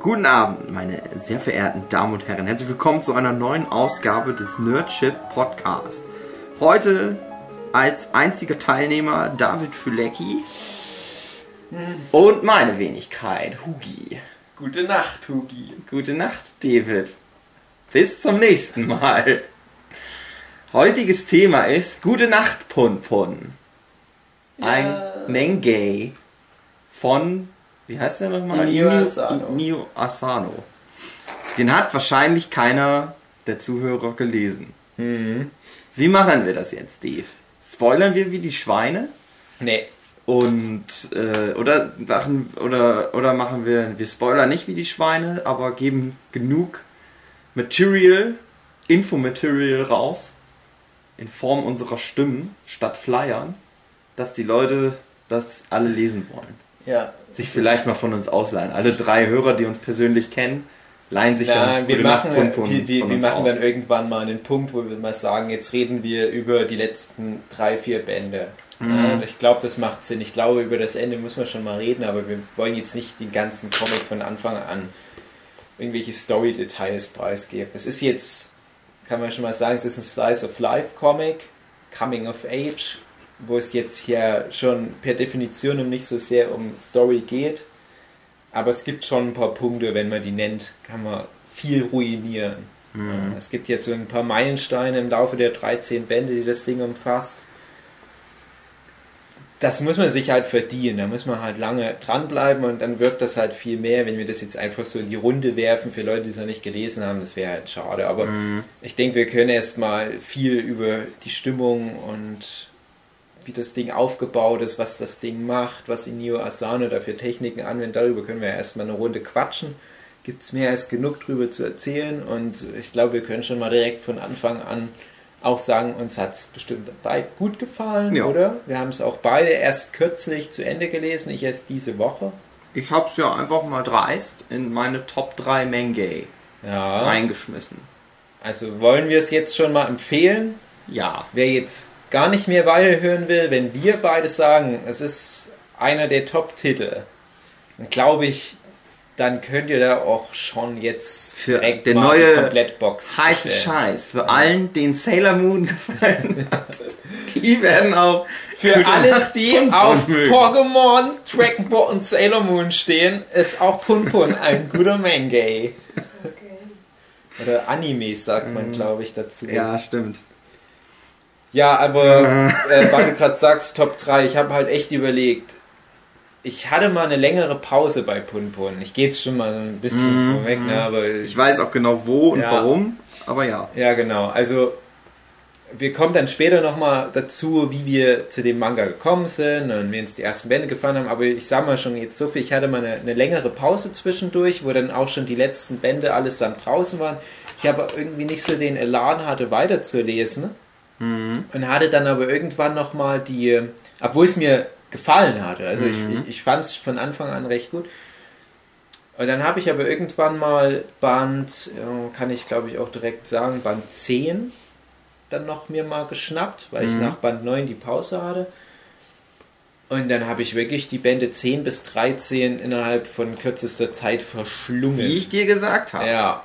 Guten Abend, meine sehr verehrten Damen und Herren. Herzlich willkommen zu einer neuen Ausgabe des Nerdship Podcast. Heute als einziger Teilnehmer David Fülecki und meine Wenigkeit, Hugi. Gute Nacht, Hugi. Gute Nacht, David. Bis zum nächsten Mal. Heutiges Thema ist Gute Nacht, Punpun. Ja. Ein Manga von... Wie heißt der nochmal? Inio Asano. Den hat wahrscheinlich keiner der Zuhörer gelesen. Mhm. Wie machen wir das jetzt, Dave? Spoilern wir wie die Schweine? Nee. Und, oder machen wir spoilern nicht wie die Schweine, aber geben genug Material, Infomaterial raus, in Form unserer Stimmen, statt Flyern, dass die Leute das alle lesen wollen. Ja. Sich vielleicht mal von uns ausleihen. Alle drei Hörer, die uns persönlich kennen, leihen sich dann Gute Nacht Punpun. Wir machen dann irgendwann mal einen Punkt, wo wir mal sagen, jetzt reden wir über die letzten 3-4 Bände. Mhm. Ich glaube, das macht Sinn. Ich glaube, über das Ende muss man schon mal reden, aber wir wollen jetzt nicht den ganzen Comic von Anfang an irgendwelche Story-Details preisgeben. Es ist jetzt, kann man schon mal sagen, es ist ein Slice-of-Life-Comic, Coming-of-Age, wo es jetzt hier schon per Definition nicht so sehr um Story geht. Aber es gibt schon ein paar Punkte, wenn man die nennt, kann man viel ruinieren. Mhm. Es gibt jetzt so ein paar Meilensteine im Laufe der 13 Bände, die das Ding umfasst. Das muss man sich halt verdienen, da muss man halt lange dranbleiben und dann wirkt das halt viel mehr. Wenn wir das jetzt einfach so in die Runde werfen für Leute, die es noch nicht gelesen haben, das wäre halt schade. Aber ich denke, wir können erstmal viel über die Stimmung und wie das Ding aufgebaut ist, was das Ding macht, was Inio Asano dafür Techniken anwendet, darüber können wir ja erstmal eine Runde quatschen. Gibt es mehr als genug drüber zu erzählen und ich glaube, wir können schon mal direkt von Anfang an auch sagen, uns hat es bestimmt gut gefallen, ja. Oder? Wir haben es auch beide erst kürzlich zu Ende gelesen, ich erst diese Woche. Ich habe es ja einfach mal dreist in meine Top 3 Manga reingeschmissen. Also wollen wir es jetzt schon mal empfehlen? Ja. Wer jetzt gar nicht mehr weiterhören will, wenn wir beide sagen, es ist einer der Top-Titel, dann glaube ich, dann könnt ihr da auch schon jetzt für direkt den mal neue Komplettbox heißen Scheiß für allen, den Sailor Moon gefallen hat. Die werden auch für alle, die auf Pokémon, Dragon Ball und Sailor Moon stehen, ist auch Punpun ein guter Manga. Okay. Oder Anime sagt man, glaube ich, dazu. Ja, stimmt. Ja, aber weil du gerade sagst, Top 3, ich habe halt echt überlegt. Ich hatte mal eine längere Pause bei Punpun. Ich gehe jetzt schon mal ein bisschen vorweg, ne, aber ich weiß auch genau wo und warum, aber ja. Ja, genau. Also wir kommen dann später nochmal dazu, wie wir zu dem Manga gekommen sind und wie uns die ersten Bände gefallen haben, aber ich sag mal schon jetzt so viel, ich hatte mal eine längere Pause zwischendurch, wo dann auch schon die letzten Bände allesamt draußen waren. Ich habe irgendwie nicht so den Elan hatte, weiterzulesen. Und hatte dann aber irgendwann nochmal die, obwohl es mir gefallen hatte, also ich fand es von Anfang an recht gut. Und dann habe ich aber irgendwann mal Band, kann ich glaube ich auch direkt sagen, Band 10 dann noch mir mal geschnappt, weil ich nach Band 9 die Pause hatte. Und dann habe ich wirklich die Bände 10 bis 13 innerhalb von kürzester Zeit verschlungen. Wie ich dir gesagt habe. Ja.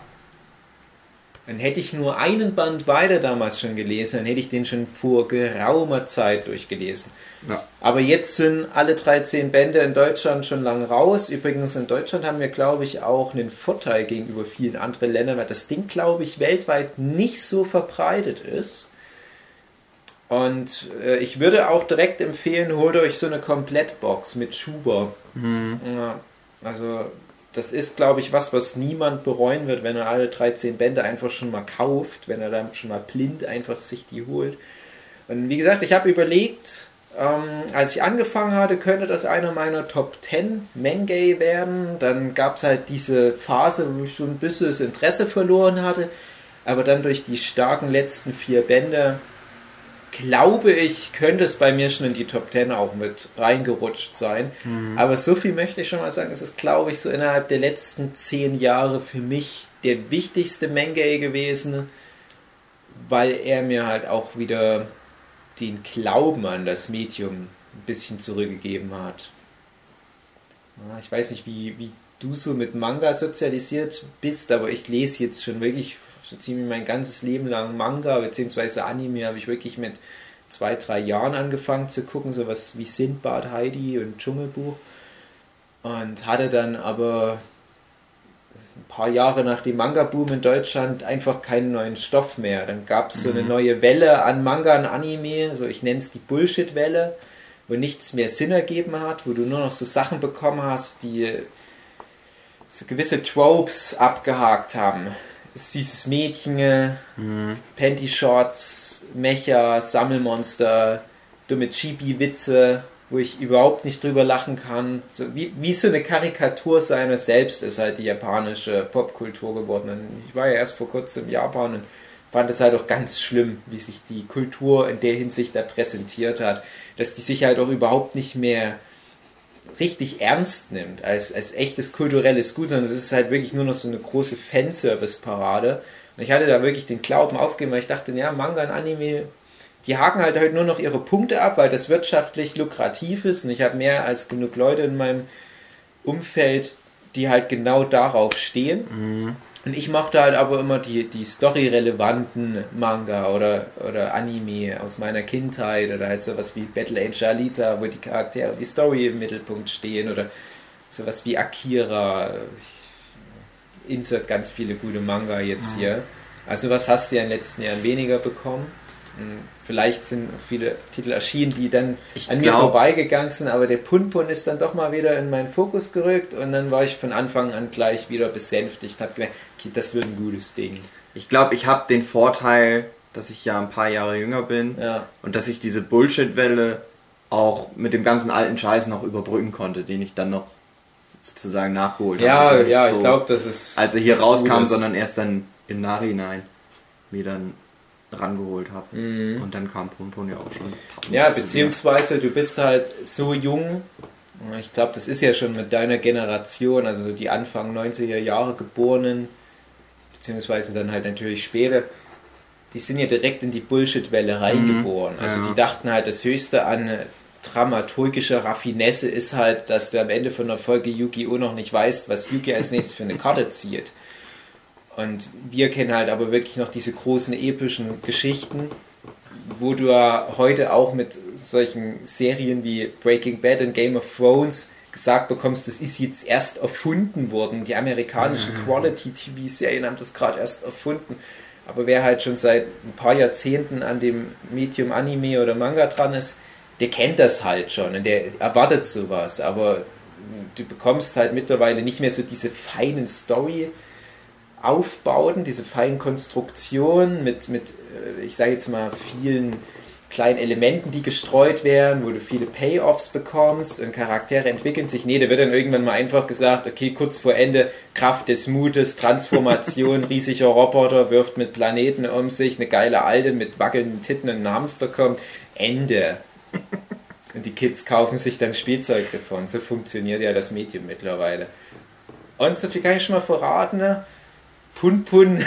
Dann hätte ich nur einen Band weiter damals schon gelesen, dann hätte ich den schon vor geraumer Zeit durchgelesen. Ja. Aber jetzt sind alle 13 Bände in Deutschland schon lang raus. Übrigens in Deutschland haben wir, glaube ich, auch einen Vorteil gegenüber vielen anderen Ländern, weil das Ding, glaube ich, weltweit nicht so verbreitet ist. Und ich würde auch direkt empfehlen, holt euch so eine Komplettbox mit Schuber. Ja, also... Das ist, glaube ich, was niemand bereuen wird, wenn er alle 13 Bände einfach schon mal kauft, wenn er dann schon mal blind einfach sich die holt. Und wie gesagt, ich habe überlegt, als ich angefangen hatte, könnte das einer meiner Top 10 Manga werden. Dann gab es halt diese Phase, wo ich so ein bisschen das Interesse verloren hatte. Aber dann durch die starken letzten 4 Bände, glaube ich, könnte es bei mir schon in die Top 10 auch mit reingerutscht sein. Aber so viel möchte ich schon mal sagen, es ist, glaube ich, so innerhalb der letzten 10 Jahre für mich der wichtigste Manga gewesen, weil er mir halt auch wieder den Glauben an das Medium ein bisschen zurückgegeben hat. Ich weiß nicht, wie du so mit Manga sozialisiert bist, aber ich lese jetzt schon wirklich so ziemlich mein ganzes Leben lang Manga bzw. Anime, habe ich wirklich mit 2-3 Jahren angefangen zu gucken, sowas wie Sindbad, Heidi und Dschungelbuch, und hatte dann aber ein paar Jahre nach dem Manga-Boom in Deutschland einfach keinen neuen Stoff mehr. Dann gab es so eine neue Welle an Manga und Anime, so ich nenne es die Bullshit-Welle, wo nichts mehr Sinn ergeben hat, wo du nur noch so Sachen bekommen hast, die so gewisse Tropes abgehakt haben. Süßes Mädchen, Panty-Shorts, Mecha, Sammelmonster, dumme Chibi-Witze, wo ich überhaupt nicht drüber lachen kann. So wie so eine Karikatur seiner selbst ist halt die japanische Popkultur geworden. Und ich war ja erst vor kurzem in Japan und fand es halt auch ganz schlimm, wie sich die Kultur in der Hinsicht da präsentiert hat, dass die sich halt auch überhaupt nicht mehr richtig ernst nimmt als echtes kulturelles Gut, sondern es ist halt wirklich nur noch so eine große Fanservice-Parade. Und ich hatte da wirklich den Glauben aufgegeben, weil ich dachte, ja, Manga und Anime, die haken halt heute nur noch ihre Punkte ab, weil das wirtschaftlich lukrativ ist, und ich habe mehr als genug Leute in meinem Umfeld, die halt genau darauf stehen. Und ich mochte halt aber immer die storyrelevanten Manga oder Anime aus meiner Kindheit, oder halt sowas wie Battle Angel Alita, wo die Charaktere und die Story im Mittelpunkt stehen, oder sowas wie Akira. Ich insert ganz viele gute Manga jetzt hier. Also was hast du ja in den letzten Jahren weniger bekommen? Vielleicht sind viele Titel erschienen, die dann mir vorbeigegangen sind, aber der Punpun ist dann doch mal wieder in meinen Fokus gerückt, und dann war ich von Anfang an gleich wieder besänftigt und habe gemerkt, okay, das wird ein gutes Ding. Ich glaube, ich habe den Vorteil, dass ich ja ein paar Jahre jünger bin und dass ich diese Bullshit-Welle auch mit dem ganzen alten Scheiß noch überbrücken konnte, den ich dann noch sozusagen nachgeholt habe. Ja, so, ich glaube, das ist... Als er hier rauskam, sondern erst dann im Nachhinein mir dann rangeholt habe. Und dann kam Punpun ja auch schon. Ja, beziehungsweise du bist halt so jung, ich glaube, das ist ja schon mit deiner Generation, also die Anfang 90er Jahre Geborenen, beziehungsweise dann halt natürlich später, die sind ja direkt in die Bullshit-Welle reingeboren. Also die dachten halt, das Höchste an dramaturgischer Raffinesse ist halt, dass du am Ende von der Folge Yu-Gi-Oh! Noch nicht weißt, was Yugi als nächstes für eine Karte zieht. Und wir kennen halt aber wirklich noch diese großen epischen Geschichten, wo du ja heute auch mit solchen Serien wie Breaking Bad und Game of Thrones gesagt bekommst, das ist jetzt erst erfunden worden. Die amerikanischen Quality-TV-Serien haben das gerade erst erfunden. Aber wer halt schon seit ein paar Jahrzehnten an dem Medium Anime oder Manga dran ist, der kennt das halt schon und der erwartet sowas. Aber du bekommst halt mittlerweile nicht mehr so diese feinen Story- Aufbauten, diese feinen Konstruktionen mit ich sage jetzt mal, vielen kleinen Elementen, die gestreut werden, wo du viele Payoffs bekommst und Charaktere entwickeln sich. Nee, da wird dann irgendwann mal einfach gesagt, okay, kurz vor Ende, Kraft des Mutes, Transformation, riesiger Roboter wirft mit Planeten um sich, eine geile Alte mit wackelnden Titten und einem Hamster kommt, Ende. Und die Kids kaufen sich dann Spielzeug davon. So funktioniert ja das Medium mittlerweile. Und so viel kann ich schon mal verraten, ne? Punpun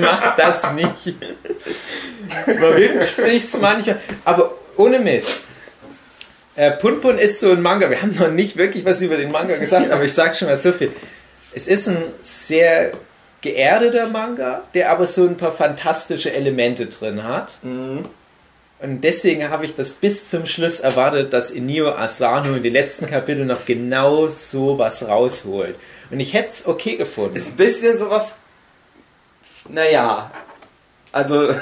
macht das nicht. Man wünscht sich's manchmal, aber ohne Mist. Punpun ist so ein Manga. Wir haben noch nicht wirklich was über den Manga gesagt, aber ich sag schon mal so viel. Es ist ein sehr geerdeter Manga, der aber so ein paar fantastische Elemente drin hat. Und deswegen habe ich das bis zum Schluss erwartet, dass Inio Asano in den letzten Kapiteln noch genau so was rausholt. Und ich hätte es okay gefunden. Ist ein bisschen sowas... Naja... Also...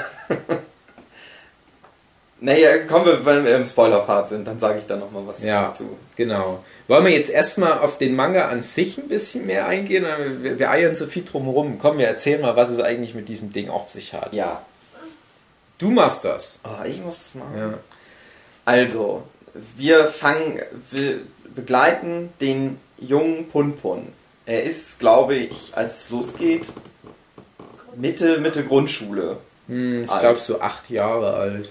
naja, kommen wir, wenn wir im Spoiler-Part sind, dann sage ich da nochmal was dazu. Genau. Wollen wir jetzt erstmal auf den Manga an sich ein bisschen mehr eingehen? Wir eiern so viel drum rum. Komm, wir erzählen mal, was es eigentlich mit diesem Ding auf sich hat. Ja. Du machst das. Oh, ich muss das machen. Ja. Also, wir begleiten den jungen Punpun. Er ist, glaube ich, als es losgeht, Mitte Grundschule. Ich glaube so 8 Jahre alt.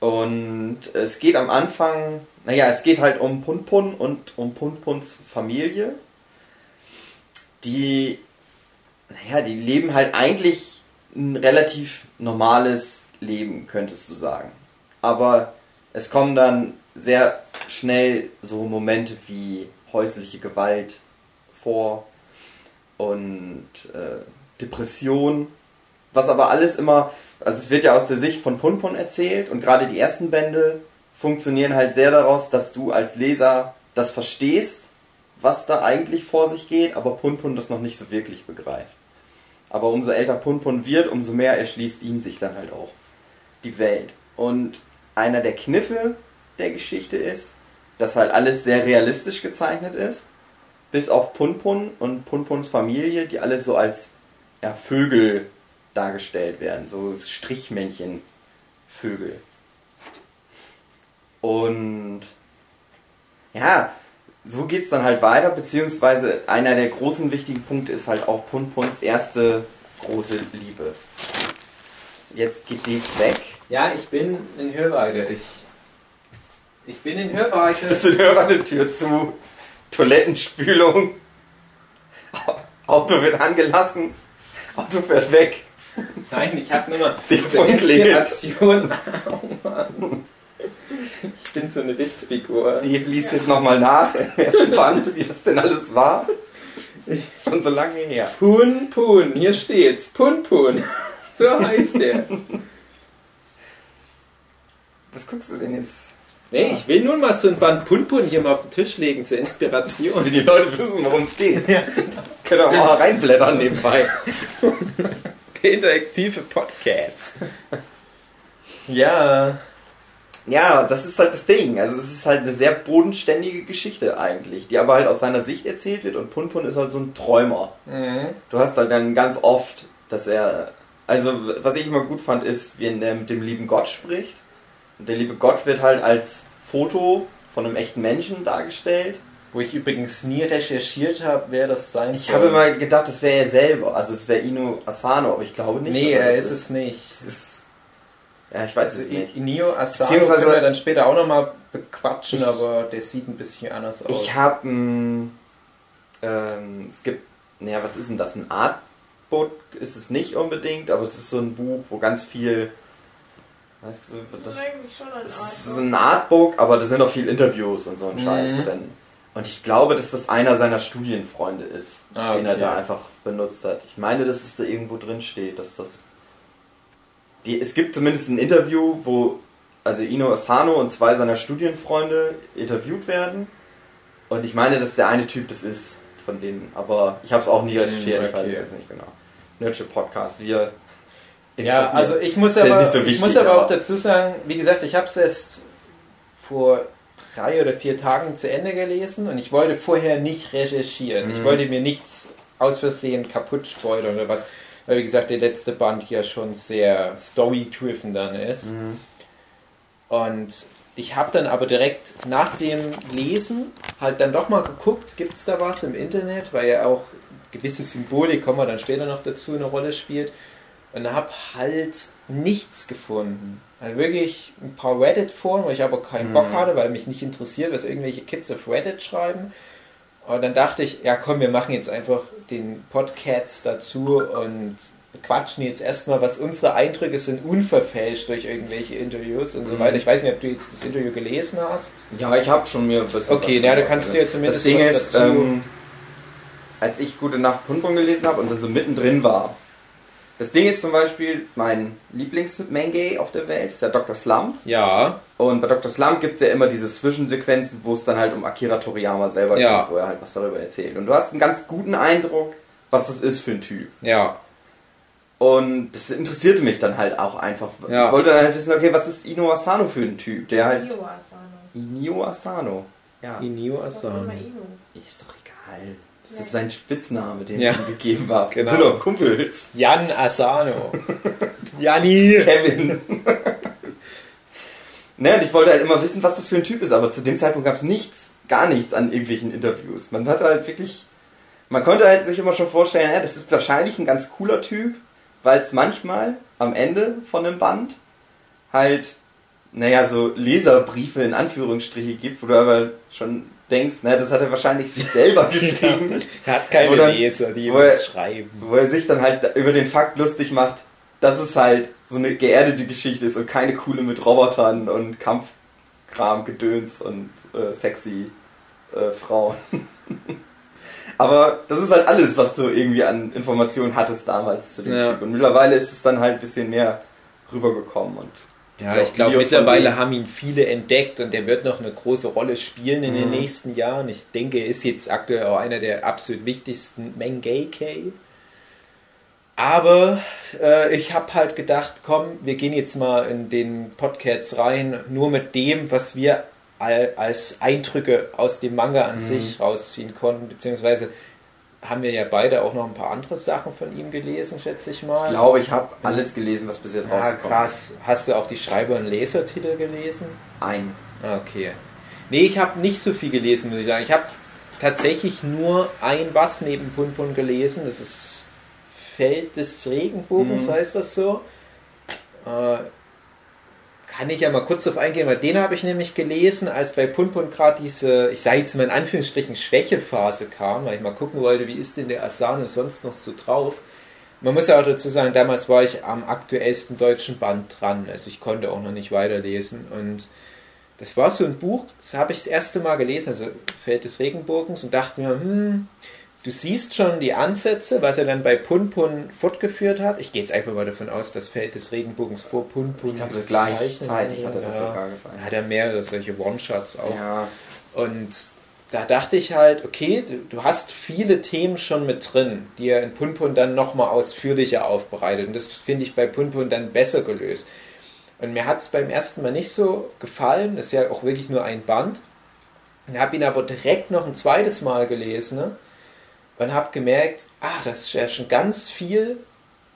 Und es geht am Anfang, es geht halt um Punpun und um Punpuns Familie. Die leben halt eigentlich ein relativ normales Leben, könntest du sagen. Aber es kommen dann sehr schnell so Momente wie häusliche Gewalt, vor und Depression, was aber alles immer, also es wird ja aus der Sicht von Punpun erzählt und gerade die ersten Bände funktionieren halt sehr daraus, dass du als Leser das verstehst, was da eigentlich vor sich geht, aber Punpun das noch nicht so wirklich begreift. Aber umso älter Punpun wird, umso mehr erschließt ihm sich dann halt auch die Welt. Und einer der Kniffe der Geschichte ist, dass halt alles sehr realistisch gezeichnet ist, bis auf Punpun und Punpuns Familie, die alle so als Vögel dargestellt werden, so Strichmännchen-Vögel. Und ja, so geht's dann halt weiter, beziehungsweise einer der großen wichtigen Punkte ist halt auch Punpuns erste große Liebe. Jetzt geht die weg. Ja, ich bin in Hörweite. Ich bin in Hörweite. Bist du in Hörweite? Tür zu, Toilettenspülung, Auto wird angelassen, Auto fährt weg. Nein, ich habe nur noch die Inspiration. Oh Mann. Ich bin so eine Witzfigur. Die liest jetzt nochmal nach im ersten Band, wie das denn alles war. Ist schon so lange her. Punpun, hier steht's. Punpun. So heißt der. Was guckst du denn jetzt? Nee, ich will nun mal so ein Band Punpun hier mal auf den Tisch legen zur Inspiration. Will die Leute wissen, worum es geht. Ja. Können auch mal reinblättern nebenbei. Der interaktive Podcast. Ja. Ja, das ist halt das Ding. Also es ist halt eine sehr bodenständige Geschichte eigentlich, die aber halt aus seiner Sicht erzählt wird und Punpun ist halt so ein Träumer. Mhm. Du hast halt dann ganz oft, dass er... Also was ich immer gut fand ist, wie er mit dem lieben Gott spricht. Und der liebe Gott wird halt als Foto von einem echten Menschen dargestellt. Wo ich übrigens nie recherchiert habe, wer das sein soll. Ich habe immer gedacht, das wäre er selber. Also es wäre Inio Asano, aber ich glaube nicht. Nee, er ist es nicht. Es ist... Ja, ich weiß also es nicht. Inio Asano können wir dann später auch nochmal bequatschen, aber der sieht ein bisschen anders aus. Ich habe es gibt, naja, was ist denn das? Ein Artbook ist es nicht unbedingt, aber es ist so ein Buch, wo ganz viel, weißt du, es ist so ein Artbook, aber da sind auch viel Interviews und so ein Scheiß drin. Und ich glaube, dass das einer seiner Studienfreunde ist, den er da einfach benutzt hat. Ich meine, dass es da irgendwo drin steht, dass das... Es gibt zumindest ein Interview, wo also Inio Asano und zwei seiner Studienfreunde interviewt werden. Und ich meine, dass der eine Typ das ist von denen. Aber ich habe es auch nie recherchiert, okay. Ich weiß es jetzt nicht genau. Nerdship Podcast, wir... Ja, also ich muss aber auch dazu sagen, wie gesagt, ich habe es erst vor 3 oder 4 Tagen zu Ende gelesen und ich wollte vorher nicht recherchieren. Mhm. Ich wollte mir nichts aus Versehen kaputt spoilern oder was. Weil, wie gesagt, der letzte Band ja schon sehr story-driven dann ist. Mhm. Und ich habe dann aber direkt nach dem Lesen halt dann doch mal geguckt, gibt es da was im Internet, weil ja auch gewisse Symbolik, kommen wir dann später noch dazu, eine Rolle spielt. Und habe halt nichts gefunden. Also wirklich ein paar Reddit-Foren, wo ich aber keinen Bock hatte, weil mich nicht interessiert, was irgendwelche Kids auf Reddit schreiben. Und dann dachte ich, ja komm, wir machen jetzt einfach den Podcast dazu und quatschen jetzt erstmal, was unsere Eindrücke sind, unverfälscht durch irgendwelche Interviews und so weiter. Ich weiß nicht, ob du jetzt das Interview gelesen hast. Ja, ich habe schon mir ein bisschen... Okay, ja, da kannst du ja zumindest was dazu... Das Ding ist, als ich Gute Nacht Punpun gelesen habe und dann so mittendrin war. Das Ding ist zum Beispiel, mein Lieblings-Manga auf der Welt ist ja Dr. Slump. Ja. Und bei Dr. Slump gibt es ja immer diese Zwischensequenzen, wo es dann halt um Akira Toriyama selber geht, wo er halt was darüber erzählt. Und du hast einen ganz guten Eindruck, was das ist für ein Typ. Ja. Und das interessierte mich dann halt auch einfach. Ja. Ich wollte dann halt wissen, okay, was ist Inio Asano für ein Typ? Der halt... Inio Asano. Inio Asano. Ja. Inio Asano. Ist doch egal. Das ist sein Spitzname, den ich ihm gegeben habe. Genau. Sind doch Kumpels. Jan Asano. Janni. Kevin. Ne, und ich wollte halt immer wissen, was das für ein Typ ist, aber zu dem Zeitpunkt gab es nichts, gar nichts an irgendwelchen Interviews. Man hatte halt wirklich, man konnte halt sich immer schon vorstellen, ja, das ist wahrscheinlich ein ganz cooler Typ, weil es manchmal am Ende von einem Band halt, naja, so Leserbriefe in Anführungsstriche gibt, wo du aber schon denkst, ne, das hat er wahrscheinlich sich selber geschrieben. Er hat keine Leser, die was schreiben. Wo er sich dann halt über den Fakt lustig macht, dass es halt so eine geerdete Geschichte ist und keine coole mit Robotern und Kampfkram, Gedöns und sexy Frauen. Aber das ist halt alles, was du irgendwie an Informationen hattest damals zu dem Typ. Und mittlerweile ist es dann halt ein bisschen mehr rübergekommen. Und ja, ich glaube, mittlerweile haben ihn viele entdeckt und der wird noch eine große Rolle spielen in den nächsten Jahren. Ich denke, er ist jetzt aktuell auch einer der absolut wichtigsten Mangekei. Aber ich habe halt gedacht, komm, wir gehen jetzt mal in den Podcast rein, nur mit dem, was wir als Eindrücke aus dem Manga an sich rausziehen konnten, beziehungsweise haben wir ja beide auch noch ein paar andere Sachen von ihm gelesen, schätze ich mal. Ich glaube, ich habe alles gelesen, was bis jetzt rausgekommen ist. Krass. Hast du auch die Schreiber- und Lesertitel gelesen? Ein. Okay. Nee, ich habe nicht so viel gelesen, muss ich sagen. Ich habe tatsächlich nur ein was neben Punpun gelesen. Das ist Feld des Regenbogens, heißt das so. Kann ich ja mal kurz drauf eingehen, weil den habe ich nämlich gelesen, als bei Punpun gerade diese, ich sage jetzt mal in Anführungsstrichen, Schwächephase kam, weil ich mal gucken wollte, wie ist denn der Asano sonst noch so drauf. Man muss ja auch dazu sagen, damals war ich am aktuellsten deutschen Band dran, also ich konnte auch noch nicht weiterlesen und das war so ein Buch, das habe ich das erste Mal gelesen, also Feld des Regenbogens, und dachte mir, du siehst schon die Ansätze, was er dann bei Punpun fortgeführt hat. Ich gehe jetzt einfach mal davon aus, das Feld des Regenbogens vor Punpun. Ich glaube, gleichzeitig hat er das sogar gezeigt. Hat er mehrere solche One-Shots auch. Ja. Und da dachte ich halt, okay, du hast viele Themen schon mit drin, die er in Punpun dann nochmal ausführlicher aufbereitet. Und das finde ich bei Punpun dann besser gelöst. Und mir hat es beim ersten Mal nicht so gefallen. Das ist ja auch wirklich nur ein Band. Ich habe ihn aber direkt noch ein zweites Mal gelesen, ne? Und habe gemerkt, das ist ja schon ganz viel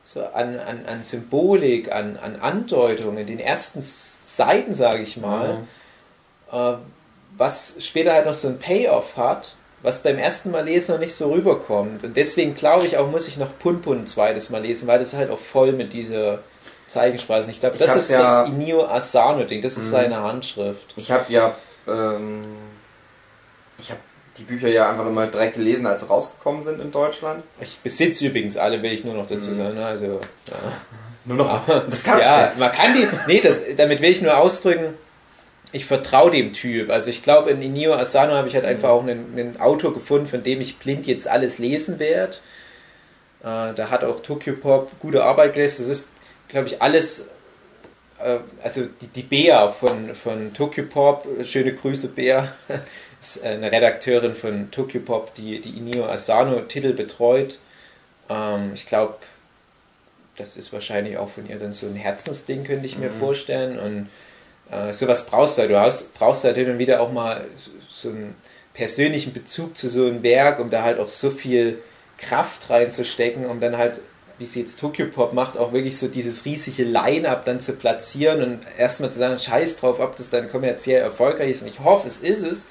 so an Symbolik, an Andeutung, in den ersten Seiten, sage ich mal, was später halt noch so ein Payoff hat, was beim ersten Mal lesen noch nicht so rüberkommt. Und deswegen glaube ich auch, muss ich noch Punpun ein zweites Mal lesen, weil das halt auch voll mit dieser Zeichensprache. Ich glaube, das ist das Inio Asano-Ding, das ist seine Handschrift. Ich habe die Bücher ja einfach immer direkt gelesen, als sie rausgekommen sind in Deutschland. Ich besitze übrigens alle, will ich nur noch dazu sagen. Also, ja. Nur noch? Aber, das kannst du. Man kann die. Nee, damit will ich nur ausdrücken, ich vertraue dem Typ. Also ich glaube, in Inio Asano habe ich halt einfach auch einen Autor gefunden, von dem ich blind jetzt alles lesen werde. Da hat auch Tokyopop gute Arbeit geleistet. Das ist, glaube ich, alles. Also die Bea von Tokyopop, schöne Grüße Bea, ist eine Redakteurin von Tokyopop, die Inio Asano Titel betreut. Ich glaube, das ist wahrscheinlich auch von ihr dann so ein Herzensding, könnte ich mir vorstellen. Und sowas brauchst du. Brauchst halt hin und wieder auch mal so einen persönlichen Bezug zu so einem Werk, um da halt auch so viel Kraft reinzustecken, um dann halt, wie sie jetzt Tokyopop macht, auch wirklich so dieses riesige Line-Up dann zu platzieren und erstmal zu sagen, scheiß drauf, ob das dann kommerziell erfolgreich ist. Und ich hoffe, es ist es.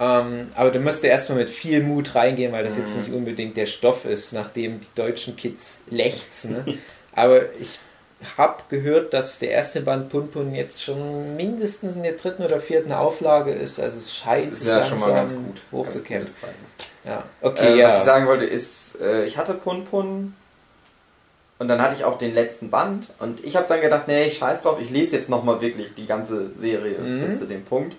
Aber du musst ja erstmal mit viel Mut reingehen, weil das jetzt nicht unbedingt der Stoff ist, nach dem die deutschen Kids lechzen. Ne? Aber ich habe gehört, dass der erste Band Punpun jetzt schon mindestens in der 3. oder 4. Auflage ist. Also es scheint sich ja langsam schon mal ganz gut hochzukämpfen. Ja. Okay, was ich sagen wollte ist, ich hatte Punpun und dann hatte ich auch den letzten Band und ich habe dann gedacht, nee, scheiß drauf, ich lese jetzt nochmal wirklich die ganze Serie bis zu dem Punkt.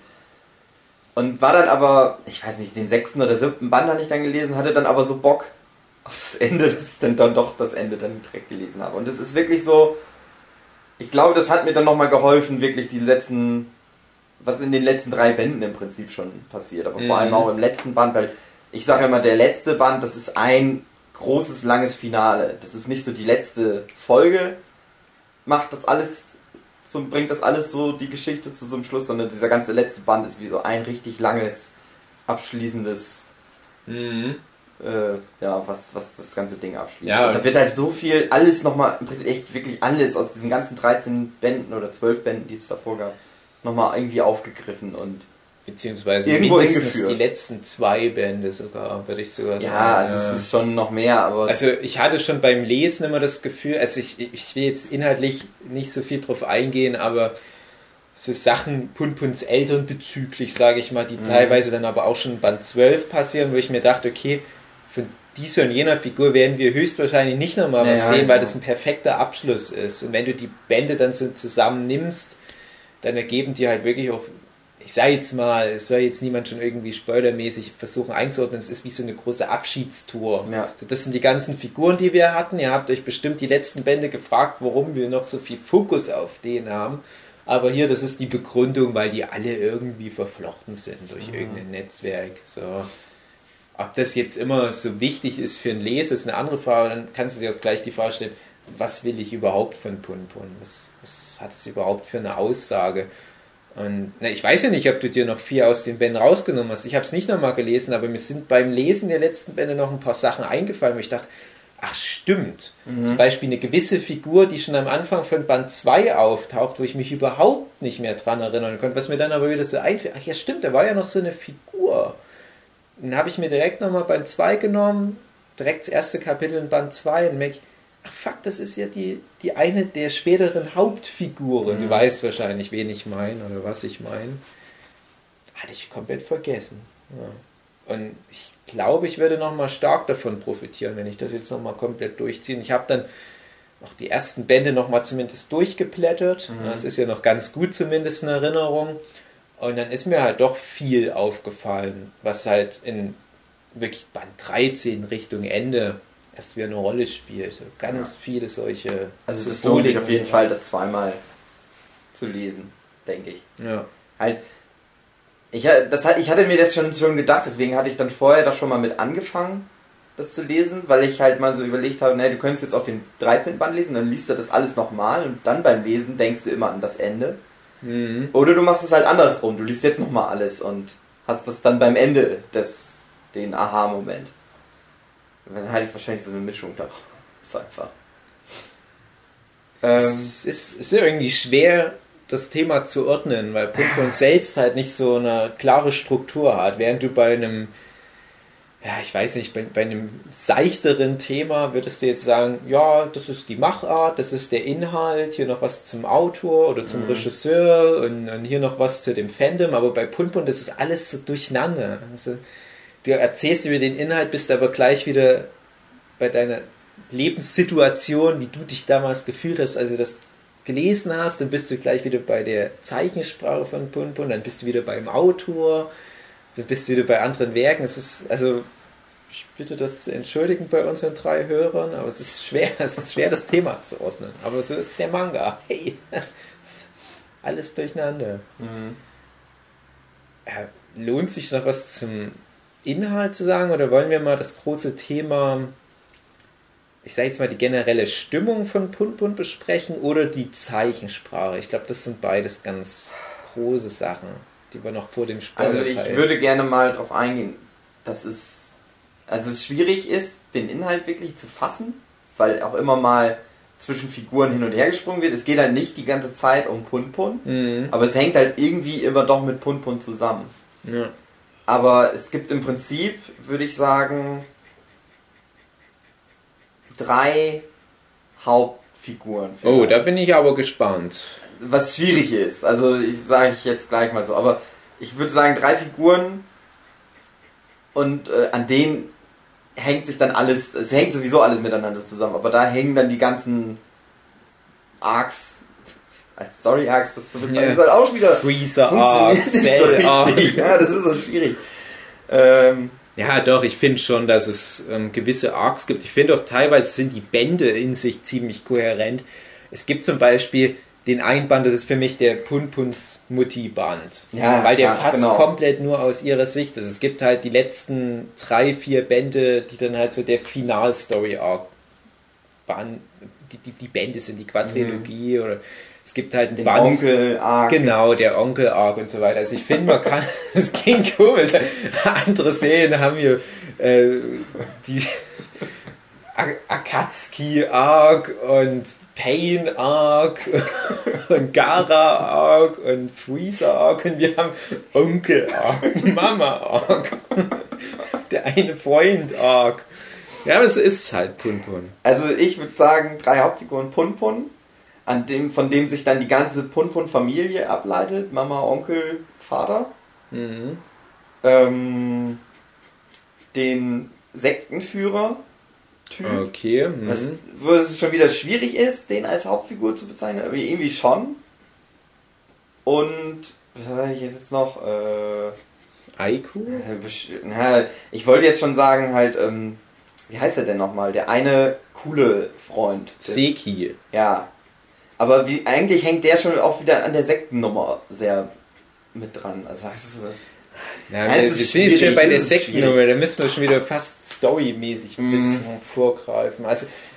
Und war dann aber, ich weiß nicht, den 6. oder 7. Band hatte ich dann gelesen, hatte dann aber so Bock auf das Ende, dass ich dann doch das Ende dann direkt gelesen habe. Und das ist wirklich so, ich glaube, das hat mir dann nochmal geholfen, wirklich was in den letzten 3 Bänden im Prinzip schon passiert. Aber vor allem auch im letzten Band, weil ich sage immer, der letzte Band, das ist ein großes, langes Finale. Das ist nicht so die letzte Folge, bringt das alles so die Geschichte zu so einem Schluss, sondern dieser ganze letzte Band ist wie so ein richtig langes, abschließendes, was das ganze Ding abschließt. Ja, da wird halt so viel, alles nochmal, im Prinzip echt wirklich alles aus diesen ganzen 13 Bänden oder 12 Bänden, die es davor gab, nochmal irgendwie aufgegriffen und beziehungsweise mindestens die letzten 2 Bände sogar, würde ich sogar sagen. Ja, also es ist schon noch mehr, aber... Also ich hatte schon beim Lesen immer das Gefühl, also ich will jetzt inhaltlich nicht so viel drauf eingehen, aber so Sachen Punpuns Eltern bezüglich, sage ich mal, die teilweise dann aber auch schon in Band 12 passieren, wo ich mir dachte, okay, von dieser und jener Figur werden wir höchstwahrscheinlich nicht nochmal was sehen, weil das ein perfekter Abschluss ist. Und wenn du die Bände dann so zusammen nimmst, dann ergeben die halt wirklich auch ich sage jetzt mal, es soll jetzt niemand schon irgendwie spoilermäßig versuchen einzuordnen, es ist wie so eine große Abschiedstour. Ja. So, das sind die ganzen Figuren, die wir hatten. Ihr habt euch bestimmt die letzten Bände gefragt, warum wir noch so viel Fokus auf den haben. Aber hier, das ist die Begründung, weil die alle irgendwie verflochten sind durch irgendein Netzwerk. So. Ob das jetzt immer so wichtig ist für einen Leser, ist eine andere Frage. Dann kannst du dir auch gleich die Frage stellen, was will ich überhaupt von Punpun? Was hat es überhaupt für eine Aussage? Und na, ich weiß ja nicht, ob du dir noch viel aus den Bänden rausgenommen hast. Ich habe es nicht nochmal gelesen, aber mir sind beim Lesen der letzten Bände noch ein paar Sachen eingefallen, wo ich dachte, ach stimmt, zum Beispiel eine gewisse Figur, die schon am Anfang von Band 2 auftaucht, wo ich mich überhaupt nicht mehr dran erinnern konnte, was mir dann aber wieder so einfällt, ach ja stimmt, da war ja noch so eine Figur. Dann habe ich mir direkt nochmal Band 2 genommen, direkt das erste Kapitel in Band 2 und merke ich, ach fuck, das ist ja die eine der späteren Hauptfiguren. Du weißt wahrscheinlich, wen ich meine oder was ich meine. Hatte ich komplett vergessen. Ja. Und ich glaube, ich werde nochmal stark davon profitieren, wenn ich das jetzt nochmal komplett durchziehe. Ich habe dann auch die ersten Bände nochmal zumindest durchgeblättert. Das ist ja noch ganz gut zumindest eine Erinnerung. Und dann ist mir halt doch viel aufgefallen, was halt in wirklich Band 13 Richtung Ende erst wieder eine Rolle spielt. So ganz viele solche... Also das lohnt sich auf jeden Fall, das zweimal zu lesen, denke ich. Ja. Halt, ich hatte mir das schon gedacht, deswegen hatte ich dann vorher das schon mal mit angefangen, das zu lesen, weil ich halt mal so überlegt habe, naja, du könntest jetzt auch den 13. Band lesen, dann liest du das alles nochmal und dann beim Lesen denkst du immer an das Ende. Mhm. Oder du machst es halt andersrum, du liest jetzt nochmal alles und hast das dann beim Ende den Aha-Moment. Dann halte ich wahrscheinlich so eine Mischung da. Ist einfach. Es ist irgendwie schwer, das Thema zu ordnen, weil Punpun selbst halt nicht so eine klare Struktur hat. Während du bei einem, ja, ich weiß nicht, bei einem seichteren Thema würdest du jetzt sagen, ja, das ist die Machart, das ist der Inhalt, hier noch was zum Autor oder zum Regisseur und hier noch was zu dem Fandom. Aber bei Punpun, das ist alles so durcheinander. Also, du erzählst über den Inhalt, bist aber gleich wieder bei deiner Lebenssituation, wie du dich damals gefühlt hast, als du das gelesen hast, dann bist du gleich wieder bei der Zeichensprache von Punpun, dann bist du wieder beim Autor, dann bist du wieder bei anderen Werken. Es ist, also, ich bitte das zu entschuldigen bei unseren 3 Hörern, aber es ist schwer, das Thema zu ordnen. Aber so ist der Manga. Hey, alles durcheinander. Mhm. Lohnt sich noch was zum Inhalt zu sagen oder wollen wir mal das große Thema, ich sage jetzt mal die generelle Stimmung von Punpun besprechen oder die Zeichensprache? Ich glaube, das sind beides ganz große Sachen, die wir noch vor dem Spoiler teilen. Also ich würde gerne mal darauf eingehen, dass es schwierig ist, den Inhalt wirklich zu fassen, weil auch immer mal zwischen Figuren hin und her gesprungen wird. Es geht halt nicht die ganze Zeit um Punpun, aber es hängt halt irgendwie immer doch mit Punpun zusammen. Ja. Aber es gibt im Prinzip, würde ich sagen, 3 Hauptfiguren. Oh, da bin ich aber gespannt. Was schwierig ist. Also, sage ich jetzt gleich mal so. Aber ich würde sagen, 3 Figuren und an denen hängt sich dann alles, es hängt sowieso alles miteinander zusammen. Aber da hängen dann die ganzen Arcs, als Story-Arcs, das zu bezeichnen, ist halt auch wieder... Freezer-Arcs, Cell-Arcs. Ja, das ist so schwierig. Ja, doch, ich finde schon, dass es gewisse Arcs gibt. Ich finde auch, teilweise sind die Bände in sich ziemlich kohärent. Es gibt zum Beispiel den einen Band, das ist für mich der Punpuns Mutti-Band. Ja, weil der fast komplett nur aus ihrer Sicht ist. Es gibt halt die letzten 3-4 Bände, die dann halt so der Final-Story-Arc waren. Die Bände sind die Quadrilogie oder... Es gibt halt einen Band. Onkel-Arc. Genau, der Onkel-Arc und so weiter. Also ich finde, man kann... Das klingt komisch. Andere Serien haben hier die Akatsuki-Arc und Pain-Arc und Gara-Arc und Freezer-Arc und wir haben Onkel-Arc, Mama-Arc, der eine Freund-Arc. Ja, das ist halt Punpun. Also ich würde sagen, 3 Hauptfiguren Punpun. Von dem sich dann die ganze Punpun-Familie ableitet. Mama, Onkel, Vater. Mhm. Den Sektenführer-Typ. Okay. Wo es schon wieder schwierig ist, den als Hauptfigur zu bezeichnen, aber irgendwie schon. Und Was habe ich jetzt noch? Aiko? Ich wollte jetzt schon sagen, halt, wie heißt er denn nochmal? Der eine coole Freund. Seki. Ja. Aber wie, eigentlich hängt der schon auch wieder an der Sektennummer sehr mit dran. Also wir sind jetzt schon bei der Sektennummer, da müssen wir schon wieder fast storymäßig ein bisschen vorgreifen.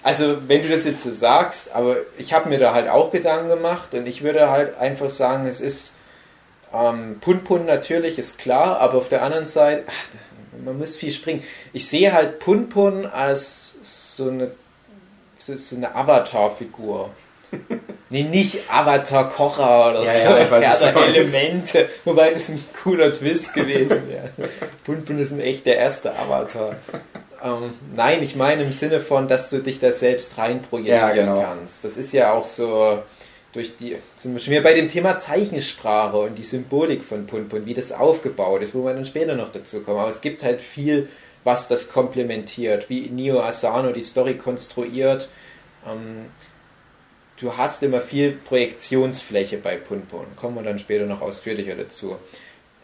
Also wenn du das jetzt so sagst, aber ich habe mir da halt auch Gedanken gemacht und ich würde halt einfach sagen, es ist Punpun natürlich, ist klar, aber auf der anderen Seite, man muss viel springen. Ich sehe halt Punpun als so eine Avatar-Figur. Nee, nicht Avatar-Kocher oder ja, so. Ja, ich weiß, Elemente. Wobei das ein cooler Twist gewesen wäre. Punpun ist ein echt der erste Avatar. Nein, ich meine im Sinne von, dass du dich da selbst reinprojizieren kannst. Das ist ja auch so durch die. Sind wir schon wieder bei dem Thema Zeichensprache und die Symbolik von Punpun, wie das aufgebaut ist, wo wir dann später noch dazu kommen. Aber es gibt halt viel, was das komplementiert, wie Inio Asano die Story konstruiert. Du hast immer viel Projektionsfläche bei Punpun. Kommen wir dann später noch ausführlicher dazu.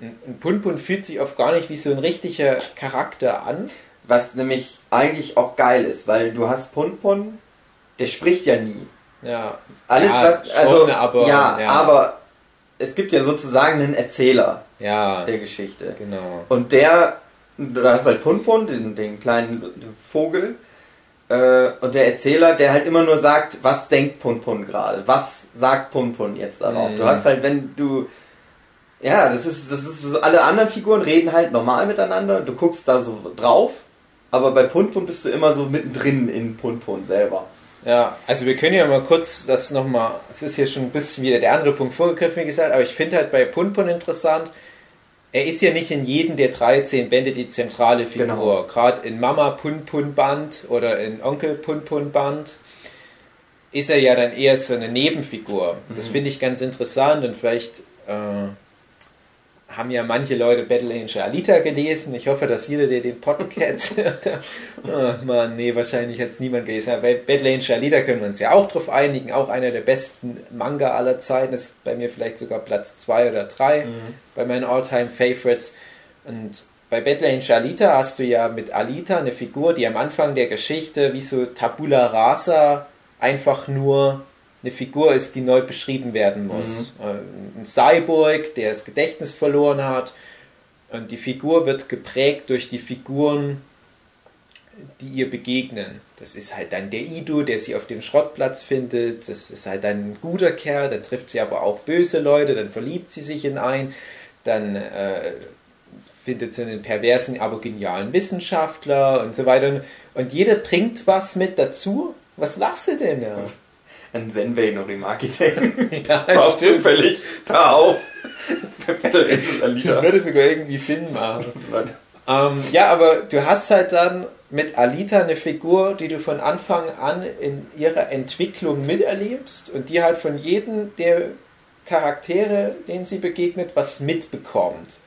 Ein Punpun fühlt sich oft gar nicht wie so ein richtiger Charakter an. Was nämlich eigentlich auch geil ist, weil du hast Punpun, der spricht ja nie. Ja. Alles ja, was, also schon, aber, ja, aber es gibt ja sozusagen einen Erzähler der Geschichte. Genau. Und du hast halt Punpun, den kleinen Vogel. Und der Erzähler, der halt immer nur sagt, was denkt Punpun gerade? Was sagt Punpun jetzt darauf? Du hast halt, wenn du... Ja, das ist so, alle anderen Figuren reden halt normal miteinander. Du guckst da so drauf. Aber bei Punpun bist du immer so mittendrin in Punpun selber. Ja, also wir können ja mal kurz das nochmal... Es ist hier schon ein bisschen wieder der andere Punkt vorgegriffen, wie gesagt. Aber ich finde halt bei Punpun interessant... Er ist ja nicht in jedem der 13 Bände die zentrale Figur. Genau. Gerade in Mama Punpun Band oder in Onkel Punpun Band ist er ja dann eher so eine Nebenfigur. Das finde ich ganz interessant und vielleicht haben ja manche Leute Battle Angel Alita gelesen. Ich hoffe, dass jeder, der den Podcast... oh Mann, nee, wahrscheinlich hat es niemand gelesen. Aber bei Battle Angel Alita können wir uns ja auch drauf einigen. Auch einer der besten Manga aller Zeiten. Das ist bei mir vielleicht sogar Platz 2 oder 3 bei meinen All-Time-Favorites. Und bei Battle Angel Alita hast du ja mit Alita eine Figur, die am Anfang der Geschichte wie so Tabula Rasa einfach nur... eine Figur ist, die neu beschrieben werden muss. Ein Cyborg, der das Gedächtnis verloren hat. Und die Figur wird geprägt durch die Figuren, die ihr begegnen. Das ist halt dann der Ido, der sie auf dem Schrottplatz findet. Das ist halt dann ein guter Kerl. Dann trifft sie aber auch böse Leute. Dann verliebt sie sich in einen. Dann findet sie einen perversen, aber genialen Wissenschaftler und so weiter. Und jeder bringt was mit dazu. Was lachst du denn da? Ein Senbei Norimaki-Ten. Ja, taucht zufällig da auf. Das würde sogar irgendwie Sinn machen. Ja, aber du hast halt dann mit Alita eine Figur, die du von Anfang an in ihrer Entwicklung miterlebst und die halt von jedem der Charaktere, denen sie begegnet, was mitbekommt.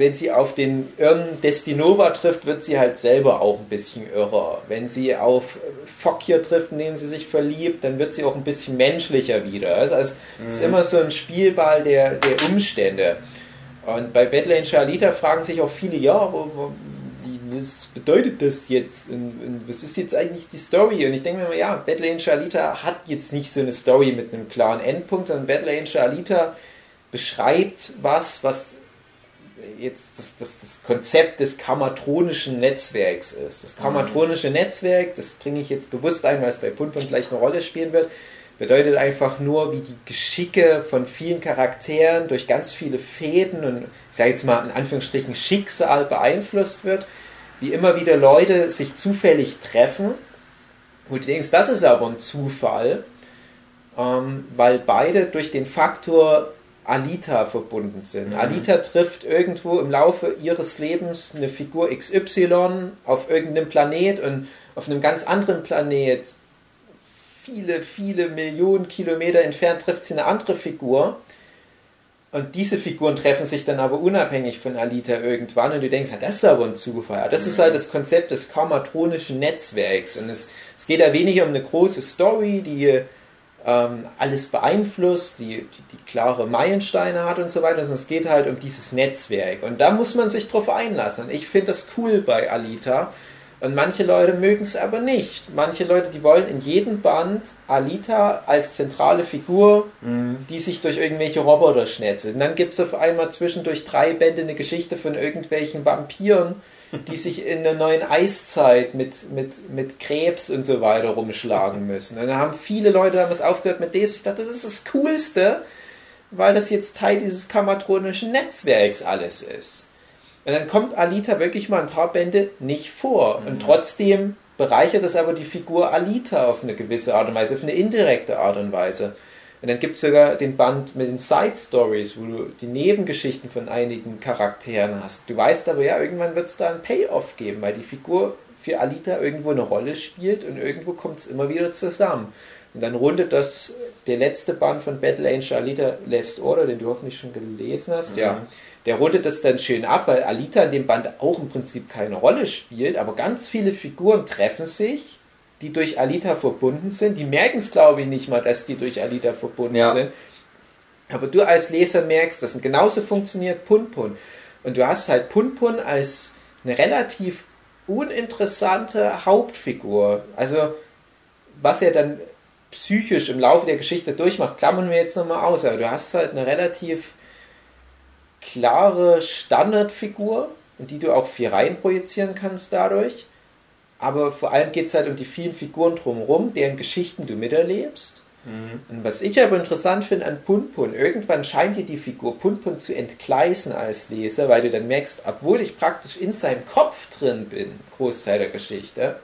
Wenn sie auf den irren Destinova trifft, wird sie halt selber auch ein bisschen irrer. Wenn sie auf Fokir trifft, in den sie sich verliebt, dann wird sie auch ein bisschen menschlicher wieder. Also es ist immer so ein Spielball der Umstände. Und bei Battle Angel Alita fragen sich auch viele, ja, was bedeutet das jetzt? Und was ist jetzt eigentlich die Story? Und ich denke mir mal, ja, Battle Angel Alita hat jetzt nicht so eine Story mit einem klaren Endpunkt, sondern Battle Angel Alita beschreibt was jetzt das Konzept des kamatronischen Netzwerks ist. Das kamatronische Netzwerk, das bringe ich jetzt bewusst ein, weil es bei Punpun gleich eine Rolle spielen wird, bedeutet einfach nur, wie die Geschicke von vielen Charakteren durch ganz viele Fäden und, ich sage jetzt mal in Anführungsstrichen, Schicksal beeinflusst wird, wie immer wieder Leute sich zufällig treffen. Und du denkst, das ist aber ein Zufall, weil beide durch den Faktor Alita verbunden sind. Alita trifft irgendwo im Laufe ihres Lebens eine Figur XY auf irgendeinem Planet und auf einem ganz anderen Planet viele, viele Millionen Kilometer entfernt trifft sie eine andere Figur und diese Figuren treffen sich dann aber unabhängig von Alita irgendwann und du denkst, das ist aber ein Zufall. Das ist halt das Konzept des karmatronischen Netzwerks und es geht ja weniger um eine große Story, die alles beeinflusst, die klare Meilensteine hat und so weiter. Also es geht halt um dieses Netzwerk. Und da muss man sich drauf einlassen. Und ich finde das cool bei Alita. Und manche Leute mögen es aber nicht. Manche Leute, die wollen in jedem Band Alita als zentrale Figur, die sich durch irgendwelche Roboter schnetzelt. Und dann gibt es auf einmal zwischendurch 3 Bände eine Geschichte von irgendwelchen Vampiren, die sich in der neuen Eiszeit mit Krebs und so weiter rumschlagen müssen. Und da haben viele Leute damals aufgehört mit DC. Ich dachte, das ist das Coolste, weil das jetzt Teil dieses kamatronischen Netzwerks alles ist. Und dann kommt Alita wirklich mal ein paar Bände nicht vor. Und trotzdem bereichert das aber die Figur Alita auf eine gewisse Art und Weise, auf eine indirekte Art und Weise. Und dann gibt es sogar den Band mit den Side-Stories, wo du die Nebengeschichten von einigen Charakteren hast. Du weißt aber ja, irgendwann wird es da einen Payoff geben, weil die Figur für Alita irgendwo eine Rolle spielt und irgendwo kommt es immer wieder zusammen. Und dann rundet das der letzte Band von Battle Angel Alita Last Order, den du hoffentlich schon gelesen hast, ja. Der rundet das dann schön ab, weil Alita in dem Band auch im Prinzip keine Rolle spielt, aber ganz viele Figuren treffen sich, die durch Alita verbunden sind. Die merken es, glaube ich, nicht mal, dass die durch Alita verbunden sind. Aber du als Leser merkst, dass genauso funktioniert Punpun. Und du hast halt Punpun als eine relativ uninteressante Hauptfigur. Also, was er dann psychisch im Laufe der Geschichte durchmacht, klammern wir jetzt nochmal aus. Aber du hast halt eine relativ klare Standardfigur, in die du auch viel reinprojizieren kannst dadurch. Aber vor allem geht es halt um die vielen Figuren drumherum, deren Geschichten du miterlebst. Und was ich aber interessant finde an Punpun, irgendwann scheint dir die Figur Punpun zu entgleisen als Leser, weil du dann merkst, obwohl ich praktisch in seinem Kopf drin bin, Großteil der Geschichte,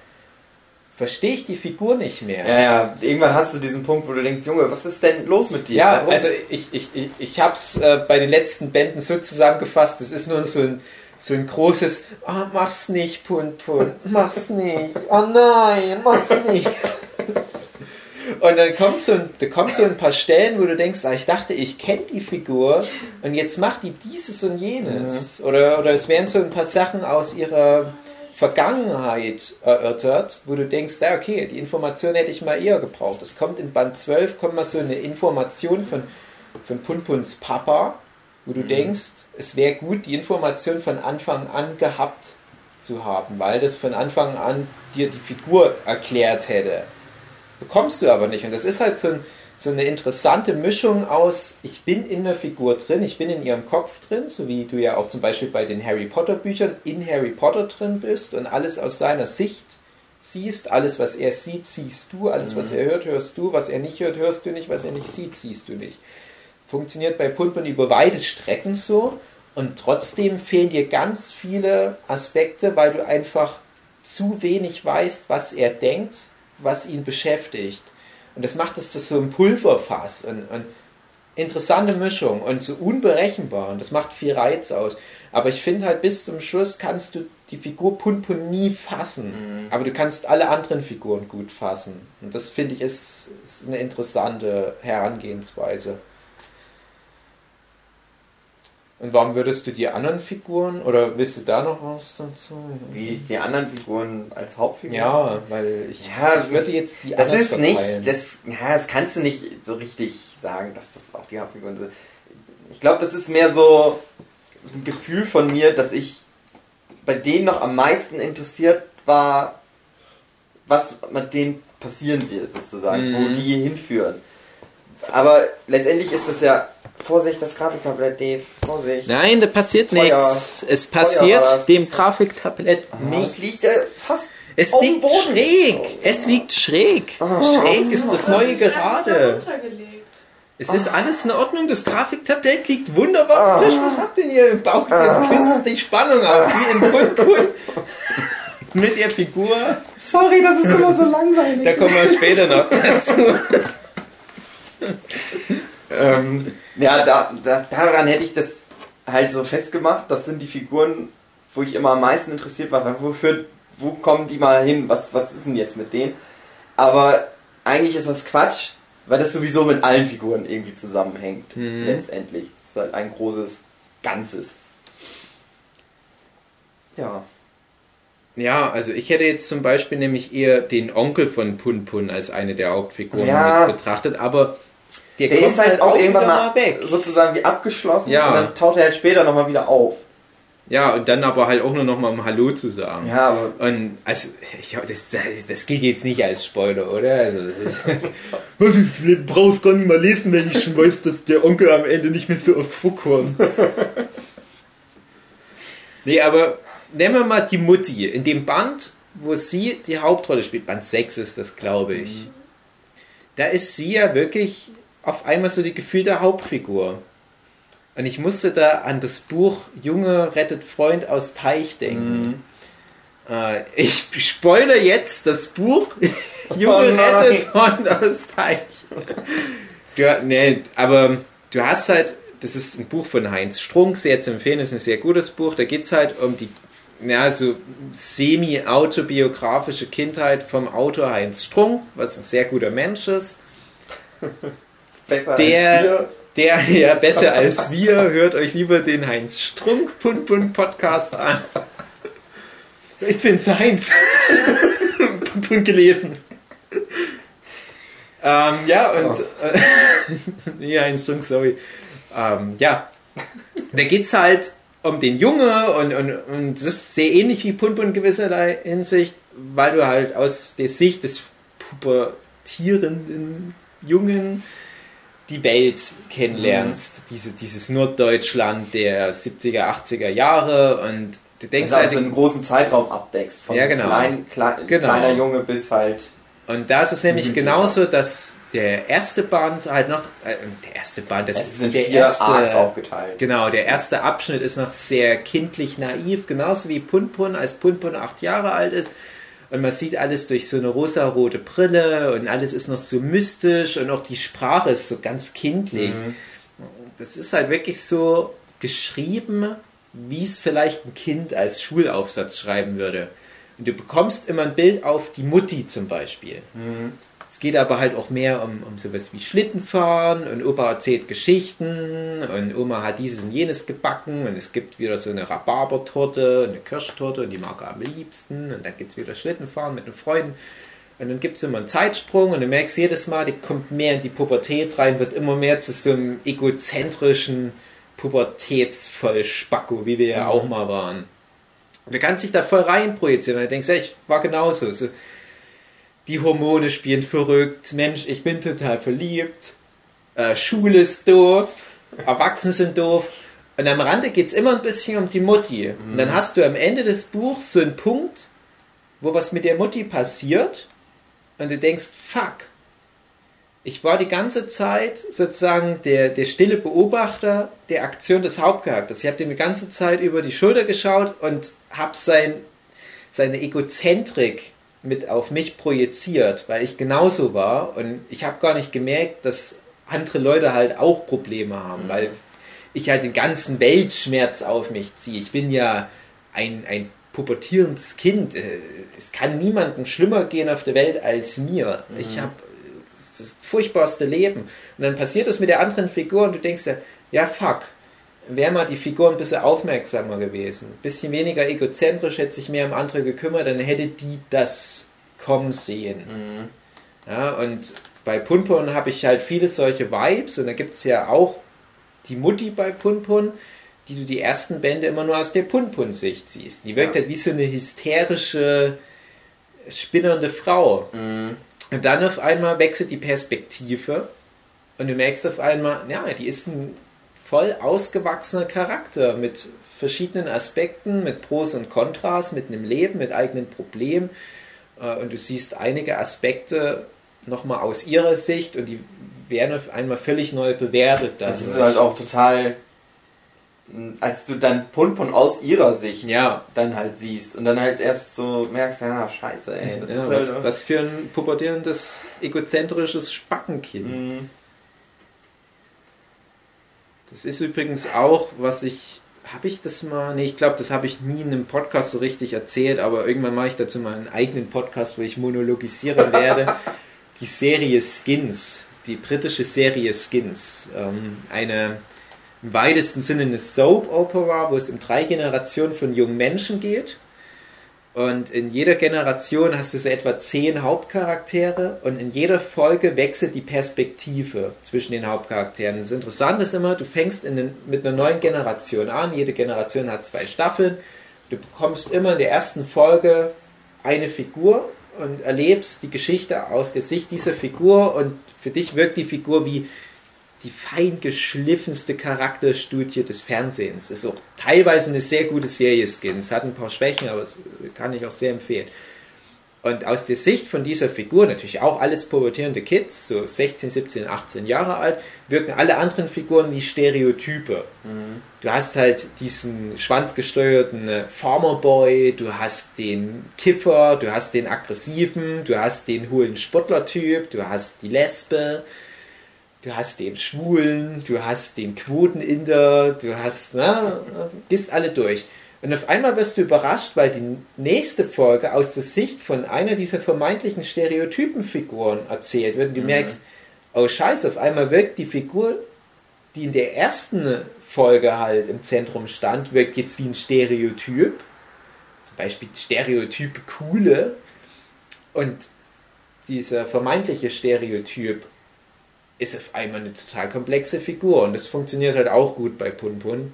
verstehe ich die Figur nicht mehr. Ja, irgendwann hast du diesen Punkt, wo du denkst, Junge, was ist denn los mit dir? Ja, warum? Also ich habe es bei den letzten Bänden so zusammengefasst, es ist nur so ein großes, oh, mach's nicht, Punpun, mach's nicht, oh nein, mach's nicht. Und dann kommt so ein paar Stellen, wo du denkst, ah, ich dachte, ich kenne die Figur und jetzt macht die dieses und jenes. Ja. Oder es werden so ein paar Sachen aus ihrer Vergangenheit erörtert, wo du denkst, ah, okay, die Information hätte ich mal eher gebraucht. Es kommt in Band 12, kommt mal so eine Information von Punpuns Papa, wo du denkst, es wäre gut, die Information von Anfang an gehabt zu haben, weil das von Anfang an dir die Figur erklärt hätte. Bekommst du aber nicht. Und das ist halt so eine interessante Mischung aus, ich bin in der Figur drin, ich bin in ihrem Kopf drin, so wie du ja auch zum Beispiel bei den Harry Potter Büchern in Harry Potter drin bist und alles aus seiner Sicht siehst, alles was er sieht, siehst du, alles was er hört, hörst du, was er nicht hört, hörst du nicht, was er nicht sieht, siehst du nicht. Funktioniert bei Punpun über weite Strecken so und trotzdem fehlen dir ganz viele Aspekte, weil du einfach zu wenig weißt, was er denkt, was ihn beschäftigt. Und das macht das so ein Pulverfass und interessante Mischung und so unberechenbar und das macht viel Reiz aus. Aber ich finde halt, bis zum Schluss kannst du die Figur Punpun nie fassen, aber du kannst alle anderen Figuren gut fassen. Und das finde ich ist eine interessante Herangehensweise. Und warum würdest du die anderen Figuren, oder willst du da noch was dazu? Wie die anderen Figuren als Hauptfiguren? Ja, weil ich würde jetzt die das anders verteilen. Das kannst du nicht so richtig sagen, dass das auch die Hauptfiguren sind. Ich glaube, das ist mehr so ein Gefühl von mir, dass ich bei denen noch am meisten interessiert war, was mit denen passieren wird, sozusagen, wo die hinführen. Aber letztendlich ist das ja... Vorsicht, das Grafiktablett, Dave. Vorsicht. Nein, da passiert nichts. Es passiert dem Grafiktablett nichts. Es liegt schräg. Oh. Schräg ist das neue Gerade. Es ist alles in Ordnung. Das Grafiktablett liegt wunderbar am Tisch. Was habt ihr hier im Bauch? Jetzt künstelt die Spannung auf. Wie in Punpun. Mit der Figur. Sorry, das ist immer so langweilig. Da kommen wir später noch dazu. Ja, daran hätte ich das halt so festgemacht. Das sind die Figuren, wo ich immer am meisten interessiert war. Wo kommen die mal hin? Was ist denn jetzt mit denen? Aber eigentlich ist das Quatsch, weil das sowieso mit allen Figuren irgendwie zusammenhängt. Letztendlich. Das ist halt ein großes Ganzes. Ja. Ja, also ich hätte jetzt zum Beispiel nämlich eher den Onkel von Punpun als eine der Hauptfiguren mit betrachtet, aber der kommt ist halt auch irgendwann mal weg. Sozusagen wie abgeschlossen und dann taucht er halt später nochmal wieder auf. Ja, und dann aber halt auch nur nochmal um Hallo zu sagen. Ja, aber... Und also, das gilt jetzt nicht als Spoiler, oder? Also das ist... Was ist, ich brauch's gar nicht mal lesen, wenn ich schon weiß, dass der Onkel am Ende nicht mehr so oft vorkommt. Nee, aber... Nehmen wir mal die Mutti. In dem Band, wo sie die Hauptrolle spielt, Band 6 ist das, glaube ich. Mhm. Da ist sie ja wirklich auf einmal so die gefühlte Hauptfigur. Und ich musste da an das Buch Junge rettet Freund aus Teich denken. Mhm. Ich spoilere jetzt das Buch Junge rettet Freund aus Teich. Aber du hast halt, das ist ein Buch von Heinz Strunk, sehr zu empfehlen, ist ein sehr gutes Buch. Da geht es halt um die so semi-autobiografische Kindheit vom Autor Heinz Strunk, was ein sehr guter Mensch ist. Besser als wir. Hört euch lieber den Heinz Strunk Punpun Podcast an. Ich bin's, Heinz. Punpun gelesen. Nee, Heinz Strunk, sorry. Da geht's halt um den Junge und das ist sehr ähnlich wie Punpun in gewisser Hinsicht, weil du halt aus der Sicht des pubertierenden Jungen die Welt kennenlernst. Mhm. Dieses Norddeutschland der 70er, 80er Jahre und du denkst also halt... Also einen großen Zeitraum abdeckst, von kleiner Junge bis halt... Und da ist es nämlich genauso, dass der erste Band halt noch... der erste Band, das ist in der erste... Arts aufgeteilt. Genau, der erste Abschnitt ist noch sehr kindlich naiv, genauso wie Punpun, als Punpun 8 Jahre alt ist. Und man sieht alles durch so eine rosarote Brille und alles ist noch so mystisch und auch die Sprache ist so ganz kindlich. Mhm. Das ist halt wirklich so geschrieben, wie es vielleicht ein Kind als Schulaufsatz schreiben würde. Und du bekommst immer ein Bild auf die Mutti zum Beispiel. Mhm. Es geht aber halt auch mehr um sowas wie Schlittenfahren und Opa erzählt Geschichten und Oma hat dieses und jenes gebacken und es gibt wieder so eine Rhabarbertorte und eine Kirschtorte und die mag er am liebsten und dann gibt es wieder Schlittenfahren mit den Freunden und dann gibt es immer einen Zeitsprung und du merkst jedes Mal, die kommt mehr in die Pubertät rein, wird immer mehr zu so einem egozentrischen Pubertätsvollspacko, wie wir ja auch mal waren. Du kannst dich da voll reinprojizieren, weil du denkst, ja, ich war genauso. So, die Hormone spielen verrückt, Mensch, ich bin total verliebt, Schule ist doof, Erwachsene sind doof. Und am Rande geht es immer ein bisschen um die Mutti. Mhm. Und dann hast du am Ende des Buchs so einen Punkt, wo was mit der Mutti passiert und du denkst, fuck, ich war die ganze Zeit sozusagen der stille Beobachter der Aktion des Hauptcharakters. Ich habe dem die ganze Zeit über die Schulter geschaut und habe seine Egozentrik mit auf mich projiziert, weil ich genauso war und ich habe gar nicht gemerkt, dass andere Leute halt auch Probleme haben, weil ich halt den ganzen Weltschmerz auf mich ziehe. Ich bin ja ein pubertierendes Kind. Es kann niemandem schlimmer gehen auf der Welt als mir. Mhm. Ich habe das furchtbarste Leben. Und dann passiert das mit der anderen Figur und du denkst dir, ja fuck, wäre mal die Figur ein bisschen aufmerksamer gewesen. Ein bisschen weniger egozentrisch, hätte sich mehr um andere gekümmert, dann hätte die das kommen sehen. Mhm. Ja, und bei Punpun habe ich halt viele solche Vibes und da gibt es ja auch die Mutti bei Punpun, die du die ersten Bände immer nur aus der Punpun-Sicht siehst. Die wirkt halt wie so eine hysterische, spinnernde Frau. Mhm. Und dann auf einmal wechselt die Perspektive und du merkst auf einmal, ja, die ist ein voll ausgewachsener Charakter mit verschiedenen Aspekten, mit Pros und Kontras, mit einem Leben, mit eigenen Problemen. Und du siehst einige Aspekte nochmal aus ihrer Sicht und die werden auf einmal völlig neu bewertet. Das ist halt auch total, als du dann Punpun aus ihrer Sicht dann halt siehst und dann halt erst so merkst, ja, scheiße, ey. Das ist halt was für ein pubertierendes, egozentrisches Spackenkind. Mhm. Das ist übrigens auch, ich glaube, das habe ich nie in einem Podcast so richtig erzählt, aber irgendwann mache ich dazu mal einen eigenen Podcast, wo ich monologisieren werde. Die Serie Skins, die britische Serie Skins, eine im weitesten Sinne eine Soap-Opera, wo es um 3 Generationen von jungen Menschen geht Und in jeder Generation hast du so etwa 10 Hauptcharaktere und in jeder Folge wechselt die Perspektive zwischen den Hauptcharakteren. Das Interessante ist immer, du fängst mit einer neuen Generation an, jede Generation hat 2 Staffeln, du bekommst immer in der ersten Folge eine Figur und erlebst die Geschichte aus der Sicht dieser Figur und für dich wirkt die Figur wie die fein geschliffenste Charakterstudie des Fernsehens. Ist auch teilweise eine sehr gute Serie, Skins. Hat ein paar Schwächen, aber es kann ich auch sehr empfehlen. Und aus der Sicht von dieser Figur, natürlich auch alles pubertierende Kids, so 16, 17, 18 Jahre alt, wirken alle anderen Figuren wie Stereotype. Mhm. Du hast halt diesen schwanzgesteuerten Farmerboy, du hast den Kiffer, du hast den Aggressiven, du hast den hohlen Sportlertyp, du hast die Lesbe, du hast den Schwulen, du hast den Quoteninder, du hast, ne, gehst alle durch. Und auf einmal wirst du überrascht, weil die nächste Folge aus der Sicht von einer dieser vermeintlichen Stereotypenfiguren erzählt wird. Und du merkst, oh Scheiße, auf einmal wirkt die Figur, die in der ersten Folge halt im Zentrum stand, wirkt jetzt wie ein Stereotyp. Zum Beispiel Stereotyp Coole. Und dieser vermeintliche Stereotyp ist auf einmal eine total komplexe Figur und das funktioniert halt auch gut bei Punpun,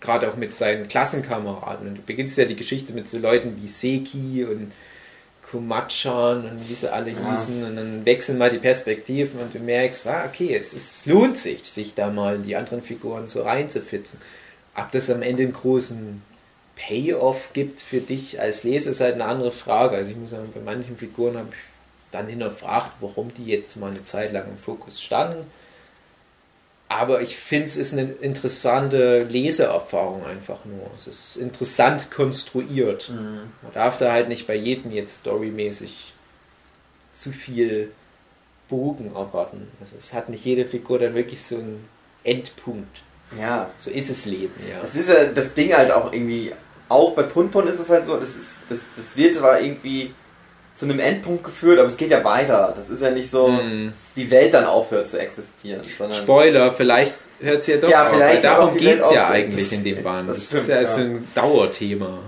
gerade auch mit seinen Klassenkameraden. Und du beginnst ja die Geschichte mit so Leuten wie Seki und Kumachan und wie sie alle hießen und dann wechseln mal die Perspektiven und du merkst, okay, es lohnt sich da mal in die anderen Figuren so reinzufitzen. Ob das am Ende einen großen Payoff gibt für dich als Leser, ist halt eine andere Frage. Also ich muss sagen, bei manchen Figuren habe ich dann hinterfragt, warum die jetzt mal eine Zeit lang im Fokus standen. Aber ich finde, es ist eine interessante Leseerfahrung einfach nur. Es ist interessant konstruiert. Man darf da halt nicht bei jedem jetzt storymäßig zu viel Bogen erwarten. Also es hat nicht jede Figur dann wirklich so einen Endpunkt. Ja. So ist es Leben, ja. Das ist ja das Ding halt auch irgendwie, auch bei Punpun ist es halt so, das wird zwar irgendwie zu einem Endpunkt geführt, aber es geht ja weiter. Das ist ja nicht so, dass die Welt dann aufhört zu existieren. Spoiler, vielleicht hört es ja doch auf. Vielleicht darum geht es ja eigentlich in dem Band. Das ist ja so ein Dauerthema.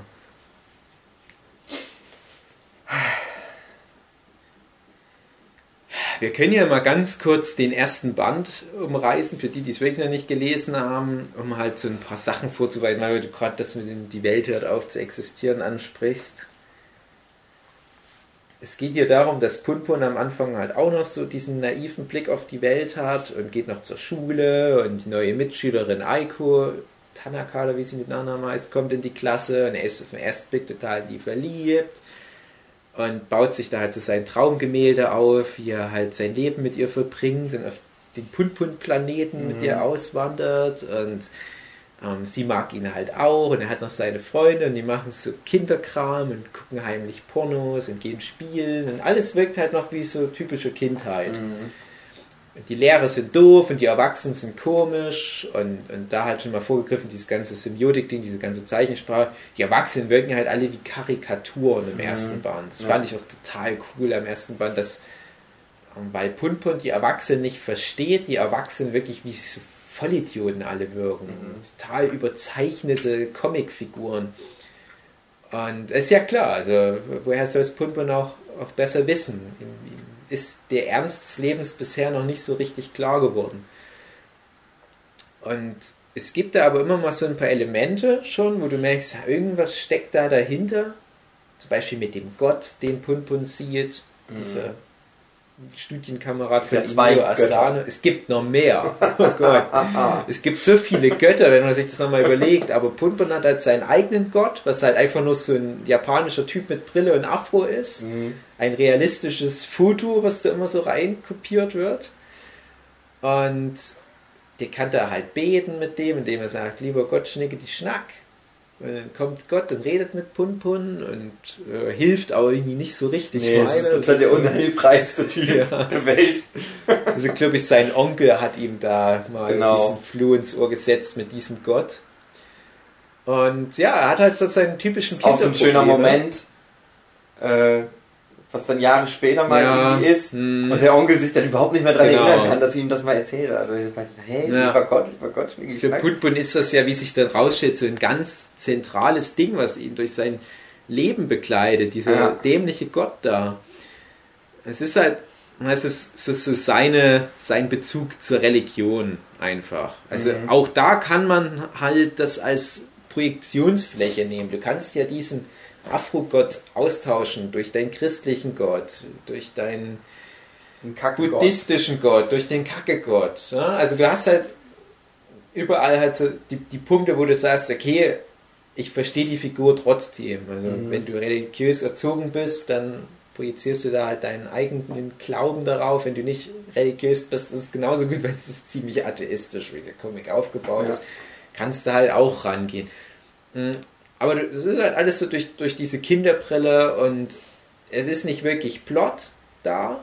Wir können ja mal ganz kurz den ersten Band umreißen, für die, die es wirklich noch nicht gelesen haben, um halt so ein paar Sachen vorzubereiten, weil du gerade das mit dem, die Welt hört auf zu existieren, ansprichst. Es geht hier darum, dass Punpun am Anfang halt auch noch so diesen naiven Blick auf die Welt hat und geht noch zur Schule und die neue Mitschülerin Aiko Tanaka, oder wie sie mit Nachnamen heißt, kommt in die Klasse und er ist auf den ersten Blick total in die verliebt und baut sich da halt so sein Traumgemälde auf, wie er halt sein Leben mit ihr verbringt und auf den Punpun-Planeten mit ihr auswandert und sie mag ihn halt auch und er hat noch seine Freunde und die machen so Kinderkram und gucken heimlich Pornos und gehen spielen und alles wirkt halt noch wie so typische Kindheit. Und die Lehrer sind doof und die Erwachsenen sind komisch und da halt schon mal vorgegriffen, dieses ganze Symbiotik-Ding, diese ganze Zeichensprache. Die Erwachsenen wirken halt alle wie Karikaturen im ersten Band. Das fand ich auch total cool am ersten Band, dass, weil Punpun die Erwachsenen nicht versteht, die Erwachsenen wirklich wie so Vollidioten alle wirken. Total überzeichnete Comicfiguren. Und ist ja klar, also woher soll es Punpun auch besser wissen? Ihm ist der Ernst des Lebens bisher noch nicht so richtig klar geworden. Und es gibt da aber immer mal so ein paar Elemente schon, wo du merkst, irgendwas steckt da dahinter. Zum Beispiel mit dem Gott, den Punpun sieht. Diese Studienkamerad von Inio Asano. Es gibt noch mehr. Oh Gott. Es gibt so viele Götter, wenn man sich das nochmal überlegt. Aber Punpun hat halt seinen eigenen Gott, was halt einfach nur so ein japanischer Typ mit Brille und Afro ist. Ein realistisches Foto, was da immer so reinkopiert wird. Und der kann da halt beten mit dem, indem er sagt, lieber Gott, schnicke die Schnack. Und dann kommt Gott und redet mit Punpun und hilft aber irgendwie nicht so richtig. Das ist der unhilfreichste Typ der Welt. Also glaube ich, sein Onkel hat ihm da mal diesen Floh ins Ohr gesetzt mit diesem Gott. Und ja, er hat halt so seinen typischen Kinderproblem. Auch so ein schöner Moment, was dann Jahre später mal irgendwie ist und der Onkel sich dann überhaupt nicht mehr daran erinnern kann, dass ich ihm das mal erzählt habe. Also ich dachte, hey, lieber Gott, für Punpun ist das ja, wie sich dann rausstellt, so ein ganz zentrales Ding, was ihm durch sein Leben bekleidet, dieser dämliche Gott da. Es ist halt, es ist sein Bezug zur Religion einfach. Also auch da kann man halt das als Projektionsfläche nehmen. Du kannst ja diesen Afro-Gott austauschen durch deinen christlichen Gott, durch deinen buddhistischen Gott, durch den Kacke-Gott. Ja? Also du hast halt überall halt so die Punkte, wo du sagst, okay, ich verstehe die Figur trotzdem. Also wenn du religiös erzogen bist, dann projizierst du da halt deinen eigenen Glauben darauf. Wenn du nicht religiös bist, ist es genauso gut, weil es ist ziemlich atheistisch, wie der Comic aufgebaut ist. Kannst du halt auch rangehen. Aber das ist halt alles so durch diese Kinderbrille und es ist nicht wirklich Plot da.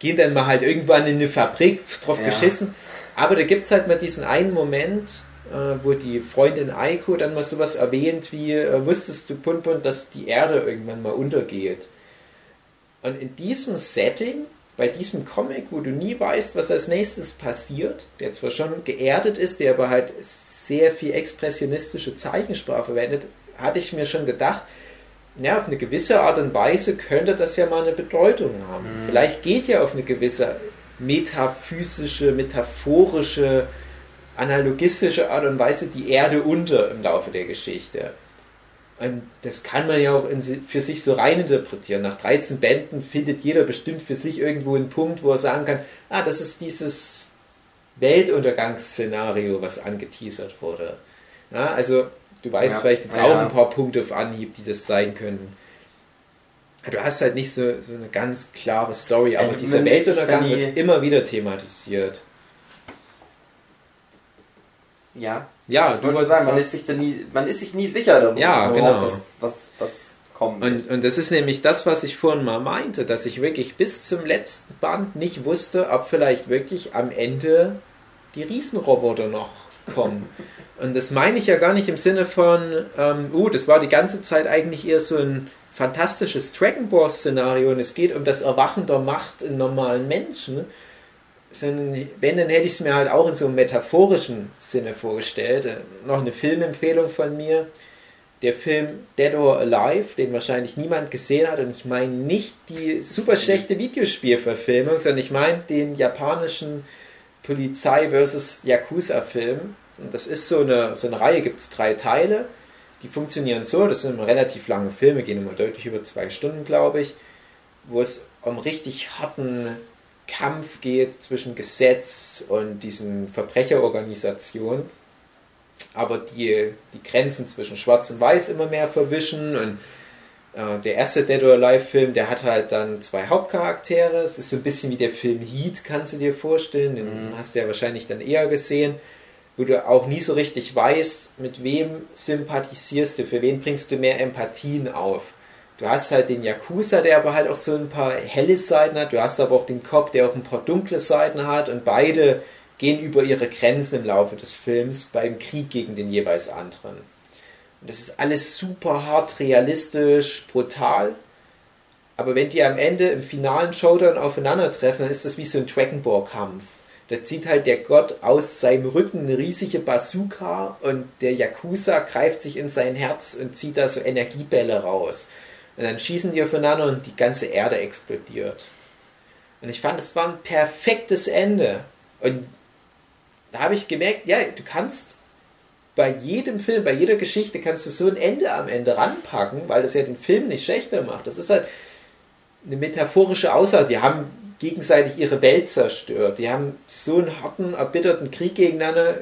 Die gehen dann mal halt irgendwann in eine Fabrik, drauf geschissen. Aber da gibt es halt mal diesen einen Moment, wo die Freundin Aiko dann mal sowas erwähnt wie, wusstest du, Punpun, dass die Erde irgendwann mal untergeht? Und in diesem Setting, bei diesem Comic, wo du nie weißt, was als nächstes passiert, der zwar schon geerdet ist, der aber halt sehr viel expressionistische Zeichensprache verwendet, hatte ich mir schon gedacht, ja, auf eine gewisse Art und Weise könnte das ja mal eine Bedeutung haben. Mhm. Vielleicht geht ja auf eine gewisse metaphysische, metaphorische, analogistische Art und Weise die Erde unter im Laufe der Geschichte. Und das kann man ja auch für sich so rein interpretieren. Nach 13 Bänden findet jeder bestimmt für sich irgendwo einen Punkt, wo er sagen kann, ah, das ist dieses Weltuntergangsszenario, was angeteasert wurde. Ja, also du weißt vielleicht jetzt auch ein paar Punkte auf Anhieb, die das sein könnten. Du hast halt nicht so eine ganz klare Story, aber dieser Weltuntergang wird immer wieder thematisiert. Ja, ja, du wolltest sagen, man ist sich nie sicher darüber, was kommt. Und das ist nämlich das, was ich vorhin mal meinte, dass ich wirklich bis zum letzten Band nicht wusste, ob vielleicht wirklich am Ende die Riesenroboter noch kommen. Und das meine ich ja gar nicht im Sinne von, das war die ganze Zeit eigentlich eher so ein fantastisches Dragon Ball Szenario und es geht um das Erwachen der Macht in normalen Menschen, sondern wenn, dann hätte ich es mir halt auch in so einem metaphorischen Sinne vorgestellt. Noch eine Filmempfehlung von mir. Der Film Dead or Alive, den wahrscheinlich niemand gesehen hat. Und ich meine nicht die super schlechte Videospielverfilmung, sondern ich meine den japanischen Polizei versus Yakuza-Film. Und das ist so eine Reihe, gibt es 3 Teile. Die funktionieren so, das sind immer relativ lange Filme, gehen immer deutlich über 2 Stunden, glaube ich, wo es um richtig harten Kampf geht zwischen Gesetz und diesen Verbrecherorganisationen, aber die Grenzen zwischen Schwarz und Weiß immer mehr verwischen und der erste Dead or Alive Film, der hat halt dann 2 Hauptcharaktere, es ist so ein bisschen wie der Film Heat, kannst du dir vorstellen, den hast du ja wahrscheinlich dann eher gesehen, wo du auch nie so richtig weißt, mit wem sympathisierst du, für wen bringst du mehr Empathien auf. Du hast halt den Yakuza, der aber halt auch so ein paar helle Seiten hat. Du hast aber auch den Cop, der auch ein paar dunkle Seiten hat. Und beide gehen über ihre Grenzen im Laufe des Films beim Krieg gegen den jeweils anderen. Und das ist alles super hart, realistisch, brutal. Aber wenn die am Ende im finalen Showdown aufeinandertreffen, dann ist das wie so ein Dragon Ball Kampf. Da zieht halt der Gott aus seinem Rücken eine riesige Bazooka und der Yakuza greift sich in sein Herz und zieht da so Energiebälle raus. Und dann schießen die aufeinander und die ganze Erde explodiert. Und ich fand, es war ein perfektes Ende. Und da habe ich gemerkt, ja, du kannst bei jedem Film, bei jeder Geschichte kannst du so ein Ende am Ende ranpacken, weil das ja den Film nicht schlechter macht. Das ist halt eine metaphorische Aussage. Die haben gegenseitig ihre Welt zerstört. Die haben so einen harten, erbitterten Krieg gegeneinander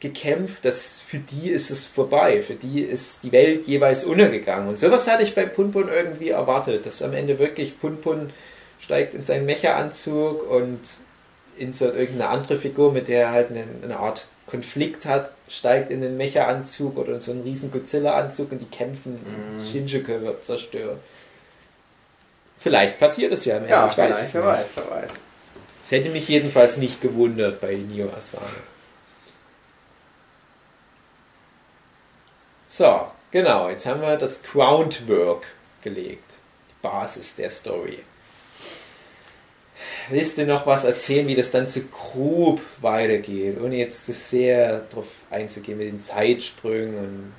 gekämpft, dass für die ist es vorbei, für die ist die Welt jeweils untergegangen. Und sowas hatte ich bei Punpun irgendwie erwartet, dass am Ende wirklich Punpun steigt in seinen Mecha-Anzug und insert irgendeine andere Figur, mit der er halt eine Art Konflikt hat, steigt in den Mecha-Anzug oder in so einen riesen Godzilla-Anzug und die kämpfen und Shinjuku wird zerstört. Vielleicht passiert es ja am Ende, ich weiß es nicht. Wer weiß. Es hätte mich jedenfalls nicht gewundert bei Inio Asano. So, genau, jetzt haben wir das Groundwork gelegt, die Basis der Story. Willst du noch was erzählen, wie das dann so grob weitergeht, ohne jetzt zu sehr drauf einzugehen mit den Zeitsprüngen?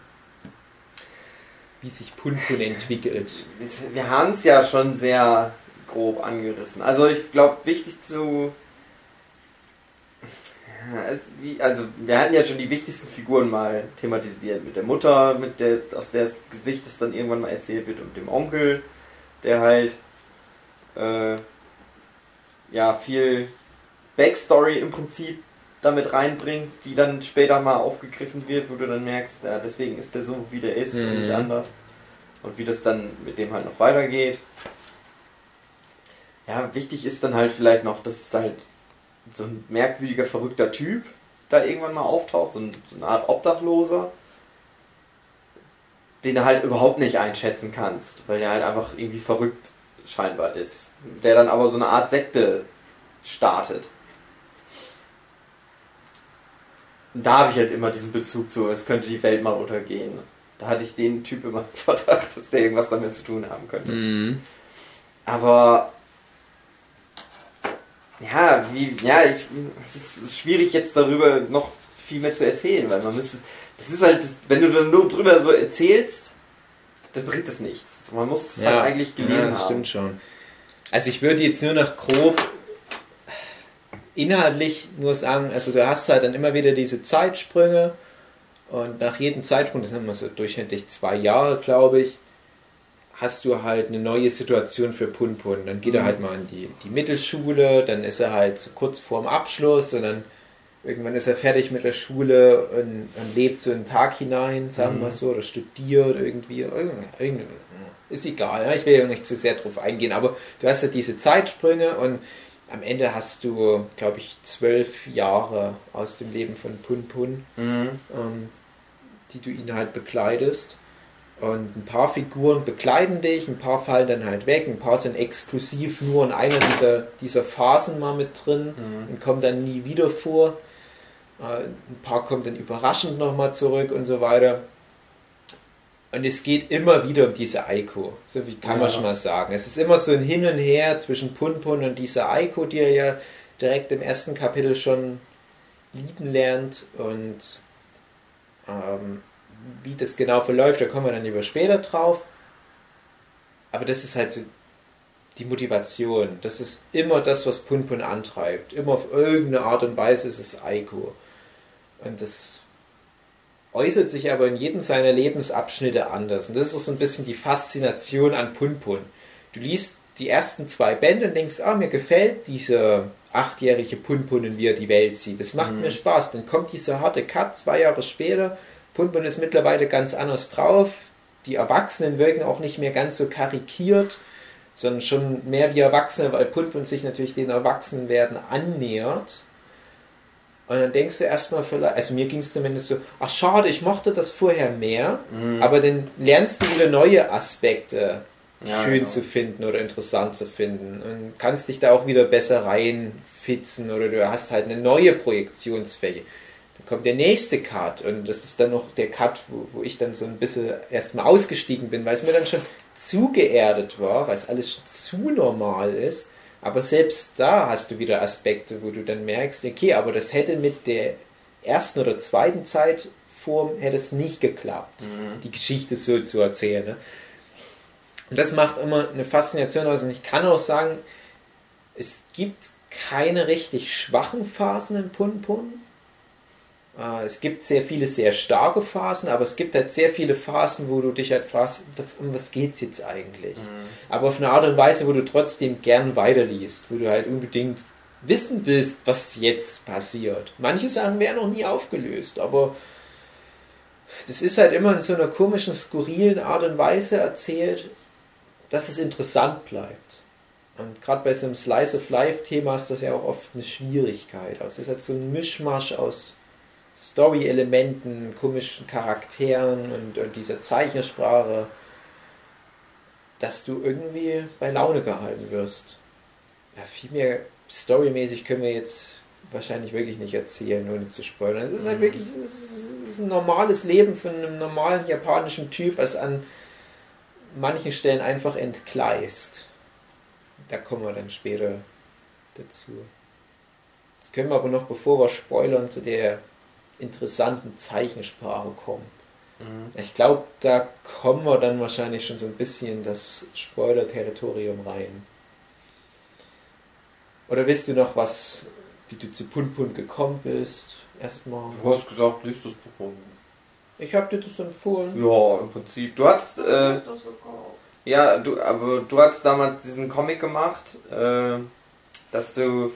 wie sich Punpun entwickelt. Wir haben es ja schon sehr grob angerissen. Also ich glaube, wichtig zu... Also wir hatten ja schon die wichtigsten Figuren mal thematisiert. Mit der Mutter, aus der Gesicht das dann irgendwann mal erzählt wird, und dem Onkel, der halt viel Backstory im Prinzip damit reinbringt, die dann später mal aufgegriffen wird, wo du dann merkst, ja, deswegen ist der so, wie der ist, und nicht anders. Und wie das dann mit dem halt noch weitergeht. Ja, wichtig ist dann halt vielleicht noch, dass es halt so ein merkwürdiger, verrückter Typ da irgendwann mal auftaucht, so eine Art Obdachloser, den du halt überhaupt nicht einschätzen kannst, weil der halt einfach irgendwie verrückt scheinbar ist. Der dann aber so eine Art Sekte startet. Und da habe ich halt immer diesen Bezug zu, es könnte die Welt mal untergehen. Da hatte ich den Typ immer im Verdacht, dass der irgendwas damit zu tun haben könnte. Mhm. Aber ja, es ist schwierig jetzt darüber noch viel mehr zu erzählen, weil man müsste, das ist halt, wenn du dann nur drüber so erzählst, dann bringt das nichts. Man muss das halt eigentlich gelesen haben. Ja, das stimmt schon. Also ich würde jetzt nur noch grob inhaltlich nur sagen, also du hast halt dann immer wieder diese Zeitsprünge, und nach jedem Zeitsprung, das sind immer so durchschnittlich 2 Jahre, glaube ich, hast du halt eine neue Situation für Punpun. Dann geht er halt mal in die Mittelschule, dann ist er halt kurz vorm Abschluss, und dann irgendwann ist er fertig mit der Schule und lebt so einen Tag hinein, sagen wir mal so, oder studiert irgendwie. Ist egal, ne? Ich will ja nicht zu sehr drauf eingehen, aber du hast ja diese Zeitsprünge, und am Ende hast du, glaube ich, 12 Jahre aus dem Leben von Punpun, die du ihn halt bekleidest. Und ein paar Figuren begleiten dich, ein paar fallen dann halt weg, ein paar sind exklusiv nur in einer dieser Phasen mal mit drin und kommen dann nie wieder vor. Ein paar kommen dann überraschend nochmal zurück und so weiter. Und es geht immer wieder um diese Aiko, so wie kann man schon mal sagen. Es ist immer so ein Hin und Her zwischen Punpun und dieser Aiko, die er ja direkt im ersten Kapitel schon lieben lernt, und wie das genau verläuft, da kommen wir dann lieber später drauf. Aber das ist halt so die Motivation. Das ist immer das, was Punpun antreibt. Immer auf irgendeine Art und Weise ist es Aiko. Und das äußert sich aber in jedem seiner Lebensabschnitte anders. Und das ist auch so ein bisschen die Faszination an Punpun. Du liest die ersten 2 Bände und denkst, mir gefällt dieser 8-jährige Punpun und wie er die Welt sieht. Das macht mir Spaß. Dann kommt dieser harte Cut 2 Jahre später. Punpun ist mittlerweile ganz anders drauf. Die Erwachsenen wirken auch nicht mehr ganz so karikiert, sondern schon mehr wie Erwachsene, weil Punpun sich natürlich den Erwachsenenwerden annähert. Und dann denkst du erstmal vielleicht, also mir ging es zumindest so, schade, ich mochte das vorher mehr, aber dann lernst du wieder neue Aspekte zu finden oder interessant zu finden und kannst dich da auch wieder besser reinfitzen, oder du hast halt eine neue Projektionsfläche. Dann kommt der nächste Cut, und das ist dann noch der Cut, wo ich dann so ein bisschen erstmal ausgestiegen bin, weil es mir dann schon zu geerdet war, weil es alles zu normal ist. Aber selbst da hast du wieder Aspekte, wo du dann merkst, okay, aber das hätte mit der ersten oder zweiten Zeitform hätte es nicht geklappt, die Geschichte so zu erzählen. Ne? Und das macht immer eine Faszination aus. Und ich kann auch sagen, es gibt keine richtig schwachen Phasen in Punpun. Es gibt sehr viele sehr starke Phasen, aber es gibt halt sehr viele Phasen, wo du dich halt fragst, um was geht's jetzt eigentlich? Aber auf eine Art und Weise, wo du trotzdem gern weiterliest, wo du halt unbedingt wissen willst, was jetzt passiert. Manche Sachen werden noch nie aufgelöst, aber das ist halt immer in so einer komischen, skurrilen Art und Weise erzählt, dass es interessant bleibt. Und gerade bei so einem Slice-of-Life-Thema ist das ja auch oft eine Schwierigkeit. Also es ist halt so ein Mischmasch aus Story-Elementen, komischen Charakteren und dieser Zeichensprache, dass du irgendwie bei Laune gehalten wirst. Ja, viel mehr storymäßig können wir jetzt wahrscheinlich wirklich nicht erzählen, ohne zu spoilern. Es ist halt wirklich es ist ein normales Leben von einem normalen japanischen Typ, was an manchen Stellen einfach entgleist. Da kommen wir dann später dazu. Jetzt können wir aber noch, bevor wir spoilern, zu der interessanten Zeichensprache kommen. Ich glaube, da kommen wir dann wahrscheinlich schon so ein bisschen in das Spoiler-Territorium rein. Oder willst du noch was, wie du zu Punpun gekommen bist, erstmal? Du hast gesagt, liest das Buch. Ich habe dir das empfohlen. Ja, im Prinzip. Du hast, ja, du hast damals diesen Comic gemacht, dass du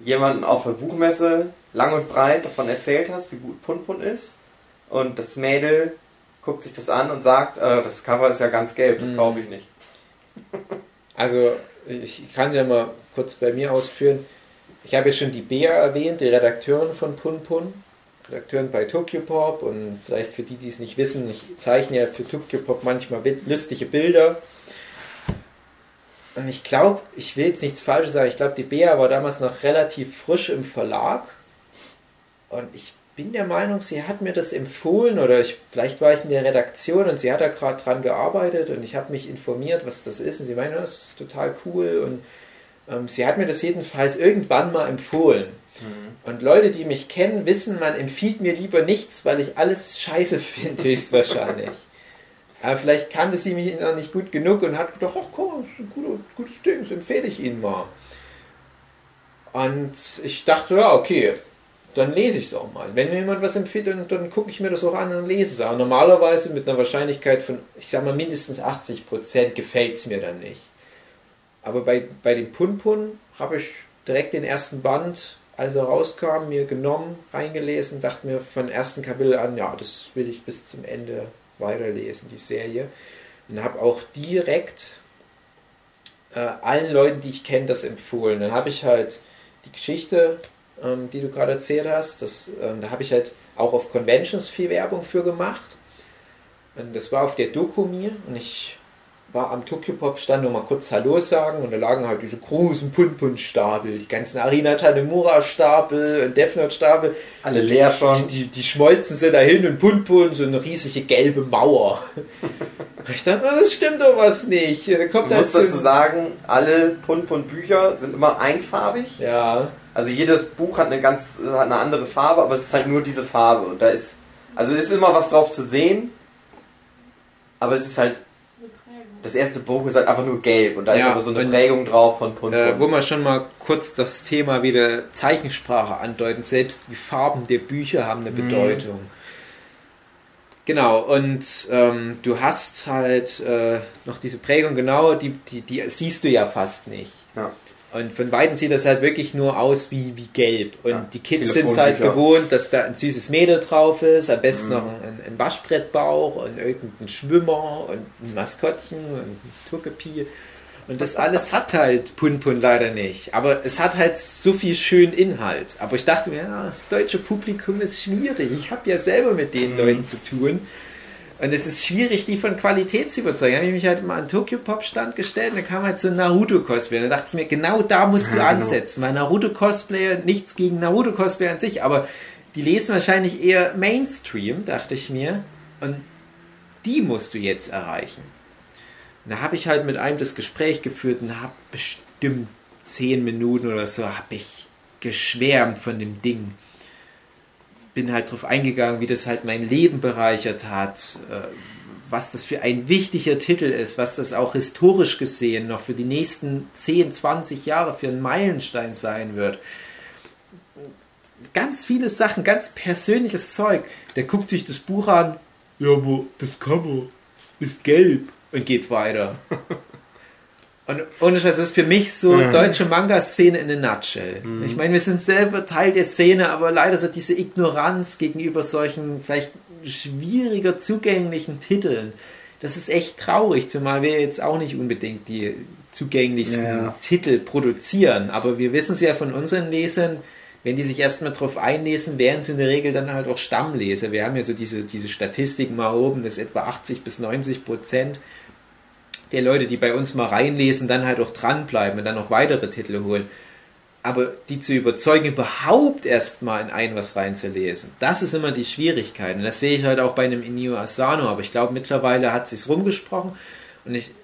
jemanden auf der Buchmesse lang und breit davon erzählt hast, wie gut Punpun ist. Und das Mädel guckt sich das an und sagt, das Cover ist ja ganz gelb, das kaufe ich nicht. Also, ich kann es ja mal kurz bei mir ausführen. Ich habe jetzt schon die Bea erwähnt, die Redakteurin von Punpun. Redakteurin bei Tokyopop. Und vielleicht für die, die es nicht wissen, ich zeichne ja für Tokyopop manchmal lustige Bilder. Und ich glaube, ich will jetzt nichts Falsches sagen, ich glaube, die Bea war damals noch relativ frisch im Verlag. Und ich bin der Meinung, sie hat mir das empfohlen oder vielleicht war ich in der Redaktion und sie hat da gerade dran gearbeitet und ich habe mich informiert, was das ist und sie meinte, das ist total cool und sie hat mir das jedenfalls irgendwann mal empfohlen. Und Leute, die mich kennen, wissen, man empfiehlt mir lieber nichts, weil ich alles scheiße finde, höchstwahrscheinlich. Aber vielleicht kannte sie mich noch nicht gut genug und hat gedacht, ach komm, das ist ein gutes Ding, das empfehle ich Ihnen mal. Und ich dachte, ja, okay, dann lese ich es auch mal. Wenn mir jemand was empfiehlt, dann gucke ich mir das auch an und lese es. Aber normalerweise mit einer Wahrscheinlichkeit von, ich sag mal, mindestens 80% gefällt es mir dann nicht. Aber bei dem Punpun habe ich direkt den ersten Band, als er rauskam, mir genommen, reingelesen, dachte mir von ersten Kapitel an, ja, das will ich bis zum Ende weiterlesen, die Serie. Und habe auch direkt allen Leuten, die ich kenne, das empfohlen. Dann habe ich halt die Geschichte, die du gerade erzählt hast, da habe ich halt auch auf Conventions viel Werbung für gemacht. Und das war auf der Dokumi und ich war am Tokyopop-Stand nochmal kurz Hallo sagen und da lagen halt diese großen Punpun-Stapel, die ganzen Arina Tanemura-Stapel und Death Note-Stapel. Alle leer schon. Die schmolzen sie dahin und Punpun, so eine riesige gelbe Mauer. Ich dachte, das stimmt doch was nicht. Kommt du musst dazu sagen, alle Punpun-Bücher sind immer einfarbig. Ja. Also jedes Buch hat eine andere Farbe, aber es ist halt nur diese Farbe. Und da ist, also ist immer was drauf zu sehen, aber es ist halt, das erste Buch ist halt einfach nur gelb und da ist aber so eine Prägung drauf von Punpun. Wo wir schon mal kurz das Thema wieder Zeichensprache andeuten, selbst die Farben der Bücher haben eine Bedeutung. Genau, und du hast halt noch diese Prägung, genau, die siehst du ja fast nicht. Ja. Und von Weitem sieht das halt wirklich nur aus wie gelb. Und ja, die Kids sind es halt gewohnt, dass da ein süßes Mädel drauf ist, am besten noch ein Waschbrettbauch und irgendein Schwimmer und ein Maskottchen und ein Tuckepi. Und das alles hat halt Punpun leider nicht. Aber es hat halt so viel schönen Inhalt. Aber ich dachte mir, ja, das deutsche Publikum ist schwierig. Ich habe ja selber mit den Leuten zu tun. Und es ist schwierig, die von Qualität zu überzeugen. Da habe ich mich halt immer an Tokyopop-Stand gestellt und da kam halt so ein Naruto-Cosplayer. Da dachte ich mir, genau da musst du ansetzen. Weil Naruto-Cosplayer, nichts gegen Naruto-Cosplayer an sich, aber die lesen wahrscheinlich eher Mainstream, dachte ich mir. Und die musst du jetzt erreichen. Und da habe ich halt mit einem das Gespräch geführt und habe bestimmt 10 Minuten oder so, habe ich geschwärmt von dem Ding. Bin halt drauf eingegangen, wie das halt mein Leben bereichert hat, was das für ein wichtiger Titel ist, was das auch historisch gesehen noch für die nächsten 10, 20 Jahre für einen Meilenstein sein wird. Ganz viele Sachen, ganz persönliches Zeug. Der guckt sich das Buch an, ja, aber das Cover ist gelb und geht weiter. Und ohne Scheiß, das ist für mich so deutsche Manga-Szene in a nutshell. Ich meine, wir sind selber Teil der Szene, aber leider so diese Ignoranz gegenüber solchen vielleicht schwieriger zugänglichen Titeln, das ist echt traurig, zumal wir jetzt auch nicht unbedingt die zugänglichsten Titel produzieren, aber wir wissen es ja von unseren Lesern, wenn die sich erstmal drauf einlesen, wären sie in der Regel dann halt auch Stammleser. Wir haben ja so diese Statistiken mal oben, dass etwa 80-90% der Leute, die bei uns mal reinlesen, dann halt auch dranbleiben und dann noch weitere Titel holen. Aber die zu überzeugen, überhaupt erstmal in einen was reinzulesen, das ist immer die Schwierigkeit. Und das sehe ich halt auch bei einem Inio Asano. Aber ich glaube, mittlerweile hat es sich rumgesprochen. Und ich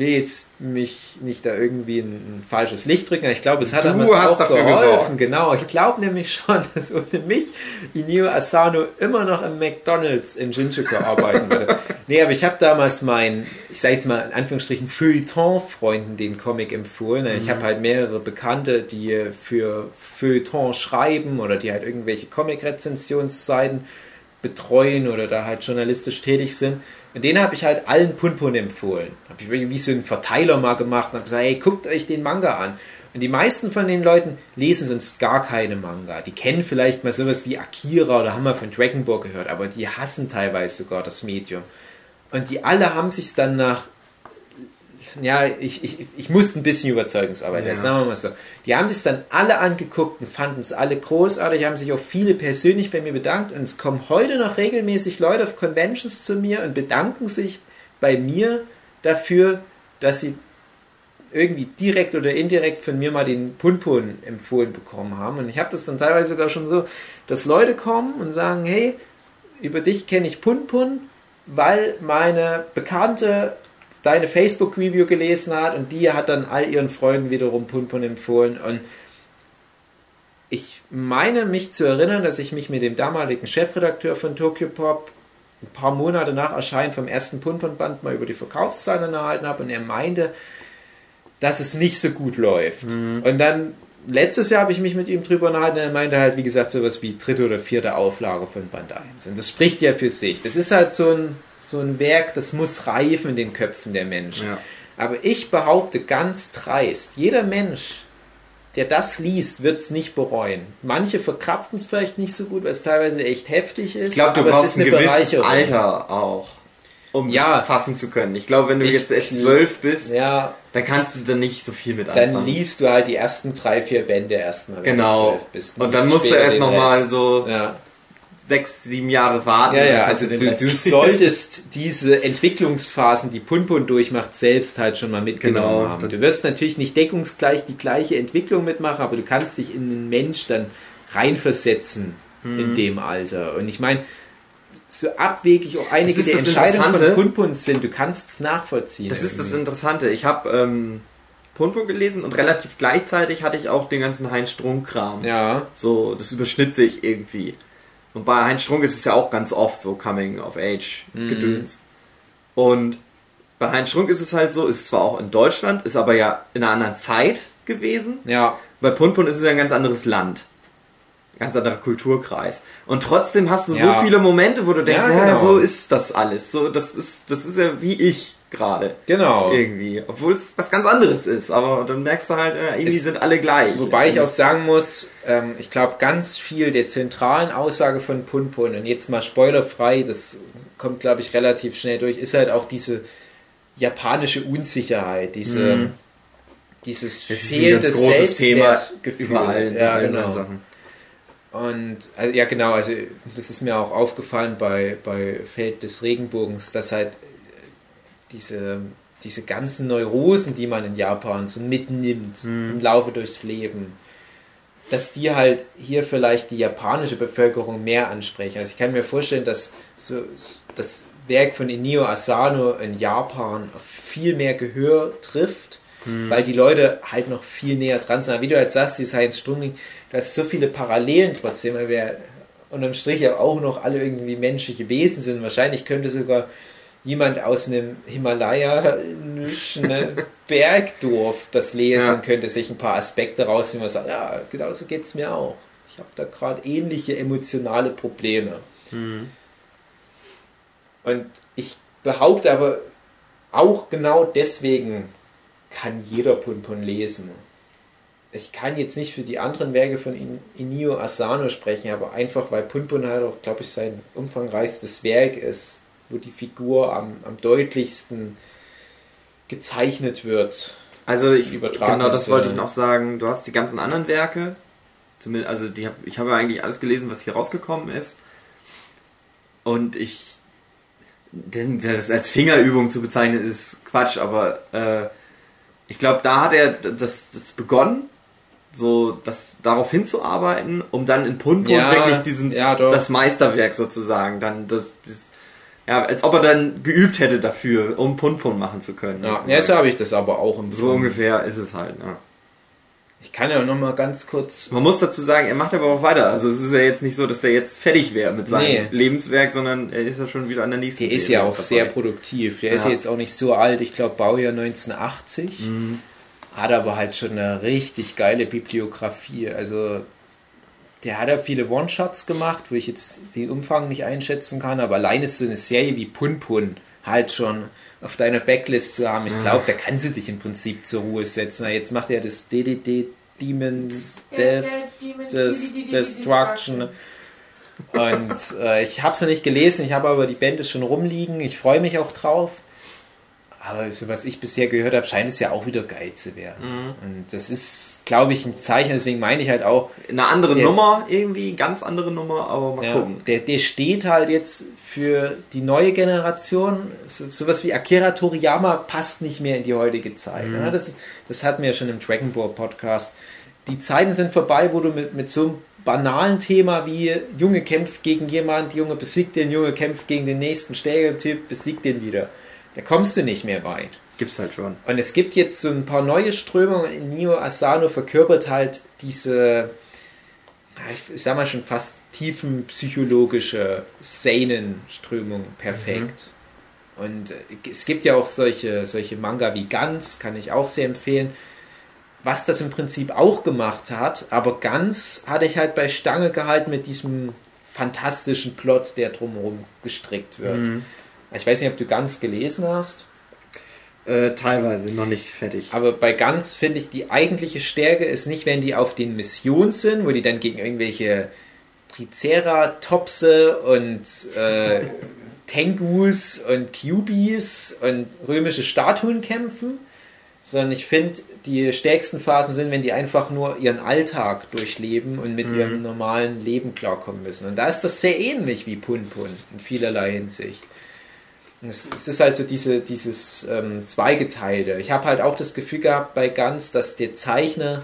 will jetzt mich nicht da irgendwie ein falsches Licht drücken, aber ich glaube, es hat einem auch geholfen. Genau, ich glaube nämlich schon, dass ohne mich Inio Asano immer noch im McDonald's in Shinjuku arbeiten würde. Nee, aber ich habe damals meinen, ich sage jetzt mal in Anführungsstrichen, Feuilleton-Freunden den Comic empfohlen. Ich habe halt mehrere Bekannte, die für Feuilleton schreiben oder die halt irgendwelche Comic-Rezensionsseiten betreuen oder da halt journalistisch tätig sind. Und denen habe ich halt allen Punpun empfohlen. Habe ich irgendwie so einen Verteiler mal gemacht und habe gesagt, hey, guckt euch den Manga an. Und die meisten von den Leuten lesen sonst gar keine Manga. Die kennen vielleicht mal sowas wie Akira oder haben mal von Dragon Ball gehört, aber die hassen teilweise sogar das Medium. Und die alle haben sich dann nach, ja, ich musste ein bisschen Überzeugungsarbeit, ja, sagen wir mal so. Die haben sich dann alle angeguckt und fanden es alle großartig, haben sich auch viele persönlich bei mir bedankt und es kommen heute noch regelmäßig Leute auf Conventions zu mir und bedanken sich bei mir dafür, dass sie irgendwie direkt oder indirekt von mir mal den Punpun empfohlen bekommen haben. Und ich habe das dann teilweise sogar schon so, dass Leute kommen und sagen, hey, über dich kenne ich Punpun, weil meine Bekannte deine Facebook-Review gelesen hat und die hat dann all ihren Freunden wiederum Punpun empfohlen. Und ich meine mich zu erinnern, dass ich mich mit dem damaligen Chefredakteur von Tokyopop ein paar Monate nach Erscheinen vom ersten Punpun-Band mal über die Verkaufszahlen unterhalten habe und er meinte, dass es nicht so gut läuft. Mhm. Und dann, letztes Jahr habe ich mich mit ihm drüber unterhalten und er meinte halt, wie gesagt, sowas wie 3. oder 4. Auflage von Band 1. Und das spricht ja für sich. Das ist halt so ein Werk, das muss reifen in den Köpfen der Menschen. Ja. Aber ich behaupte ganz dreist, jeder Mensch, der das liest, wird es nicht bereuen. Manche verkraften es vielleicht nicht so gut, weil es teilweise echt heftig ist. Ich glaube, du brauchst ein gewisses Alter auch, um das fassen zu können. Ich glaube, wenn du jetzt echt 12 bist, dann kannst du da nicht so viel mit anfangen. Dann liest du halt die ersten 3-4 Bände erstmal, wenn du 12 bist. Und dann musst du erst nochmal so 6-7 Jahre warten. Ja, also du solltest diese Entwicklungsphasen, die Punpun durchmacht, selbst halt schon mal mitgenommen haben. Du wirst natürlich nicht deckungsgleich die gleiche Entwicklung mitmachen, aber du kannst dich in den Mensch dann reinversetzen in dem Alter. Und ich meine, so abwegig auch einige der Entscheidungen von Punpun sind, du kannst es nachvollziehen. Das ist das Interessante. Ich habe Punpun gelesen und relativ gleichzeitig hatte ich auch den ganzen Heinz Strunk-Kram. Ja. So, das überschnitt sich irgendwie. Und bei Heinz Strunk ist es ja auch ganz oft so Coming-of-Age-Gedöns. Mhm. Und bei Heinz Strunk ist es halt so, ist zwar auch in Deutschland, ist aber ja in einer anderen Zeit gewesen. Ja. Bei Punpun ist es ja ein ganz anderes Land. Ganz anderer Kulturkreis. Und trotzdem hast du so viele Momente, wo du denkst, so ist das alles. So, das ist ja wie ich gerade. Genau. Irgendwie. Obwohl es was ganz anderes ist. Aber dann merkst du halt, irgendwie sind alle gleich. Wobei ich auch sagen muss, ich glaube, ganz viel der zentralen Aussage von Punpun, und jetzt mal spoilerfrei, das kommt, glaube ich, relativ schnell durch, ist halt auch diese japanische Unsicherheit, dieses fehlende Selbstwertgefühl. Überall in allen Sachen. Und also das ist mir auch aufgefallen bei Feld des Regenbogens, dass halt diese ganzen Neurosen, die man in Japan so mitnimmt im Laufe durchs Leben, dass die halt hier vielleicht die japanische Bevölkerung mehr ansprechen. Also ich kann mir vorstellen, dass so das Werk von Inio Asano in Japan auf viel mehr Gehör trifft, weil die Leute halt noch viel näher dran sind. Aber wie du jetzt sagst, dieses Heinz Strunk, da ist so viele Parallelen trotzdem, weil wir unterm Strich ja auch noch alle irgendwie menschliche Wesen sind. Wahrscheinlich könnte sogar jemand aus einem himalayanischen Bergdorf das lesen und könnte sich ein paar Aspekte rausnehmen und sagen, ja, genau so geht es mir auch. Ich habe da gerade ähnliche emotionale Probleme. Und ich behaupte aber auch genau deswegen, kann jeder Punpun lesen. Ich kann jetzt nicht für die anderen Werke von Inio Asano sprechen, aber einfach, weil Punpun halt auch, glaube ich, sein umfangreichstes Werk ist, wo die Figur am deutlichsten gezeichnet wird. Also das wollte ich noch sagen. Du hast die ganzen anderen Werke, zumindest, also ich habe ja eigentlich alles gelesen, was hier rausgekommen ist. Und das als Fingerübung zu bezeichnen, ist Quatsch, aber ich glaube, da hat er das begonnen, so darauf hinzuarbeiten, um dann in Punpun wirklich das Meisterwerk sozusagen, dann das Ja, als ob er dann geübt hätte dafür, um Punpun machen zu können. Ja, ja, so habe ich das aber auch im So ungefähr ist es halt, ja. Ich kann ja noch mal ganz kurz... Man muss dazu sagen, er macht aber auch weiter. Also es ist ja jetzt nicht so, dass er jetzt fertig wäre mit seinem Lebenswerk, sondern er ist ja schon wieder an der nächsten Serie. Der ist ja auch sehr produktiv. Der ist ja jetzt auch nicht so alt. Ich glaube, Baujahr 1980. Mhm. Hat aber halt schon eine richtig geile Bibliografie. Also der hat ja viele One-Shots gemacht, wo ich jetzt den Umfang nicht einschätzen kann. Aber allein ist so eine Serie wie Punpun halt schon... auf deiner Backlist zu haben. Ich glaube, da kannst du dich im Prinzip zur Ruhe setzen. Jetzt macht er das DDD Demons Death Destruction. Und ich habe es noch nicht gelesen, ich habe aber die Bände schon rumliegen. Ich freue mich auch drauf. Aber so was ich bisher gehört habe, scheint es ja auch wieder geil zu werden. Mhm. Und das ist, glaube ich, ein Zeichen. Deswegen meine ich halt auch... Eine andere Nummer irgendwie, ganz andere Nummer, aber mal gucken. Der steht halt jetzt für die neue Generation. Sowas wie Akira Toriyama passt nicht mehr in die heutige Zeit. Mhm. Das hatten wir ja schon im Dragon Ball Podcast. Die Zeiten sind vorbei, wo du mit so einem banalen Thema wie Junge kämpft gegen jemand, Junge besiegt den, Junge kämpft gegen den nächsten Stereotyp, besiegt den wieder. Da kommst du nicht mehr weit. Gibt's halt schon. Und es gibt jetzt so ein paar neue Strömungen. Inio Asano verkörpert halt diese, ich sag mal schon fast tiefenpsychologische Seinen-Strömung perfekt. Mhm. Und es gibt ja auch solche Manga wie Ganz, kann ich auch sehr empfehlen. Was das im Prinzip auch gemacht hat, aber Ganz hatte ich halt bei Stange gehalten mit diesem fantastischen Plot, der drumherum gestrickt wird. Mhm. Ich weiß nicht, ob du Ganz gelesen hast. Teilweise, noch nicht fertig. Aber bei Ganz finde ich, die eigentliche Stärke ist nicht, wenn die auf den Missionen sind, wo die dann gegen irgendwelche Triceratopse und Tengus und Kyubis und römische Statuen kämpfen, sondern ich finde, die stärksten Phasen sind, wenn die einfach nur ihren Alltag durchleben und mit ihrem normalen Leben klarkommen müssen. Und da ist das sehr ähnlich wie Punpun in vielerlei Hinsicht. Es ist halt so dieses Zweigeteilte. Ich habe halt auch das Gefühl gehabt bei Ganz, dass der Zeichner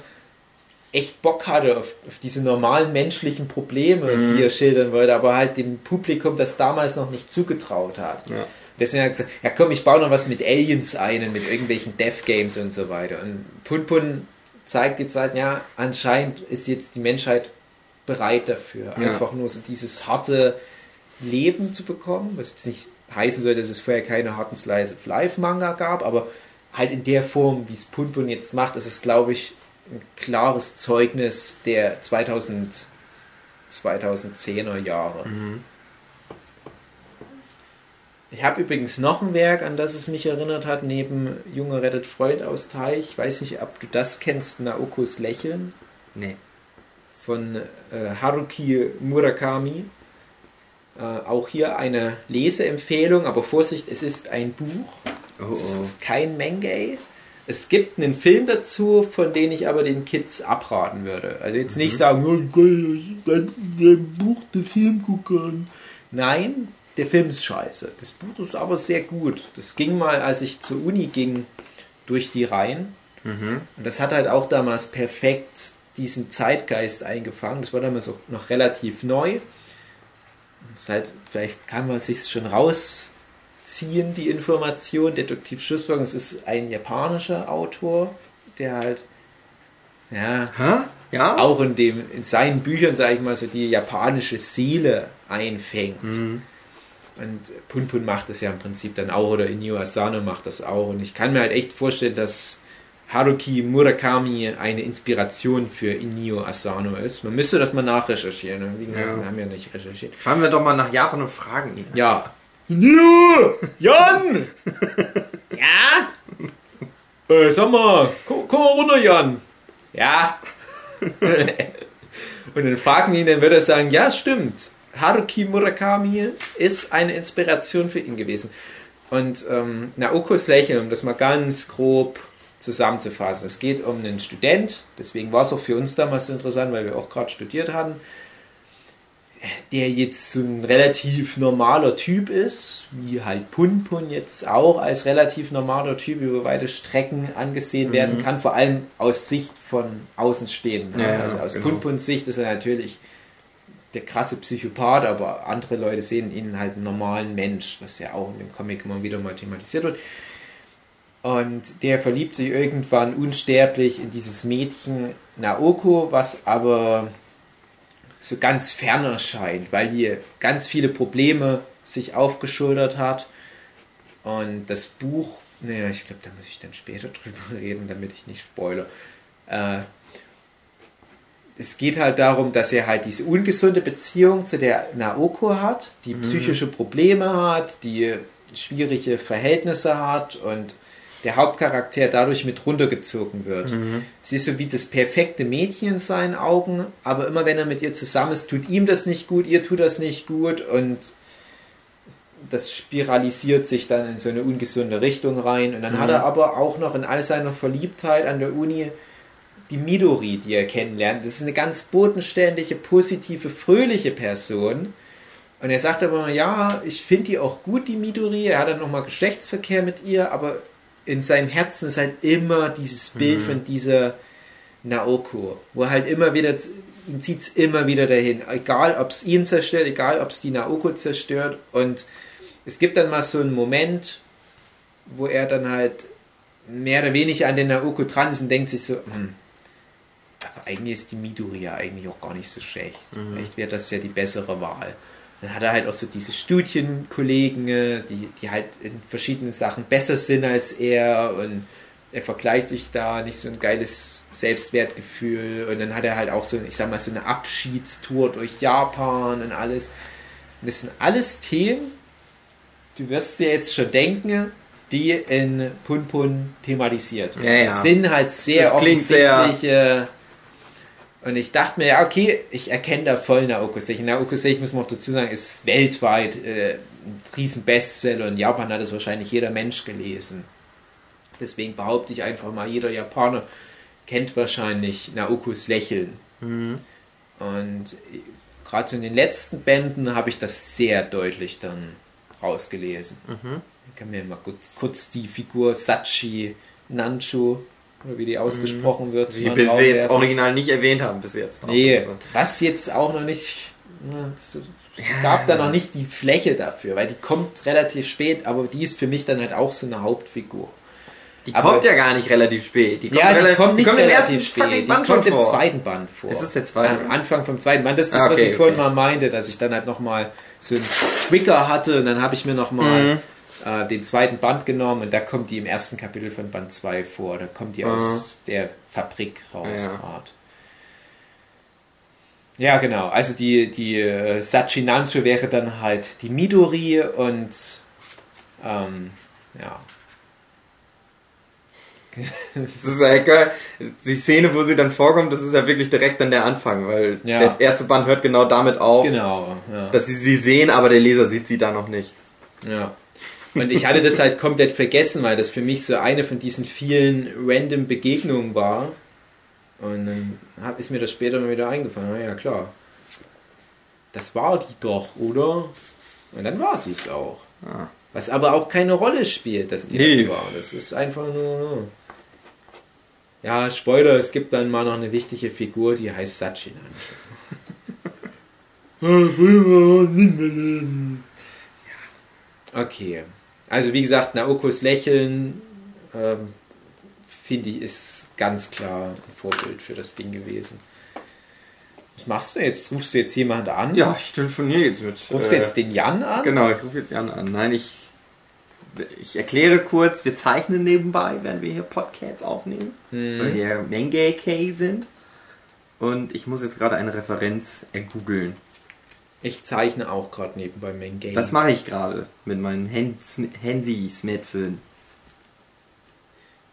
echt Bock hatte auf diese normalen menschlichen Probleme, die er schildern wollte, aber halt dem Publikum das damals noch nicht zugetraut hat. Ja. Deswegen hat er gesagt, ja komm, ich baue noch was mit Aliens ein und mit irgendwelchen Death Games und so weiter. Und Punpun zeigt jetzt halt, ja, anscheinend ist jetzt die Menschheit bereit dafür, einfach nur so dieses harte Leben zu bekommen, was jetzt nicht heißen soll, dass es vorher keine harten Slice of Life Manga gab, aber halt in der Form, wie es Punpun jetzt macht, ist es, glaube ich, ein klares Zeugnis der 2010er Jahre. Mhm. Ich habe übrigens noch ein Werk, an das es mich erinnert hat, neben Junge rettet Freund aus Teich. Ich weiß nicht, ob du das kennst, Naokos Lächeln. Nee. Von Haruki Murakami. Auch hier eine Leseempfehlung, aber Vorsicht, es ist ein Buch, es ist kein Manga. Es gibt einen Film dazu, von dem ich aber den Kids abraten würde. Also jetzt nicht sagen, ein Buch, den Film gucken. Nein, der Film ist scheiße. Das Buch ist aber sehr gut. Das ging mal, als ich zur Uni ging, durch die Reihen. Mhm. Und das hat halt auch damals perfekt diesen Zeitgeist eingefangen. Das war damals auch noch relativ neu. Halt, vielleicht kann man sich schon rausziehen, die Information. Detektiv Schussberg, es ist ein japanischer Autor, der halt auch in seinen Büchern, sage ich mal, so die japanische Seele einfängt. Mhm. Und Punpun macht das ja im Prinzip dann auch, oder Inio Asano macht das auch. Und ich kann mir halt echt vorstellen, dass Haruki Murakami eine Inspiration für Inio Asano ist. Man müsste das mal nachrecherchieren. Wir haben ja nicht recherchiert. Fahren wir doch mal nach Japan und fragen ihn. Ja. Inio! Jan! Ja? Sag mal, komm mal runter, Jan. Ja. Und dann fragen ihn, dann wird er sagen, ja, stimmt. Haruki Murakami ist eine Inspiration für ihn gewesen. Und Naokos Lächeln, um das mal ganz grob zusammenzufassen. Es geht um einen Student, deswegen war es auch für uns damals so interessant, weil wir auch gerade studiert hatten, der jetzt so ein relativ normaler Typ ist, wie halt Punpun jetzt auch als relativ normaler Typ über weite Strecken angesehen werden kann, vor allem aus Sicht von Außenstehenden. Punpuns Sicht ist er natürlich der krasse Psychopath, aber andere Leute sehen ihn halt einen normalen Mensch, was ja auch in dem Comic immer wieder mal thematisiert wird. Und der verliebt sich irgendwann unsterblich in dieses Mädchen Naoko, was aber so ganz fern erscheint, weil hier ganz viele Probleme sich aufgeschultert hat. Und das Buch, naja, ich glaube, da muss ich dann später drüber reden, damit ich nicht spoilere. Es geht halt darum, dass er halt diese ungesunde Beziehung zu der Naoko hat, die psychische Probleme hat, die schwierige Verhältnisse hat und der Hauptcharakter dadurch mit runtergezogen wird. Sie ist so wie das perfekte Mädchen in seinen Augen, aber immer wenn er mit ihr zusammen ist, tut ihm das nicht gut, ihr tut das nicht gut und das spiralisiert sich dann in so eine ungesunde Richtung rein. Und dann hat er aber auch noch in all seiner Verliebtheit an der Uni die Midori, die er kennenlernt. Das ist eine ganz bodenständige, positive, fröhliche Person. Und er sagt aber, ja, ich finde die auch gut, die Midori. Er hat dann nochmal Geschlechtsverkehr mit ihr, aber in seinem Herzen ist halt immer dieses Bild von dieser Naoko, wo er halt immer wieder, ihn zieht es immer wieder dahin. Egal, ob es ihn zerstört, egal, ob es die Naoko zerstört. Und es gibt dann mal so einen Moment, wo er dann halt mehr oder weniger an den Naoko dran ist und denkt sich so, aber eigentlich ist die Midori ja eigentlich auch gar nicht so schlecht. Vielleicht wäre das ja die bessere Wahl. Dann hat er halt auch so diese Studienkollegen, die halt in verschiedenen Sachen besser sind als er und er vergleicht sich da nicht so ein geiles Selbstwertgefühl und dann hat er halt auch so, ich sag mal, so eine Abschiedstour durch Japan und alles. Und das sind alles Themen, du wirst dir jetzt schon denken, die in Punpun thematisiert werden. Ja. Das sind halt sehr offensichtliche. Und ich dachte mir, ja, okay, ich erkenne da voll Naokos Lächeln. Naokos Lächeln, muss man auch dazu sagen, ist weltweit ein riesen Bestseller. In Japan hat es wahrscheinlich jeder Mensch gelesen. Deswegen behaupte ich einfach mal, jeder Japaner kennt wahrscheinlich Naokos Lächeln. Und gerade so in den letzten Bänden habe ich das sehr deutlich dann rausgelesen. Ich kann mir mal kurz die Figur Sachi Nanjo, oder wie die ausgesprochen wird. Wie wir jetzt original nicht erwähnt haben bis jetzt. Nee, was jetzt auch noch nicht, gab da noch nicht die Fläche dafür, weil die kommt relativ spät, aber die ist für mich dann halt auch so eine Hauptfigur. Kommt ja gar nicht relativ spät. Die kommt nicht relativ spät. Die kommt im zweiten Band vor. Das ist der zweite Band. Am Anfang vom zweiten Band. Das ist, was ich vorhin mal meinte, dass ich dann halt nochmal so einen Trigger hatte und dann habe ich mir nochmal den zweiten Band genommen und da kommt die im ersten Kapitel von Band 2 vor. Da kommt die aus der Fabrik raus gerade. Ja, genau. Also die Sachi Nanjo wäre dann halt die Midori und Das ist ja geil. Die Szene, wo sie dann vorkommt, das ist ja wirklich direkt dann der Anfang, weil der erste Band hört genau damit auf, dass sie sehen, aber der Leser sieht sie da noch nicht. Ja. Und ich hatte das halt komplett vergessen, weil das für mich so eine von diesen vielen random Begegnungen war. Und dann ist mir das später mal wieder eingefallen. Na ja, klar. Das war die doch, oder? Und dann war sie es auch. Ah. Was aber auch keine Rolle spielt, dass die das war. Das ist einfach nur... Ja, Spoiler, es gibt dann mal noch eine wichtige Figur, die heißt Sachi Nanjo. Okay. Also wie gesagt, Naokos Lächeln finde ich ist ganz klar ein Vorbild für das Ding gewesen. Was machst du jetzt? Rufst du jetzt jemanden an? Ja, ich telefoniere jetzt mit. Rufst du jetzt den Jan an? Genau, ich rufe jetzt Jan an. Nein, ich erkläre kurz, wir zeichnen nebenbei, während wir hier Podcasts aufnehmen, weil wir hier Mengeki sind. Und ich muss jetzt gerade eine Referenz ergoogeln. Ich zeichne auch gerade nebenbei Mengeki. Das mache ich gerade mit meinen Hansi-Smartphones.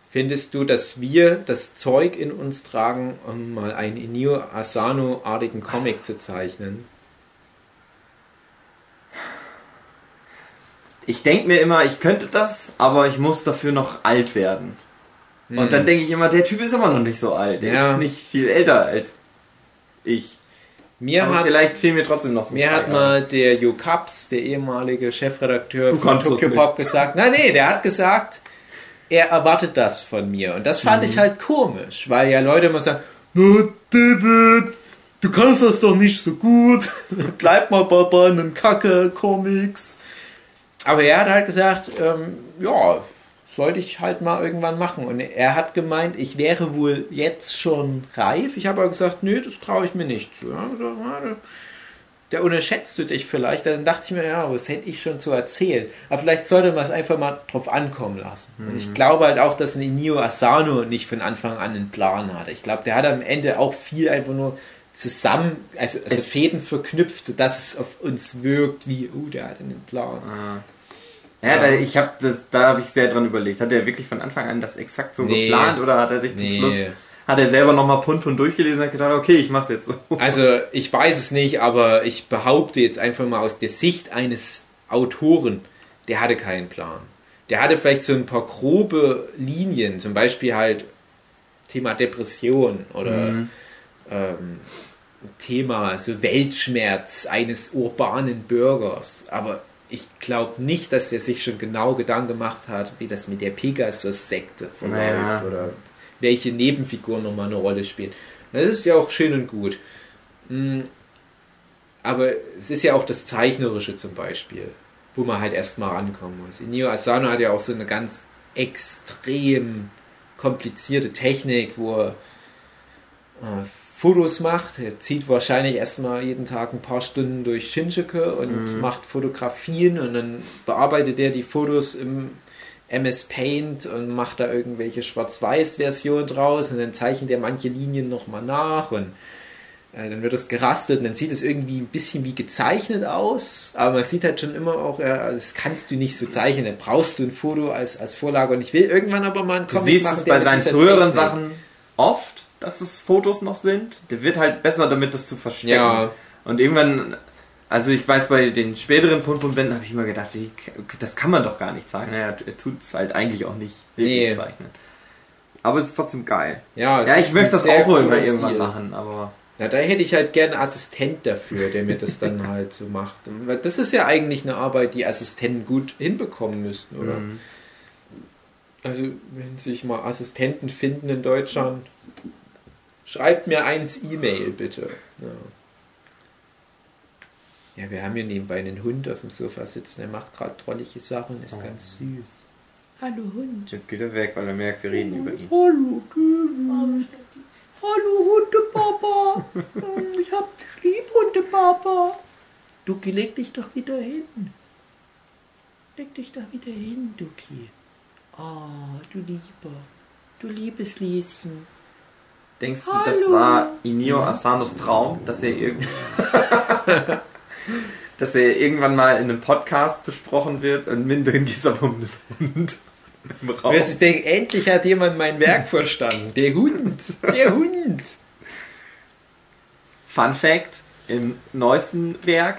Findest du, dass wir das Zeug in uns tragen, um mal einen Inio Asano-artigen Comic zu zeichnen? Ich denke mir immer, ich könnte das, aber ich muss dafür noch alt werden. Und dann denke ich immer, der Typ ist immer noch nicht so alt. Der ist nicht viel älter als ich. Vielleicht fehlen mir trotzdem noch so ein paar Jahre. Mir hat mal der Jo Kaps, der ehemalige Chefredakteur von Tokyopop, gesagt, der hat gesagt, er erwartet das von mir. Und das fand ich halt komisch, weil ja Leute immer sagen, David, du kannst das doch nicht so gut, bleib mal bei deinen Kacke-Comics. Aber er hat halt gesagt, ja, sollte ich halt mal irgendwann machen. Und er hat gemeint, ich wäre wohl jetzt schon reif. Ich habe aber gesagt, nee, das traue ich mir nicht zu. Ja, so, der unterschätzte dich vielleicht. Dann dachte ich mir, ja, was hätte ich schon zu erzählen? Aber vielleicht sollte man es einfach mal drauf ankommen lassen. Mhm. Und ich glaube halt auch, dass Inio Asano nicht von Anfang an einen Plan hatte. Ich glaube, der hat am Ende auch viel einfach nur zusammen, also Fäden verknüpft, sodass es auf uns wirkt wie, der hat einen Plan. Aha. Ja, da habe ich sehr dran überlegt. Hat er wirklich von Anfang an das exakt so geplant oder hat er sich zum Schluss, hat er selber nochmal Punpun durchgelesen und hat gedacht, okay, ich mach's jetzt so. Also, ich weiß es nicht, aber ich behaupte jetzt einfach mal aus der Sicht eines Autoren, der hatte keinen Plan. Der hatte vielleicht so ein paar grobe Linien, zum Beispiel halt Thema Depression oder Thema so Weltschmerz eines urbanen Bürgers, aber ich glaube nicht, dass er sich schon genau Gedanken gemacht hat, wie das mit der Pegasus-Sekte verläuft oder welche Nebenfiguren nochmal eine Rolle spielen. Das ist ja auch schön und gut. Aber es ist ja auch das Zeichnerische zum Beispiel, wo man halt erstmal rankommen muss. Inio Asano hat ja auch so eine ganz extrem komplizierte Technik, wo er Fotos macht. Er zieht wahrscheinlich erstmal jeden Tag ein paar Stunden durch Shinjuku und macht Fotografien und dann bearbeitet er die Fotos im MS Paint und macht da irgendwelche Schwarz-Weiß-Versionen draus und dann zeichnet er manche Linien nochmal nach und dann wird das gerastet und dann sieht es irgendwie ein bisschen wie gezeichnet aus, aber man sieht halt schon immer auch, das kannst du nicht so zeichnen, da brauchst du ein Foto als Vorlage und ich will irgendwann aber mal einen Comic machen. Du siehst es bei seinen früheren Sachen oft, dass es Fotos noch sind. Der wird halt besser damit, das zu verstecken. Ja. Und irgendwann, also ich weiß, bei den späteren Punkt-Bänden habe ich immer gedacht, das kann man doch gar nicht zeichnen. Er tut es halt eigentlich auch nicht wirklich zeichnen. Aber es ist trotzdem geil. Ja, ich möchte das auch irgendwann machen, aber... Na, da hätte ich halt gerne einen Assistent dafür, der mir das dann halt so macht. Das ist ja eigentlich eine Arbeit, die Assistenten gut hinbekommen müssten, oder? Mhm. Also, wenn sich mal Assistenten finden in Deutschland... Schreibt mir eins E-Mail, bitte. Ja, wir haben hier nebenbei einen Hund auf dem Sofa sitzen. Er macht gerade drollige Sachen, ist ganz süß. Hallo Hund. Jetzt geht er weg, weil er merkt, wir reden über ihn. Hallo Kübel. Hallo Hundepapa. Ich hab dich lieb, Hundepapa. Duki, leg dich doch wieder hin. Leg dich doch wieder hin, Duki. Oh, du Lieber. Du liebes Lieschen. Denkst du, das war Inio Asanos Traum, dass er irgendwann mal in einem Podcast besprochen wird und mittendrin geht es aber um den Hund im Raum? Ich denke, endlich hat jemand mein Werk verstanden. Der Hund. Fun Fact, im neuesten Werk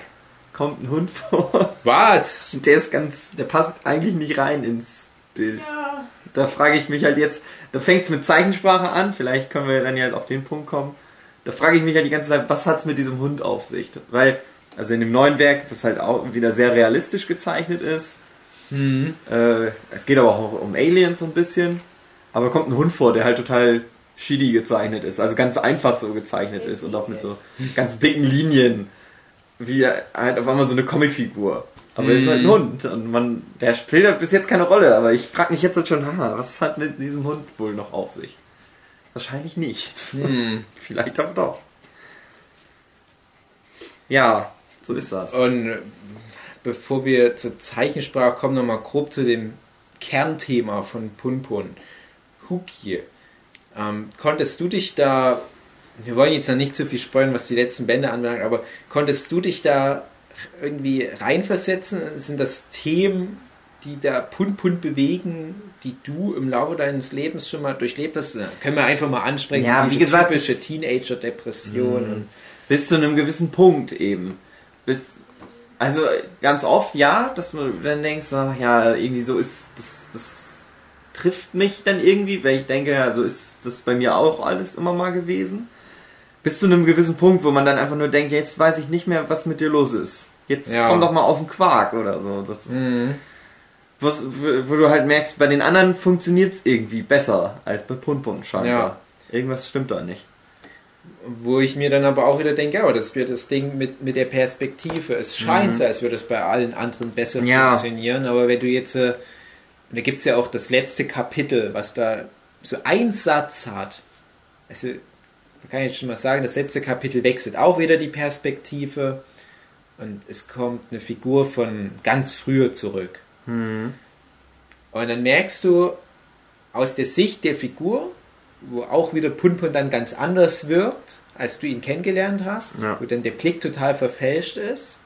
kommt ein Hund vor. Was? Und der passt eigentlich nicht rein ins Bild. Ja. Da frage ich mich halt jetzt, da fängt es mit Zeichensprache an, vielleicht können wir dann ja halt auf den Punkt kommen. Da frage ich mich halt die ganze Zeit, was hat es mit diesem Hund auf sich? Weil, also in dem neuen Werk, das halt auch wieder sehr realistisch gezeichnet ist. Mhm. Es geht aber auch um Aliens so ein bisschen. Aber kommt ein Hund vor, der halt total shitty gezeichnet ist. Also ganz einfach so gezeichnet ist und auch mit so ganz dicken Linien. Wie halt auf einmal so eine Comicfigur. Aber es ist halt ein Hund und der spielt halt bis jetzt keine Rolle, aber ich frage mich jetzt halt schon, was hat mit diesem Hund wohl noch auf sich? Wahrscheinlich nichts. Vielleicht auch doch. Ja, so ist das. Und bevor wir zur Zeichensprache kommen, nochmal grob zu dem Kernthema von Punpun. Hugi, konntest du dich da, wir wollen jetzt noch nicht zu viel spoilern, was die letzten Bände anbelangt, aber konntest du dich da irgendwie reinversetzen? Sind das Themen, die da Punpun bewegen, die du im Laufe deines Lebens schon mal durchlebt hast? Können wir einfach mal ansprechen. Ja, so wie gesagt, typische Teenager-Depression. Bis zu einem gewissen Punkt eben. Also ganz oft, dass du dann denkst, irgendwie so ist das trifft mich dann irgendwie, weil ich denke, so ist das bei mir auch alles immer mal gewesen. Bis zu einem gewissen Punkt, wo man dann einfach nur denkt, jetzt weiß ich nicht mehr, was mit dir los ist. Jetzt komm doch mal aus dem Quark oder so. Das ist, wo du halt merkst, bei den anderen funktioniert es irgendwie besser als bei Punpun scheinbar. Ja. Irgendwas stimmt da nicht. Wo ich mir dann aber auch wieder denke, aber das wird das Ding mit der Perspektive. Es scheint so, als würde es bei allen anderen besser funktionieren, aber wenn du jetzt, und da gibt es ja auch das letzte Kapitel, was da so einen Satz hat, also da kann ich jetzt schon mal sagen, das letzte Kapitel wechselt auch wieder die Perspektive und es kommt eine Figur von ganz früher zurück. Mhm. Und dann merkst du, aus der Sicht der Figur, wo auch wieder Punpun dann ganz anders wirkt, als du ihn kennengelernt hast, wo dann der Blick total verfälscht ist,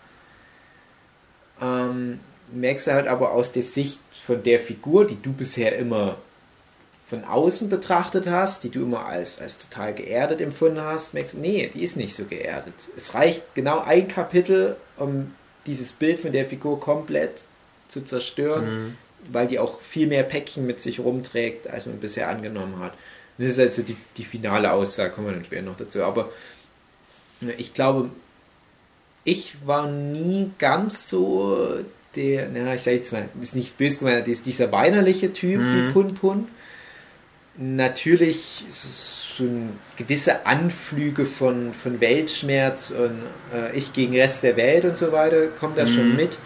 merkst du halt aber aus der Sicht von der Figur, die du bisher immer von außen betrachtet hast, die du immer als total geerdet empfunden hast, merkst du, nee, die ist nicht so geerdet. Es reicht genau ein Kapitel, um dieses Bild von der Figur komplett zu zerstören, weil die auch viel mehr Päckchen mit sich rumträgt, als man bisher angenommen hat. Das ist also die finale Aussage, kommen wir dann später noch dazu. Aber ich glaube, ich war nie ganz so der, ich sage jetzt mal, ist nicht böse gemeint, ist dieser weinerliche Typ wie Punpun. Natürlich so gewisse Anflüge von Weltschmerz und ich gegen den Rest der Welt und so weiter, kommt da schon mit.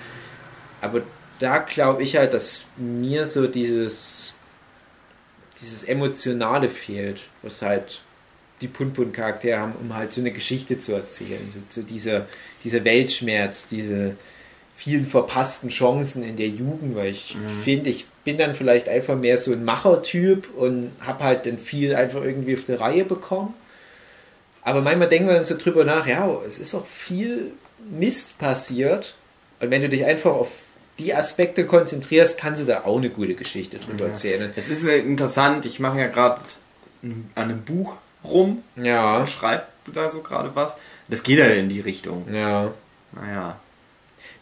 Aber da glaube ich halt, dass mir so dieses Emotionale fehlt, was halt die Punpun-Charaktere haben, um halt so eine Geschichte zu erzählen. So dieser Weltschmerz, diese vielen verpassten Chancen in der Jugend, weil ich finde, ich bin dann vielleicht einfach mehr so ein Machertyp und habe halt dann viel einfach irgendwie auf der Reihe bekommen. Aber manchmal denken wir dann so drüber nach, ja, es ist auch viel Mist passiert und wenn du dich einfach auf die Aspekte konzentrierst, kannst du da auch eine gute Geschichte drüber erzählen. Das ist interessant, ich mache ja gerade an einem Buch rum, schreibe da so gerade was. Das geht ja in die Richtung. Ja. Naja.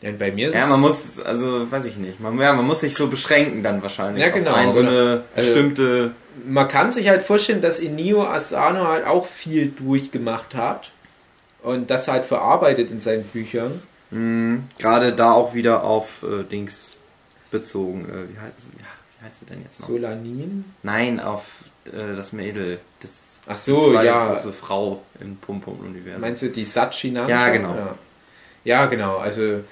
Ja, bei mir ist man muss, also weiß ich nicht, man muss sich so beschränken dann wahrscheinlich. Ja, genau. Auf einen, so eine bestimmte... Man kann sich halt vorstellen, dass Inio Asano halt auch viel durchgemacht hat und das halt verarbeitet in seinen Büchern. Gerade da auch wieder auf Dings bezogen. Wie heißt sie denn jetzt noch? Solanin? Nein, auf das Mädel. Das, ach so, das war die große Frau im Punpun-Universum. Meinst du die Sachi Nanjo? Ja, genau. Ja, genau. Also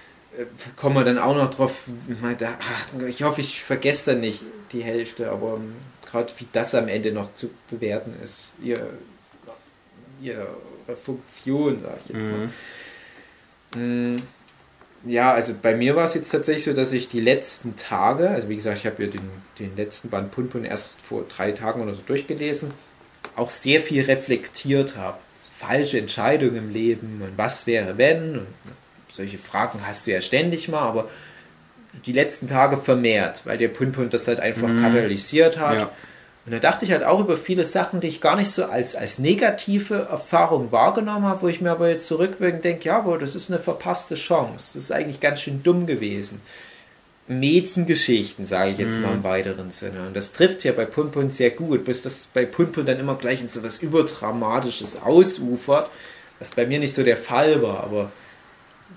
kommen wir dann auch noch drauf. Ich hoffe, ich vergesse da nicht die Hälfte, aber gerade wie das am Ende noch zu bewerten ist, ihre Funktion, sag ich jetzt mal. Ja, also bei mir war es jetzt tatsächlich so, dass ich die letzten Tage, also wie gesagt, ich habe ja den letzten Band Punpun erst vor 3 Tagen oder so durchgelesen, auch sehr viel reflektiert habe. Falsche Entscheidungen im Leben und was wäre wenn? Und solche Fragen hast du ja ständig mal, aber die letzten Tage vermehrt, weil der Punpun das halt einfach katalysiert hat. Ja. Und da dachte ich halt auch über viele Sachen, die ich gar nicht so als negative Erfahrung wahrgenommen habe, wo ich mir aber jetzt zurückwirkend denke, ja, aber das ist eine verpasste Chance. Das ist eigentlich ganz schön dumm gewesen. Mädchengeschichten, sage ich jetzt mal im weiteren Sinne. Und das trifft ja bei Punpun sehr gut, bis das bei Punpun dann immer gleich in so was Überdramatisches ausufert, was bei mir nicht so der Fall war, aber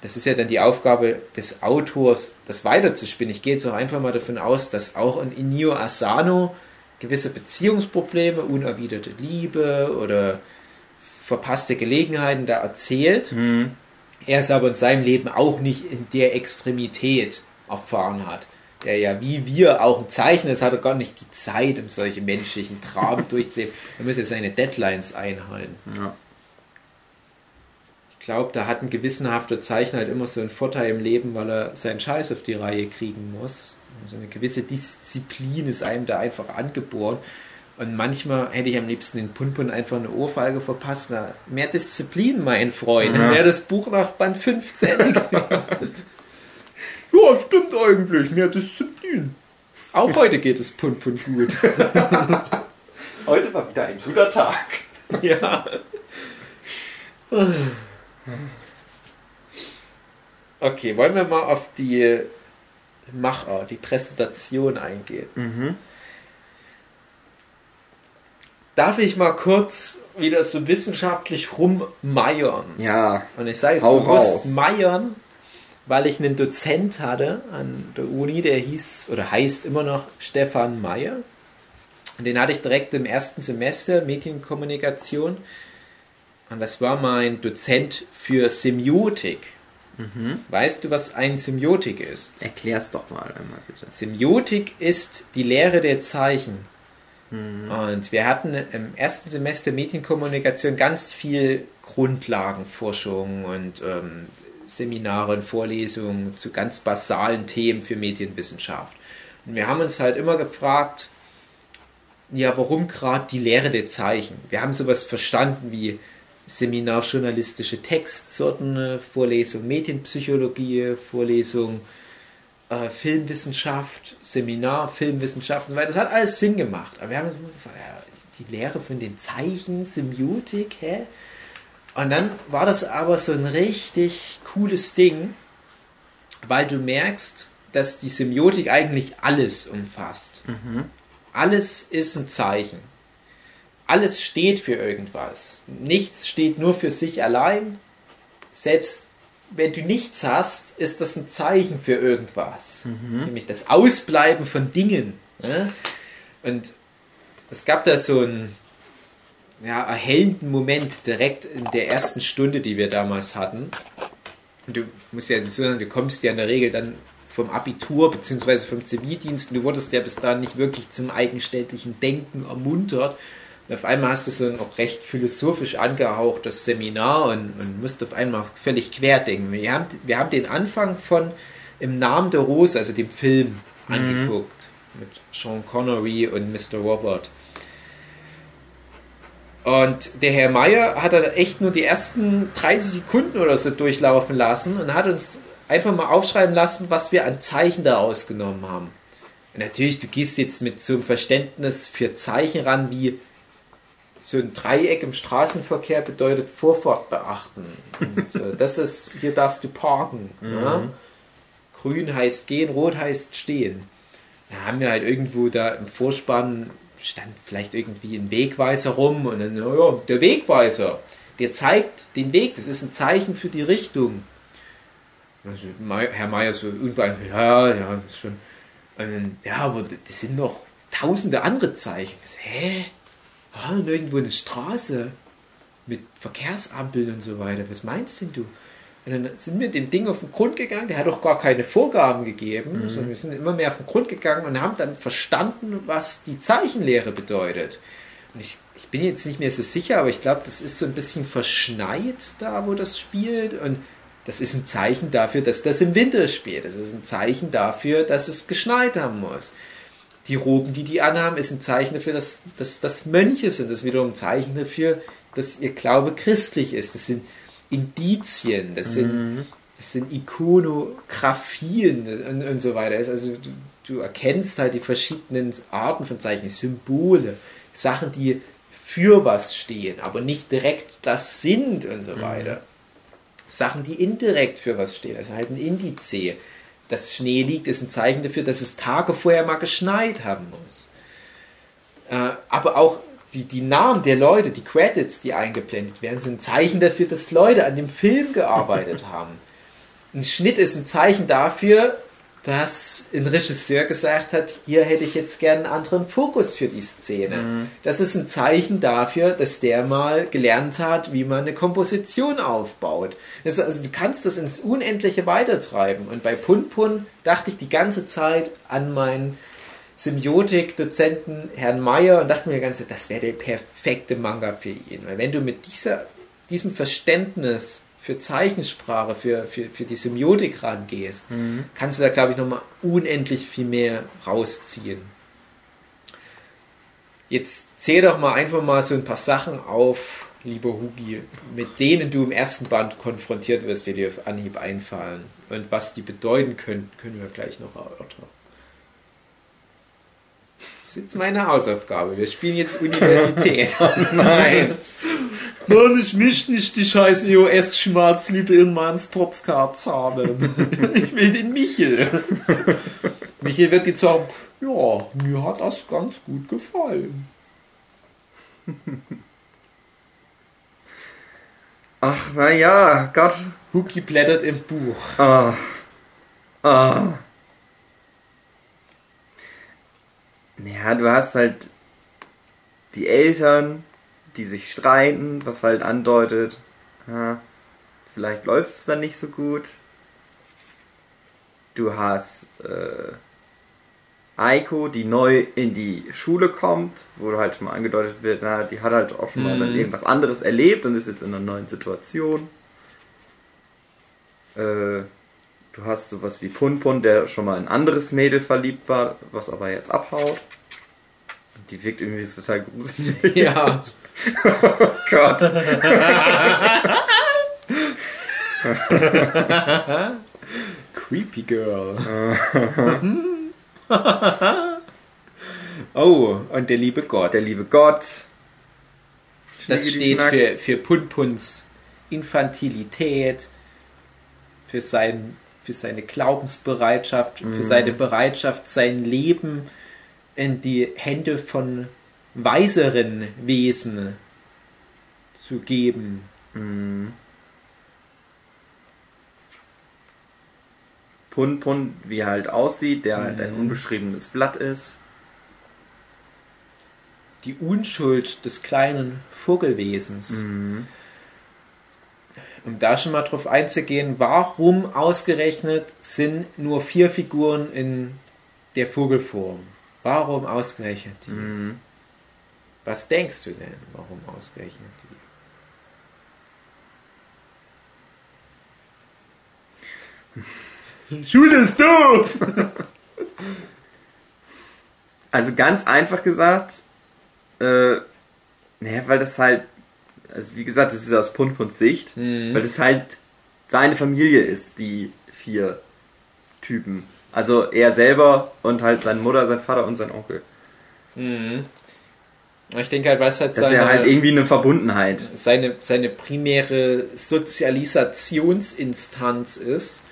das ist ja dann die Aufgabe des Autors, das weiterzuspinnen. Ich gehe jetzt auch einfach mal davon aus, dass auch ein Inio Asano gewisse Beziehungsprobleme, unerwiderte Liebe oder verpasste Gelegenheiten da erzählt. Er es aber in seinem Leben auch nicht in der Extremität erfahren hat. Der ja wie wir auch ein Zeichen ist, hat er gar nicht die Zeit, um solche menschlichen Dramen durchzuleben. Er muss ja seine Deadlines einhalten. Ja. Ich glaube, da hat ein gewissenhafter Zeichner halt immer so einen Vorteil im Leben, weil er seinen Scheiß auf die Reihe kriegen muss. So eine gewisse Disziplin ist einem da einfach angeboren. Und manchmal hätte ich am liebsten den Punpun einfach eine Ohrfeige verpasst. Na, mehr Disziplin, mein Freund. Ja. Wäre das Buch nach Band 5 zu Ende gewesen. Ja, stimmt eigentlich. Mehr Disziplin. Auch heute geht es Punpun gut. Heute war wieder ein guter Tag. Ja. Okay, wollen wir mal auf die Macher, die Präsentation eingehen. Darf ich mal kurz wieder so wissenschaftlich rummeiern? Ja. Und ich sage jetzt bewusst meiern, weil ich einen Dozent hatte an der Uni, der hieß oder heißt immer noch Stefan Meyer. Und den hatte ich direkt im ersten Semester Medienkommunikation. Und das war mein Dozent für Semiotik. Mhm. Weißt du, was ein Semiotik ist? Erklär's doch mal einmal, bitte. Semiotik ist die Lehre der Zeichen. Mhm. Und wir hatten im ersten Semester Medienkommunikation ganz viel Grundlagenforschung und Seminare und Vorlesungen zu ganz basalen Themen für Medienwissenschaft. Und wir haben uns halt immer gefragt, ja, warum gerade die Lehre der Zeichen? Wir haben sowas verstanden wie seminarjournalistische Textsorten, Vorlesung Medienpsychologie, Vorlesung Filmwissenschaft, Seminar Filmwissenschaften, weil das hat alles Sinn gemacht. Aber wir haben die Lehre von den Zeichen, Semiotik, hä? Und dann war das aber so ein richtig cooles Ding, weil du merkst, dass die Semiotik eigentlich alles umfasst. Mhm. Alles ist ein Zeichen. Alles steht für irgendwas. Nichts steht nur für sich allein. Selbst wenn du nichts hast, ist das ein Zeichen für irgendwas. Mhm. Nämlich das Ausbleiben von Dingen. Ne? Und es gab da so einen erhellenden Moment direkt in der ersten Stunde, die wir damals hatten. Und du musst ja so sagen, du kommst ja in der Regel dann vom Abitur bzw. vom Zivildienst und du wurdest ja bis dahin nicht wirklich zum eigenständigen Denken ermuntert. Und auf einmal hast du so ein auch recht philosophisch angehauchtes Seminar und musst auf einmal völlig querdenken. Wir haben den Anfang von Im Namen der Rose, also dem Film, angeguckt. Mit Sean Connery und Mr. Robert. Und der Herr Meyer hat da echt nur die ersten 30 Sekunden oder so durchlaufen lassen und hat uns einfach mal aufschreiben lassen, was wir an Zeichen da ausgenommen haben. Und natürlich, du gehst jetzt mit so einem Verständnis für Zeichen ran, wie so ein Dreieck im Straßenverkehr bedeutet Vorfahrt beachten. Und so, das ist, hier darfst du parken. Mhm. Ja? Grün heißt gehen, rot heißt stehen. Da haben wir halt irgendwo da im Vorspann stand vielleicht irgendwie ein Wegweiser rum und dann, naja, der Wegweiser, der zeigt den Weg, das ist ein Zeichen für die Richtung. Also Herr Meyer so irgendwann, ja, das ist schon. Dann, ja, aber das sind noch tausende andere Zeichen. So, hä? Ah, und irgendwo eine Straße mit Verkehrsampeln und so weiter. Was meinst denn du? Und dann sind wir dem Ding auf den Grund gegangen. Der hat auch gar keine Vorgaben gegeben. Mhm. Sondern wir sind immer mehr auf den Grund gegangen und haben dann verstanden, was die Zeichenlehre bedeutet. Und ich bin jetzt nicht mehr so sicher, aber ich glaube, das ist so ein bisschen verschneit da, wo das spielt. Und das ist ein Zeichen dafür, dass das im Winter spielt. Das ist ein Zeichen dafür, dass es geschneit haben muss. Die Roben, die anhaben, ist ein Zeichen dafür, dass das Mönche sind. Das ist wiederum ein Zeichen dafür, dass ihr Glaube christlich ist. Das sind Indizien, das sind Ikonografien und so weiter. Also du erkennst halt die verschiedenen Arten von Zeichen, Symbole, Sachen, die für was stehen, aber nicht direkt das sind und so weiter. Sachen, die indirekt für was stehen, also halt ein Indiz. Dass Schnee liegt, ist ein Zeichen dafür, dass es Tage vorher mal geschneit haben muss. Aber auch die Namen der Leute, die Credits, die eingeblendet werden, sind ein Zeichen dafür, dass Leute an dem Film gearbeitet haben. Ein Schnitt ist ein Zeichen dafür, dass ein Regisseur gesagt hat, hier hätte ich jetzt gerne einen anderen Fokus für die Szene. Mhm. Das ist ein Zeichen dafür, dass der mal gelernt hat, wie man eine Komposition aufbaut. Also du kannst das ins Unendliche weitertreiben. Und bei Punpun dachte ich die ganze Zeit an meinen Semiotik-Dozenten Herrn Meyer und dachte mir die ganze Zeit, das wäre der perfekte Manga für ihn. Weil wenn du mit diesem Verständnis für Zeichensprache, für die Semiotik rangehst, kannst du da, glaube ich, nochmal unendlich viel mehr rausziehen. Jetzt zähl doch mal einfach mal so ein paar Sachen auf, lieber Hugi, mit denen du im ersten Band konfrontiert wirst, die dir auf Anhieb einfallen. Und was die bedeuten können wir gleich noch erörtern. Das ist jetzt meine Hausaufgabe. Wir spielen jetzt Universität. Nein! Mann, ich möchte nicht die scheiß EOS-Schmerz lieber in meinen Sportscards haben. Ich will den Michel. Michel wird jetzt sagen, ja, mir hat das ganz gut gefallen. Ach, na ja, Gott. Huki blättert im Buch. Ja, du hast halt die Eltern, die sich streiten, was halt andeutet, ja, vielleicht läuft es dann nicht so gut. Du hast Aiko, die neu in die Schule kommt, wo halt schon mal angedeutet wird, na, die hat halt auch schon mal dann irgendwas anderes erlebt und ist jetzt in einer neuen Situation. Du hast sowas wie Punpun, der schon mal in ein anderes Mädel verliebt war, was aber jetzt abhaut. Die wirkt irgendwie total gruselig. Ja. Oh Gott. Creepy Girl. Oh, und der liebe Gott. Der liebe Gott. Das steht für Punpuns Infantilität, für seine Glaubensbereitschaft, für seine Bereitschaft, sein Leben in die Hände von weiseren Wesen zu geben. Mm. Punpun, wie er halt aussieht, der halt ein unbeschriebenes Blatt ist. Die Unschuld des kleinen Vogelwesens. Mm. Um da schon mal drauf einzugehen, warum ausgerechnet sind nur 4 Figuren in der Vogelform? Warum ausgerechnet die? Mhm. Was denkst du denn, warum ausgerechnet die? Schule ist doof! Also ganz einfach gesagt, naja, weil das halt, also wie gesagt, das ist aus Punpuns Sicht, weil das halt seine Familie ist, die 4 Typen. Also er selber und halt seine Mutter, sein Vater und sein Onkel. Mhm. Ich denke halt, weil es halt dass er halt irgendwie eine Verbundenheit. Seine primäre Sozialisationsinstanz ist.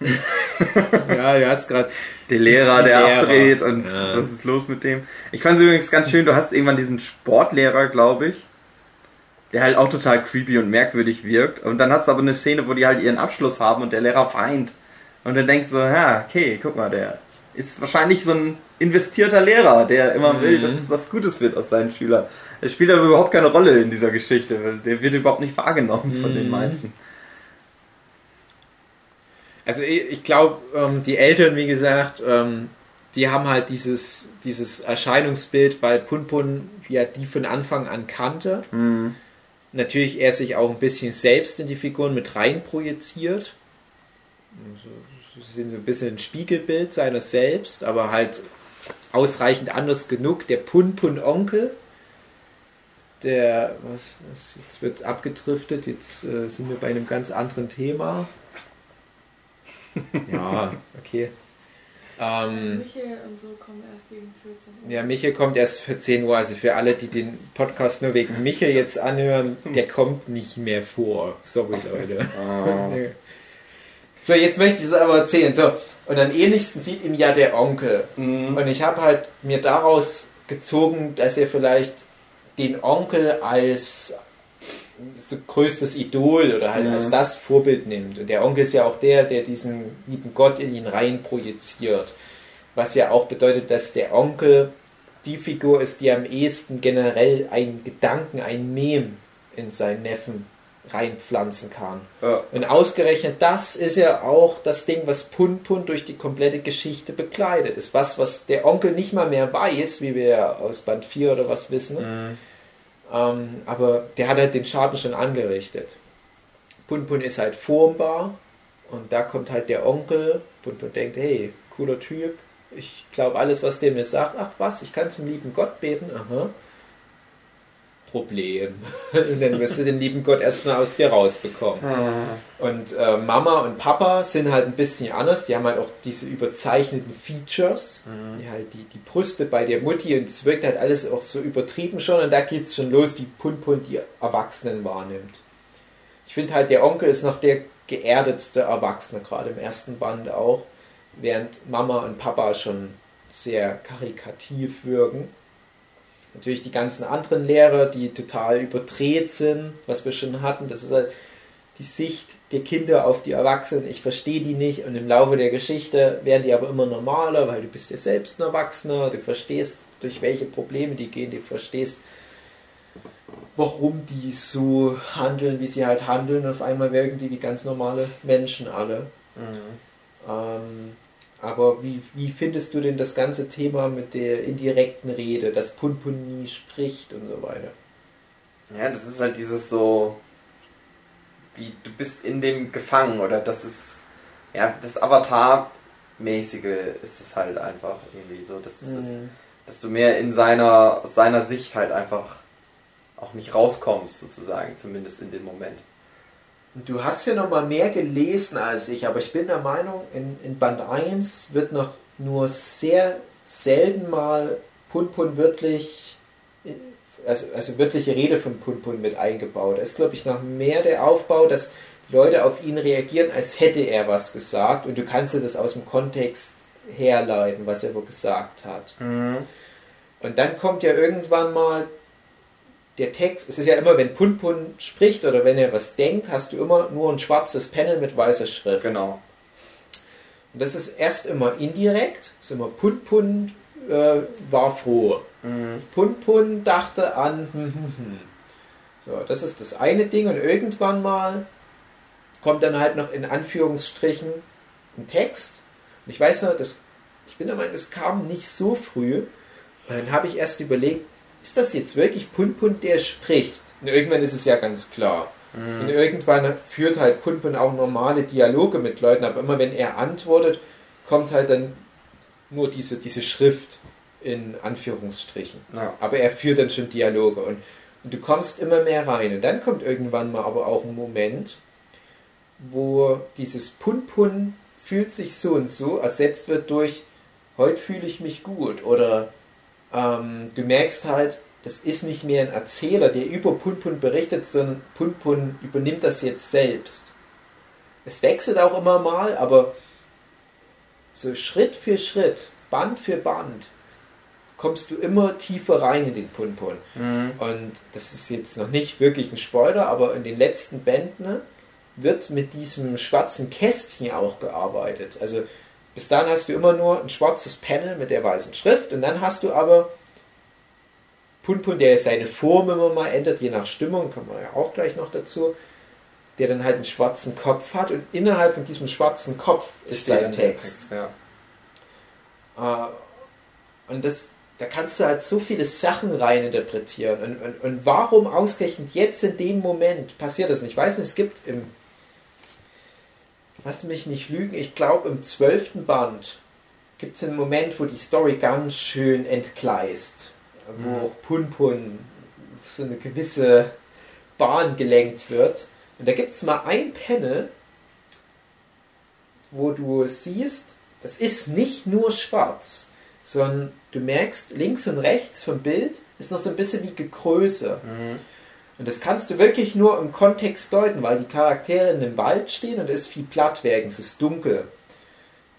Ja, du hast gerade... Der Lehrer, der abdreht und was ist los mit dem? Ich fand es übrigens ganz schön, du hast irgendwann diesen Sportlehrer, glaube ich, der halt auch total creepy und merkwürdig wirkt. Und dann hast du aber eine Szene, wo die halt ihren Abschluss haben und der Lehrer weint. Und dann denkst du, ja, okay, guck mal, der ist wahrscheinlich so ein investierter Lehrer, der immer will, dass es was Gutes wird aus seinen Schülern. Er spielt aber überhaupt keine Rolle in dieser Geschichte. Der wird überhaupt nicht wahrgenommen von den meisten. Also ich glaube, die Eltern, wie gesagt, die haben halt dieses Erscheinungsbild, weil Punpun ja die von Anfang an kannte. Mhm. Natürlich er sich auch ein bisschen selbst in die Figuren mit rein projiziert. Sie sind so ein bisschen ein Spiegelbild seiner selbst, aber halt ausreichend anders genug. Der Punpun-Onkel, der, jetzt wird abgedriftet, jetzt sind wir bei einem ganz anderen Thema. Ja, okay. Michael und so kommen erst gegen 14 Uhr. Ja, Michael kommt erst für 10 Uhr, also für alle, die den Podcast nur wegen Michael jetzt anhören, der kommt nicht mehr vor. Sorry, Leute. Oh. So, jetzt möchte ich es aber erzählen. So, und am ähnlichsten sieht ihm ja der Onkel. Mhm. Und ich habe halt mir daraus gezogen, dass er vielleicht den Onkel als so größtes Idol oder halt als das Vorbild nimmt. Und der Onkel ist ja auch der diesen lieben Gott in ihn rein projiziert. Was ja auch bedeutet, dass der Onkel die Figur ist, die am ehesten generell einen Gedanken, ein Meme in seinen Neffen reinpflanzen kann. Ja. Und ausgerechnet das ist ja auch das Ding, was Punpun durch die komplette Geschichte begleitet. Ist was der Onkel nicht mal mehr weiß, wie wir ja aus Band 4 oder was wissen. Mhm. Aber der hat halt den Schaden schon angerichtet. Punpun ist halt formbar und da kommt halt der Onkel. Punpun denkt, hey, cooler Typ. Ich glaube alles, was der mir sagt. Ach was, ich kann zum lieben Gott beten. Aha. Problem. Dann wirst du den lieben Gott erstmal aus dir rausbekommen. Und Mama und Papa sind halt ein bisschen anders. Die haben halt auch diese überzeichneten Features. Die halt die Brüste bei der Mutti und es wirkt halt alles auch so übertrieben schon. Und da geht es schon los, wie Punpun die Erwachsenen wahrnimmt. Ich finde halt, der Onkel ist noch der geerdetste Erwachsene, gerade im ersten Band auch. Während Mama und Papa schon sehr karikativ wirken. Natürlich die ganzen anderen Lehrer, die total überdreht sind, was wir schon hatten. Das ist halt die Sicht der Kinder auf die Erwachsenen. Ich verstehe die nicht und im Laufe der Geschichte werden die aber immer normaler, weil du bist ja selbst ein Erwachsener, du verstehst, durch welche Probleme die gehen, du verstehst, warum die so handeln, wie sie halt handeln. Und auf einmal wirken die wie ganz normale Menschen alle. Mhm. Aber wie findest du denn das ganze Thema mit der indirekten Rede, dass Punpun nie spricht und so weiter? Ja, das ist halt dieses so, wie du bist in dem gefangen, oder das ist, ja, das Avatar-mäßige ist es halt einfach irgendwie so, dass du mehr in aus seiner Sicht halt einfach auch nicht rauskommst, sozusagen, zumindest in dem Moment. Du hast ja noch mal mehr gelesen als ich, aber ich bin der Meinung, in Band 1 wird noch nur sehr selten mal Punpun wirklich, also wirkliche Rede von Punpun mit eingebaut. Da ist, glaube ich, noch mehr der Aufbau, dass Leute auf ihn reagieren, als hätte er was gesagt, und du kannst dir das aus dem Kontext herleiten, was er wohl gesagt hat. Mhm. Und dann kommt ja irgendwann mal der Text. Es ist ja immer, wenn Punpun spricht oder wenn er was denkt, hast du immer nur ein schwarzes Panel mit weißer Schrift. Genau. Und das ist erst immer indirekt, ist immer Punpun war froh. Mhm. Punpun dachte an So, das ist das eine Ding, und irgendwann mal kommt dann halt noch in Anführungsstrichen ein Text. Und ich weiß noch, ich bin der Meinung, das kam nicht so früh. Und dann habe ich erst überlegt, ist das jetzt wirklich Punpun, der spricht? Und irgendwann ist es ja ganz klar. Mhm. Und irgendwann führt halt Punpun auch normale Dialoge mit Leuten, aber immer wenn er antwortet, kommt halt dann nur diese Schrift in Anführungsstrichen. Ja. Aber er führt dann schon Dialoge, und du kommst immer mehr rein. Und dann kommt irgendwann mal aber auch ein Moment, wo dieses Punpun fühlt sich so und so ersetzt wird durch heute fühle ich mich gut, oder du merkst halt, das ist nicht mehr ein Erzähler, der über Punpun berichtet, sondern Punpun übernimmt das jetzt selbst. Es wechselt auch immer mal, aber so Schritt für Schritt, Band für Band, kommst du immer tiefer rein in den Punpun. Mhm. Und das ist jetzt noch nicht wirklich ein Spoiler, aber in den letzten Bänden wird mit diesem schwarzen Kästchen auch gearbeitet. Also bis dann hast du immer nur ein schwarzes Panel mit der weißen Schrift, und dann hast du aber Punpun, der seine Form immer mal ändert, je nach Stimmung, kommen wir ja auch gleich noch dazu, der dann halt einen schwarzen Kopf hat, und innerhalb von diesem schwarzen Kopf ist sein Text. Ja. Und da kannst du halt so viele Sachen reininterpretieren. Und warum ausgerechnet jetzt in dem Moment passiert das nicht? Ich weiß nicht, es gibt im... Lass mich nicht lügen, ich glaube im 12. Band gibt es einen Moment, wo die Story ganz schön entgleist. Wo auch Punpun so eine gewisse Bahn gelenkt wird. Und da gibt es mal ein Panel, wo du siehst, das ist nicht nur schwarz, sondern du merkst, links und rechts vom Bild ist noch so ein bisschen wie Gekröße. Mhm. Und das kannst du wirklich nur im Kontext deuten, weil die Charaktere in dem Wald stehen und es ist viel Blattwerk, es ist dunkel.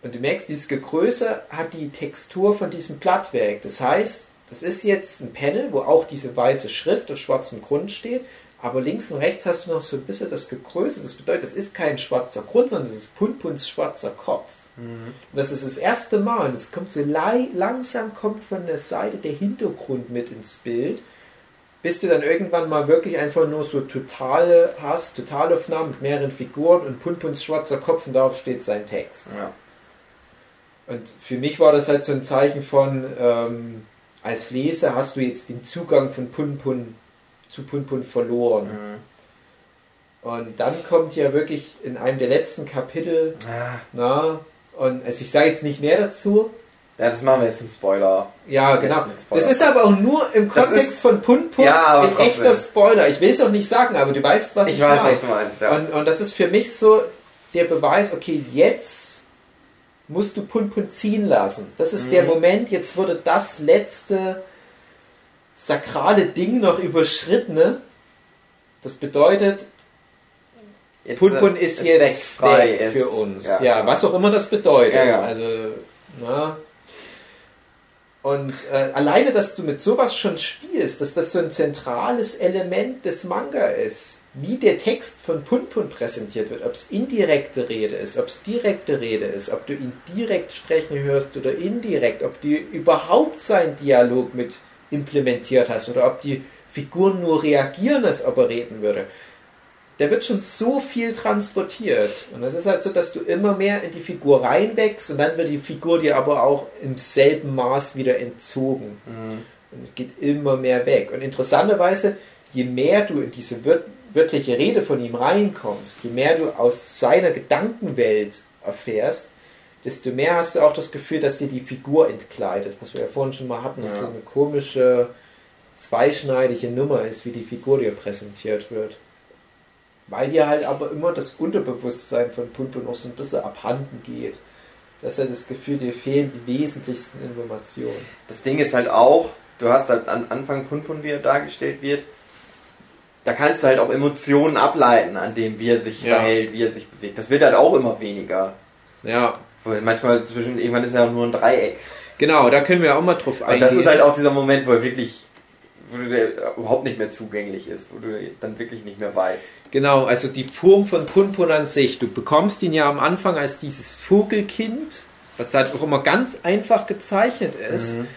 Und du merkst, dieses Gekröse hat die Textur von diesem Blattwerk. Das heißt, das ist jetzt ein Panel, wo auch diese weiße Schrift auf schwarzem Grund steht, aber links und rechts hast du noch so ein bisschen das Gekröse. Das bedeutet, das ist kein schwarzer Grund, sondern das ist Punpuns schwarzer Kopf. Mhm. Und das ist das erste Mal, und es kommt so langsam von der Seite der Hintergrund mit ins Bild, bis du dann irgendwann mal wirklich einfach nur so Totalaufnahmen mit mehreren Figuren und Punpuns schwarzer Kopf, und darauf steht sein Text. Ja. Und für mich war das halt so ein Zeichen von, als Leser hast du jetzt den Zugang von Punpun zu Punpun verloren. Mhm. Und dann kommt ja wirklich in einem der letzten Kapitel, also ich sage jetzt nicht mehr dazu. Ja, das machen wir jetzt im Spoiler. Ja, genau. Das ist aber auch nur im Kontext von Punpun ein echter Spoiler. Ich will es auch nicht sagen, aber du weißt, was ich meine. Ich weiß, was du meinst, ja. Und das ist für mich so der Beweis, okay, jetzt musst du Punpun ziehen lassen. Das ist der Moment, jetzt wurde das letzte sakrale Ding noch überschritten. Ne? Das bedeutet, Punpun ist jetzt weg für uns. Ja, was auch immer das bedeutet. Ja. Also, Und alleine, dass du mit sowas schon spielst, dass das so ein zentrales Element des Manga ist, wie der Text von Punpun präsentiert wird, ob es indirekte Rede ist, ob es direkte Rede ist, ob du ihn direkt sprechen hörst oder indirekt, ob du überhaupt seinen Dialog mit implementiert hast oder ob die Figuren nur reagieren, als ob er reden würde. Da wird schon so viel transportiert. Und das ist halt so, dass du immer mehr in die Figur reinwächst und dann wird die Figur dir aber auch im selben Maß wieder entzogen. Mhm. Und es geht immer mehr weg. Und interessanterweise, je mehr du in diese wörtliche Rede von ihm reinkommst, je mehr du aus seiner Gedankenwelt erfährst, desto mehr hast du auch das Gefühl, dass dir die Figur entkleidet. Was wir ja vorhin schon mal hatten, dass so eine komische, zweischneidige Nummer ist, wie die Figur dir präsentiert wird. Weil dir halt aber immer das Unterbewusstsein von Punpun noch so ein bisschen abhanden geht. Du hast halt das Gefühl, dir fehlen die wesentlichsten Informationen. Das Ding ist halt auch, du hast halt am Anfang Punpun, wie er dargestellt wird, da kannst du halt auch Emotionen ableiten, an dem, wie er sich verhält, wie er sich bewegt. Das wird halt auch immer weniger. Ja. Manchmal zwischen, irgendwann ist ja auch nur ein Dreieck. Genau, da können wir auch mal drauf eingehen. Und das ist halt auch dieser Moment, wo er wirklich, wo der überhaupt nicht mehr zugänglich ist, wo du dann wirklich nicht mehr weißt. Genau, also die Form von Punpun an sich. Du bekommst ihn ja am Anfang als dieses Vogelkind, was halt auch immer ganz einfach gezeichnet ist. Mhm.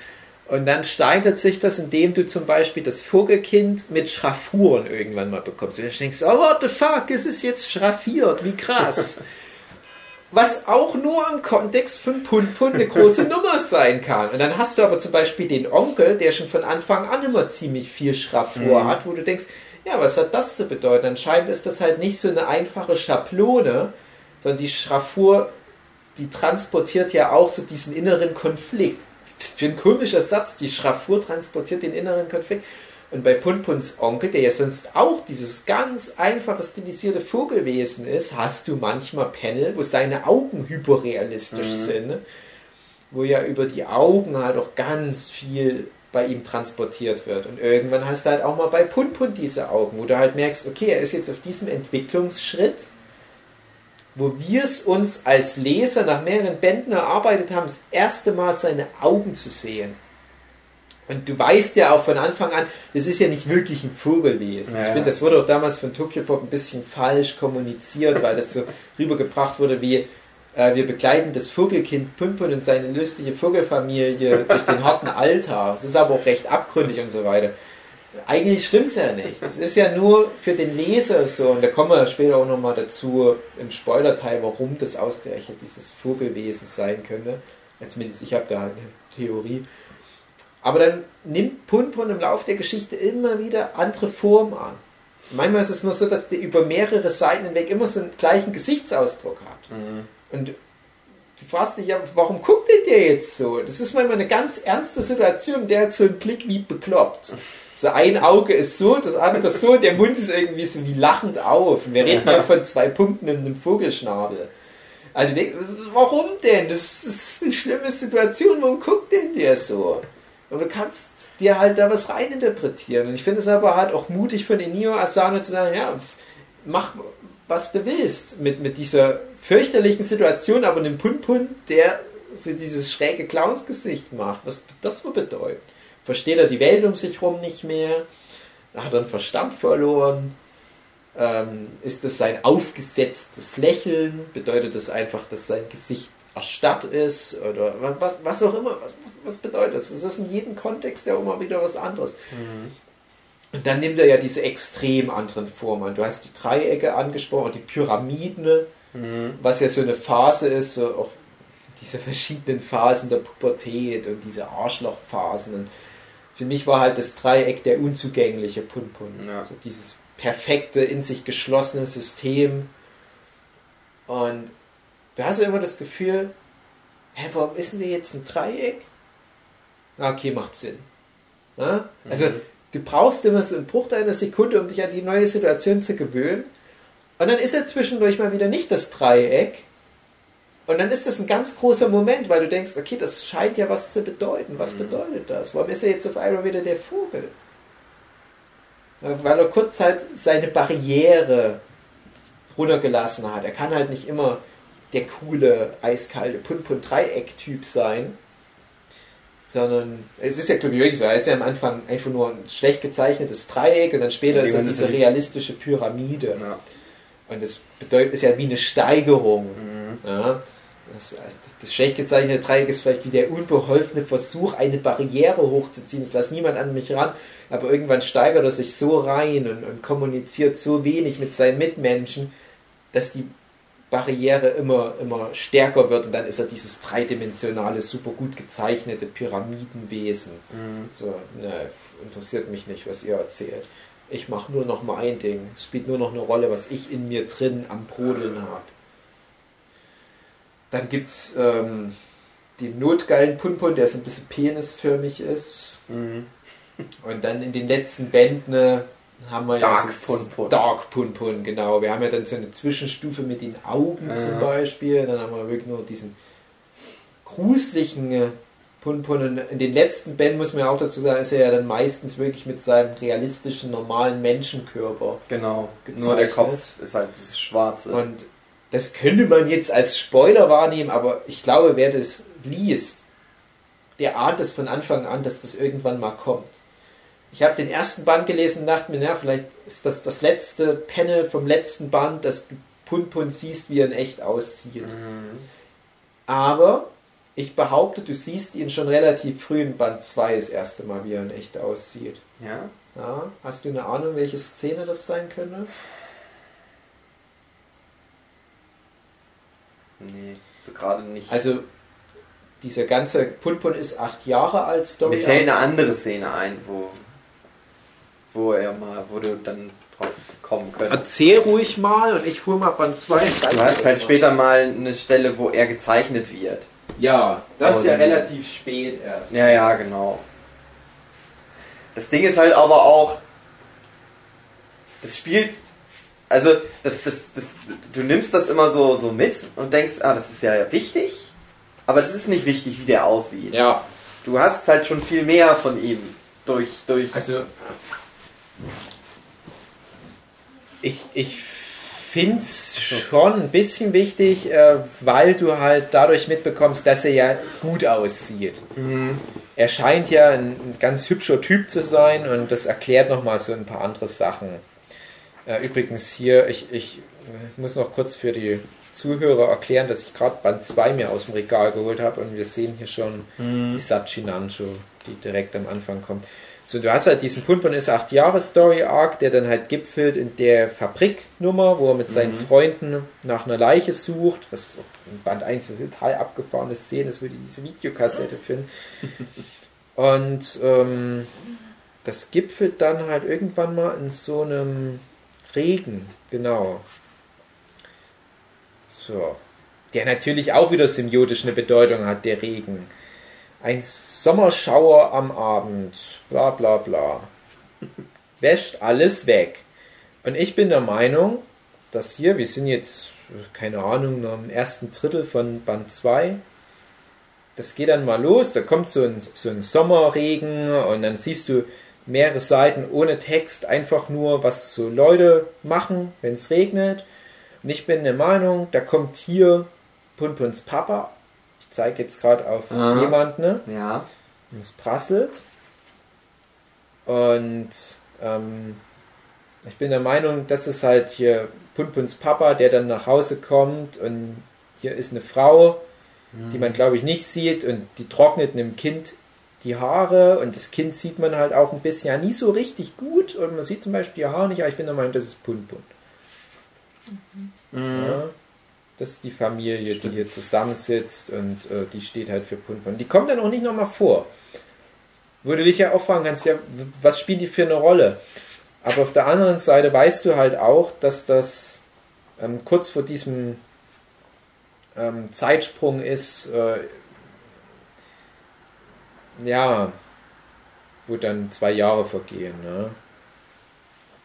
Und dann steigert sich das, indem du zum Beispiel das Vogelkind mit Schraffuren irgendwann mal bekommst. Und dann denkst du, oh what the fuck, es ist jetzt schraffiert, wie krass. Was auch nur im Kontext von Punpun eine große Nummer sein kann. Und dann hast du aber zum Beispiel den Onkel, der schon von Anfang an immer ziemlich viel Schraffur hat, wo du denkst, ja, was hat das zu bedeuten? Anscheinend ist das halt nicht so eine einfache Schablone, sondern die Schraffur, die transportiert ja auch so diesen inneren Konflikt. Für ein komischer Satz, die Schraffur transportiert den inneren Konflikt. Und bei Punpuns Onkel, der ja sonst auch dieses ganz einfache, stilisierte Vogelwesen ist, hast du manchmal Panel, wo seine Augen hyperrealistisch sind, ne? Wo ja über die Augen halt auch ganz viel bei ihm transportiert wird. Und irgendwann hast du halt auch mal bei Punpun diese Augen, wo du halt merkst, okay, er ist jetzt auf diesem Entwicklungsschritt, wo wir es uns als Leser nach mehreren Bänden erarbeitet haben, das erste Mal seine Augen zu sehen. Und du weißt ja auch von Anfang an, das ist ja nicht wirklich ein Vogelwesen. Ja. Ich finde, das wurde auch damals von Tokyopop ein bisschen falsch kommuniziert, weil das so rübergebracht wurde wie, wir begleiten das Vogelkind Punpun und seine lustige Vogelfamilie durch den harten Alltag. Es ist aber auch recht abgründig und so weiter. Eigentlich stimmt es ja nicht. Das ist ja nur für den Leser so. Und da kommen wir später auch nochmal dazu im Spoilerteil, warum das ausgerechnet dieses Vogelwesen sein könnte. Zumindest ich habe da eine Theorie. Aber dann nimmt Punpun im Laufe der Geschichte immer wieder andere Formen an. Manchmal ist es nur so, dass der über mehrere Seiten hinweg immer so einen gleichen Gesichtsausdruck hat. Mhm. Und du fragst dich, warum guckt denn der jetzt so? Das ist manchmal eine ganz ernste Situation, der hat so einen Blick wie bekloppt. So ein Auge ist so, das andere ist so, der Mund ist irgendwie so wie lachend auf. Und wir reden mal von 2 Punkten in einem Vogelschnabel. Also du denkst, warum denn? Das ist eine schlimme Situation, warum guckt denn der so? Und du kannst dir halt da was reininterpretieren. Und ich finde es aber halt auch mutig von Inio Asano zu sagen, ja, mach, was du willst mit dieser fürchterlichen Situation, aber einem Punpun, der so dieses schräge Clownsgesicht macht. Was das wohl bedeutet? Versteht er die Welt um sich rum nicht mehr? Hat er einen Verstand verloren? Ist das sein aufgesetztes Lächeln? Bedeutet das einfach, dass sein Gesicht erstarrt ist oder was auch immer, was bedeutet das? Das ist in jedem Kontext ja immer wieder was anderes. Mhm. Und dann nimmt er ja diese extrem anderen Formen an. Du hast die Dreiecke angesprochen und die Pyramiden, was ja so eine Phase ist, so auch diese verschiedenen Phasen der Pubertät und diese Arschlochphasen. Und für mich war halt das Dreieck der unzugängliche Punpun. Ja. Also dieses perfekte, in sich geschlossene System. Und da hast du immer das Gefühl, hä, warum ist denn jetzt ein Dreieck? Okay, macht Sinn. Ja? Also du brauchst immer so einen Bruchteil einer Sekunde, um dich an die neue Situation zu gewöhnen. Und dann ist er zwischendurch mal wieder nicht das Dreieck. Und dann ist das ein ganz großer Moment, weil du denkst, okay, das scheint ja was zu bedeuten. Was bedeutet das? Warum ist er jetzt auf einmal wieder der Vogel? Weil er kurz halt seine Barriere runtergelassen hat. Er kann halt nicht immer der coole, eiskalte Punpun-Dreieck-Typ sein, sondern es ist ja, glaube ich, wirklich so, er ist ja am Anfang einfach nur ein schlecht gezeichnetes Dreieck und dann später ist ja diese realistische Pyramide. Ja. Und das bedeutet, ist ja wie eine Steigerung. Ja. Das schlecht gezeichnete Dreieck ist vielleicht wie der unbeholfene Versuch, eine Barriere hochzuziehen. Ich lasse niemand an mich ran, aber irgendwann steigert er sich so rein und kommuniziert so wenig mit seinen Mitmenschen, dass die Barriere immer stärker wird und dann ist er dieses dreidimensionale, super gut gezeichnete Pyramidenwesen. Mhm. So, ne, interessiert mich nicht, was ihr erzählt. Ich mache nur noch mal ein Ding. Es spielt nur noch eine Rolle, was ich in mir drin am Brodeln habe. Dann gibt es den notgeilen Punpun, der so ein bisschen penisförmig ist. Mhm. Und dann in den letzten Bänden haben wir Dark Punpun, genau. Wir haben ja dann so eine Zwischenstufe mit den Augen zum Beispiel. Dann haben wir wirklich nur diesen gruseligen Punpun. Und in den letzten Bänden, muss man ja auch dazu sagen, ist er ja dann meistens wirklich mit seinem realistischen, normalen Menschenkörper. Genau, gezeichnet. Nur der Kopf ist halt dieses Schwarze. Und das könnte man jetzt als Spoiler wahrnehmen, aber ich glaube, wer das liest, der ahnt es von Anfang an, dass das irgendwann mal kommt. Ich habe den ersten Band gelesen und dachte mir, na, vielleicht ist das das letzte Panel vom letzten Band, dass du Punpun siehst, wie er in echt aussieht. Mhm. Aber ich behaupte, du siehst ihn schon relativ früh in Band 2 das erste Mal, wie er in echt aussieht. Ja. Ja. Hast du eine Ahnung, welche Szene das sein könnte? Nee, so gerade nicht. Also, dieser ganze Punpun ist 8 Jahre alt, Story. Mir fällt eine andere Szene ein, wo du dann drauf kommen könntest. Erzähl ruhig mal und ich hole mal Band 2. Du hast halt später mal eine Stelle, wo er gezeichnet wird. Ja, das ist ja relativ spät erst. Ja, ja, genau. Das Ding ist halt aber auch, das spielt... Also, du nimmst das immer so mit und denkst, das ist ja wichtig, aber das ist nicht wichtig, wie der aussieht. Ja. Du hast halt schon viel mehr von ihm durch... Also, ich find's schon ein bisschen wichtig, weil du halt dadurch mitbekommst, dass er ja gut aussieht. Mhm. Er scheint ja ein ganz hübscher Typ zu sein und das erklärt nochmal so ein paar andere Sachen. Übrigens hier, ich muss noch kurz für die Zuhörer erklären, dass ich gerade Band 2 mir aus dem Regal geholt habe und wir sehen hier schon die Sachi Nanjo, die direkt am Anfang kommt. So, du hast halt diesen Punpun ist 8-Jahres-Story-Arc, der dann halt gipfelt in der Fabriknummer, wo er mit seinen Freunden nach einer Leiche sucht, was in Band 1 eine total abgefahrene Szene ist, würde ich diese Videokassette finden. Und das gipfelt dann halt irgendwann mal in so einem Regen, genau. So. Der natürlich auch wieder symbiotisch eine Bedeutung hat, der Regen. Ein Sommerschauer am Abend, bla bla bla. Wäscht alles weg. Und ich bin der Meinung, dass hier, wir sind jetzt, keine Ahnung, noch im ersten Drittel von Band 2, das geht dann mal los, da kommt so ein Sommerregen und dann siehst du mehrere Seiten ohne Text, einfach nur, was so Leute machen, wenn es regnet. Und ich bin der Meinung, da kommt hier Punpuns Papa. Ich zeige jetzt gerade auf jemanden. Ne? Ja. Und es prasselt. Und ich bin der Meinung, das ist halt hier Punpuns Papa, der dann nach Hause kommt. Und hier ist eine Frau, die man, glaube ich, nicht sieht. Und die trocknet einem Kind die Haare und das Kind sieht man halt auch ein bisschen, ja, nie so richtig gut und man sieht zum Beispiel die Haare nicht, aber ich bin der Meinung, das ist Punpun. Mhm. Ja, das ist die Familie, stimmt, die hier zusammensitzt und die steht halt für Punpun. Die kommt dann auch nicht nochmal vor. Wo du dich ja auch fragen kannst, ja, was spielen die für eine Rolle? Aber auf der anderen Seite weißt du halt auch, dass das kurz vor diesem Zeitsprung ist, ja, wo dann 2 Jahre vergehen, ne?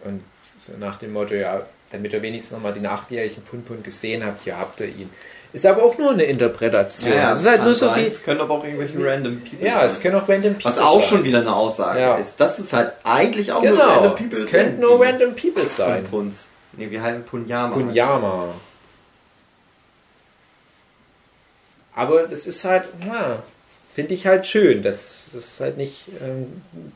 Und so nach dem Motto, ja, damit ihr wenigstens nochmal den 8-jährigen Punpun gesehen habt, hier habt ihr ihn. Ist aber auch nur eine Interpretation. Ja, es ist halt nur so wie, es können aber auch irgendwelche random People sein. Ja, es können auch random People sein. Was auch schon wieder eine Aussage ist. Das ist halt eigentlich auch nur random People. Es könnten nur random People sein. Punpuns. Ne, wie heißen Punyama? Punyama. Aber es ist halt, finde ich halt schön, dass das halt nicht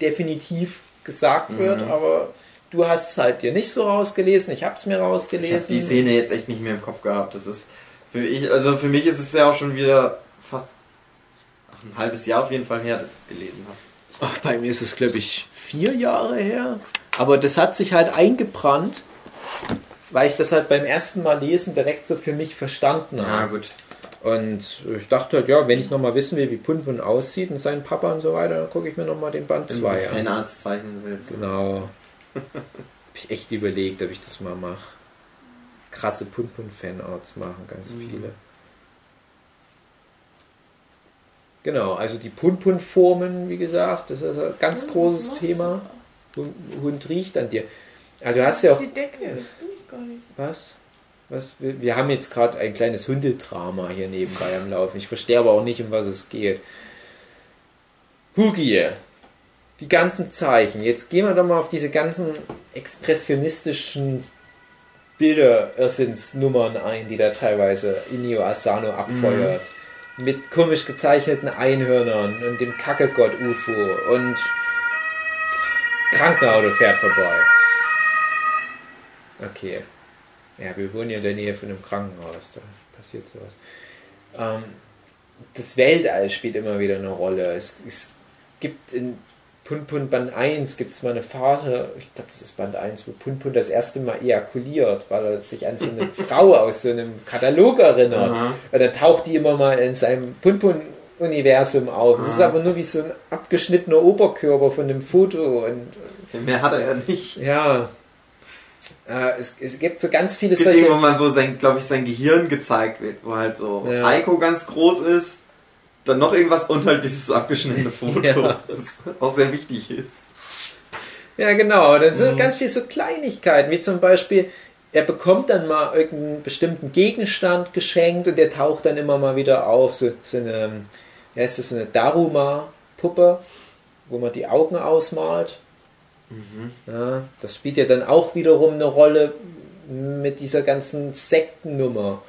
definitiv gesagt wird, aber du hast es halt dir nicht so rausgelesen, ich habe es mir rausgelesen. Ich habe die Szene jetzt echt nicht mehr im Kopf gehabt. Das ist Für mich ist es ja auch schon wieder fast ein halbes Jahr auf jeden Fall her, dass ich das gelesen habe. Ach, bei mir ist es, glaube ich, 4 Jahre her. Aber das hat sich halt eingebrannt, weil ich das halt beim ersten Mal lesen direkt so für mich verstanden habe. Ja, gut. Und ich dachte halt, ja, wenn ich nochmal wissen will, wie Punpun aussieht und seinen Papa und so weiter, dann gucke ich mir nochmal den Band 2 an. Wenn du Fanarzt zeichnen willst. Genau. Hab ich echt überlegt, ob ich das mal mache. Krasse Punpun-Fanarts machen, ganz viele. Genau, also die Punpun-Formen, wie gesagt, das ist ein ganz großes Thema. Hund riecht an dir. Also du hast ja auch... Die Decke, das bin ich gar nicht. Was? Wir haben jetzt gerade ein kleines Hundedrama hier nebenbei am Laufen. Ich verstehe aber auch nicht, um was es geht. Hugi, die ganzen Zeichen. Jetzt gehen wir doch mal auf diese ganzen expressionistischen Bilder-Irrsinnsnummern ein, die da teilweise Inio Asano abfeuert. Mhm. Mit komisch gezeichneten Einhörnern und dem Kackegott-UFO und Krankenauto fährt vorbei. Okay. Ja, wir wohnen ja in der Nähe von einem Krankenhaus, da passiert sowas. Das Weltall spielt immer wieder eine Rolle. Es gibt in Punpun Band 1 gibt's mal eine Phase, ich glaube das ist Band 1, wo Punpun das erste Mal ejakuliert, weil er sich an so eine Frau aus so einem Katalog erinnert. Aha. Und dann taucht die immer mal in seinem Punpun-Universum auf. Aha. Das ist aber nur wie so ein abgeschnittener Oberkörper von dem Foto. Und mehr hat er ja nicht. Ja. Es gibt so ganz viele solche... Es gibt irgendwann, wo, glaube ich, sein Gehirn gezeigt wird, wo halt so ja. Aiko ganz groß ist, dann noch irgendwas und halt dieses abgeschnittene Foto, ja. Das auch sehr wichtig ist. Ja, genau. Dann sind ganz viele so Kleinigkeiten, wie zum Beispiel, er bekommt dann mal irgendeinen bestimmten Gegenstand geschenkt und der taucht dann immer mal wieder auf. So eine, wie heißt das, eine Daruma-Puppe, wo man die Augen ausmalt. Mhm. Ja, das spielt ja dann auch wiederum eine Rolle mit dieser ganzen Sektennummer,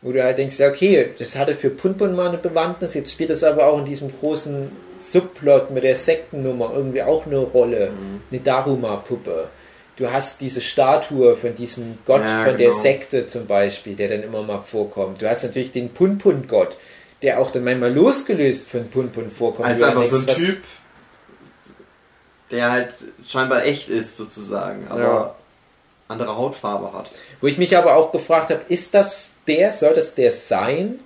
wo du halt denkst, ja okay, das hatte für Punpun mal eine Bewandtnis, jetzt spielt das aber auch in diesem großen Subplot mit der Sektennummer irgendwie auch eine Rolle, eine Daruma-Puppe. Du hast diese Statue von diesem Gott der Sekte zum Beispiel, der dann immer mal vorkommt. Du hast natürlich den Punpun-Gott, der auch dann manchmal losgelöst von Punpun vorkommt. Also einfach so ein Typ, der halt scheinbar echt ist sozusagen, aber andere Hautfarbe hat. Wo ich mich aber auch gefragt habe, soll das der sein?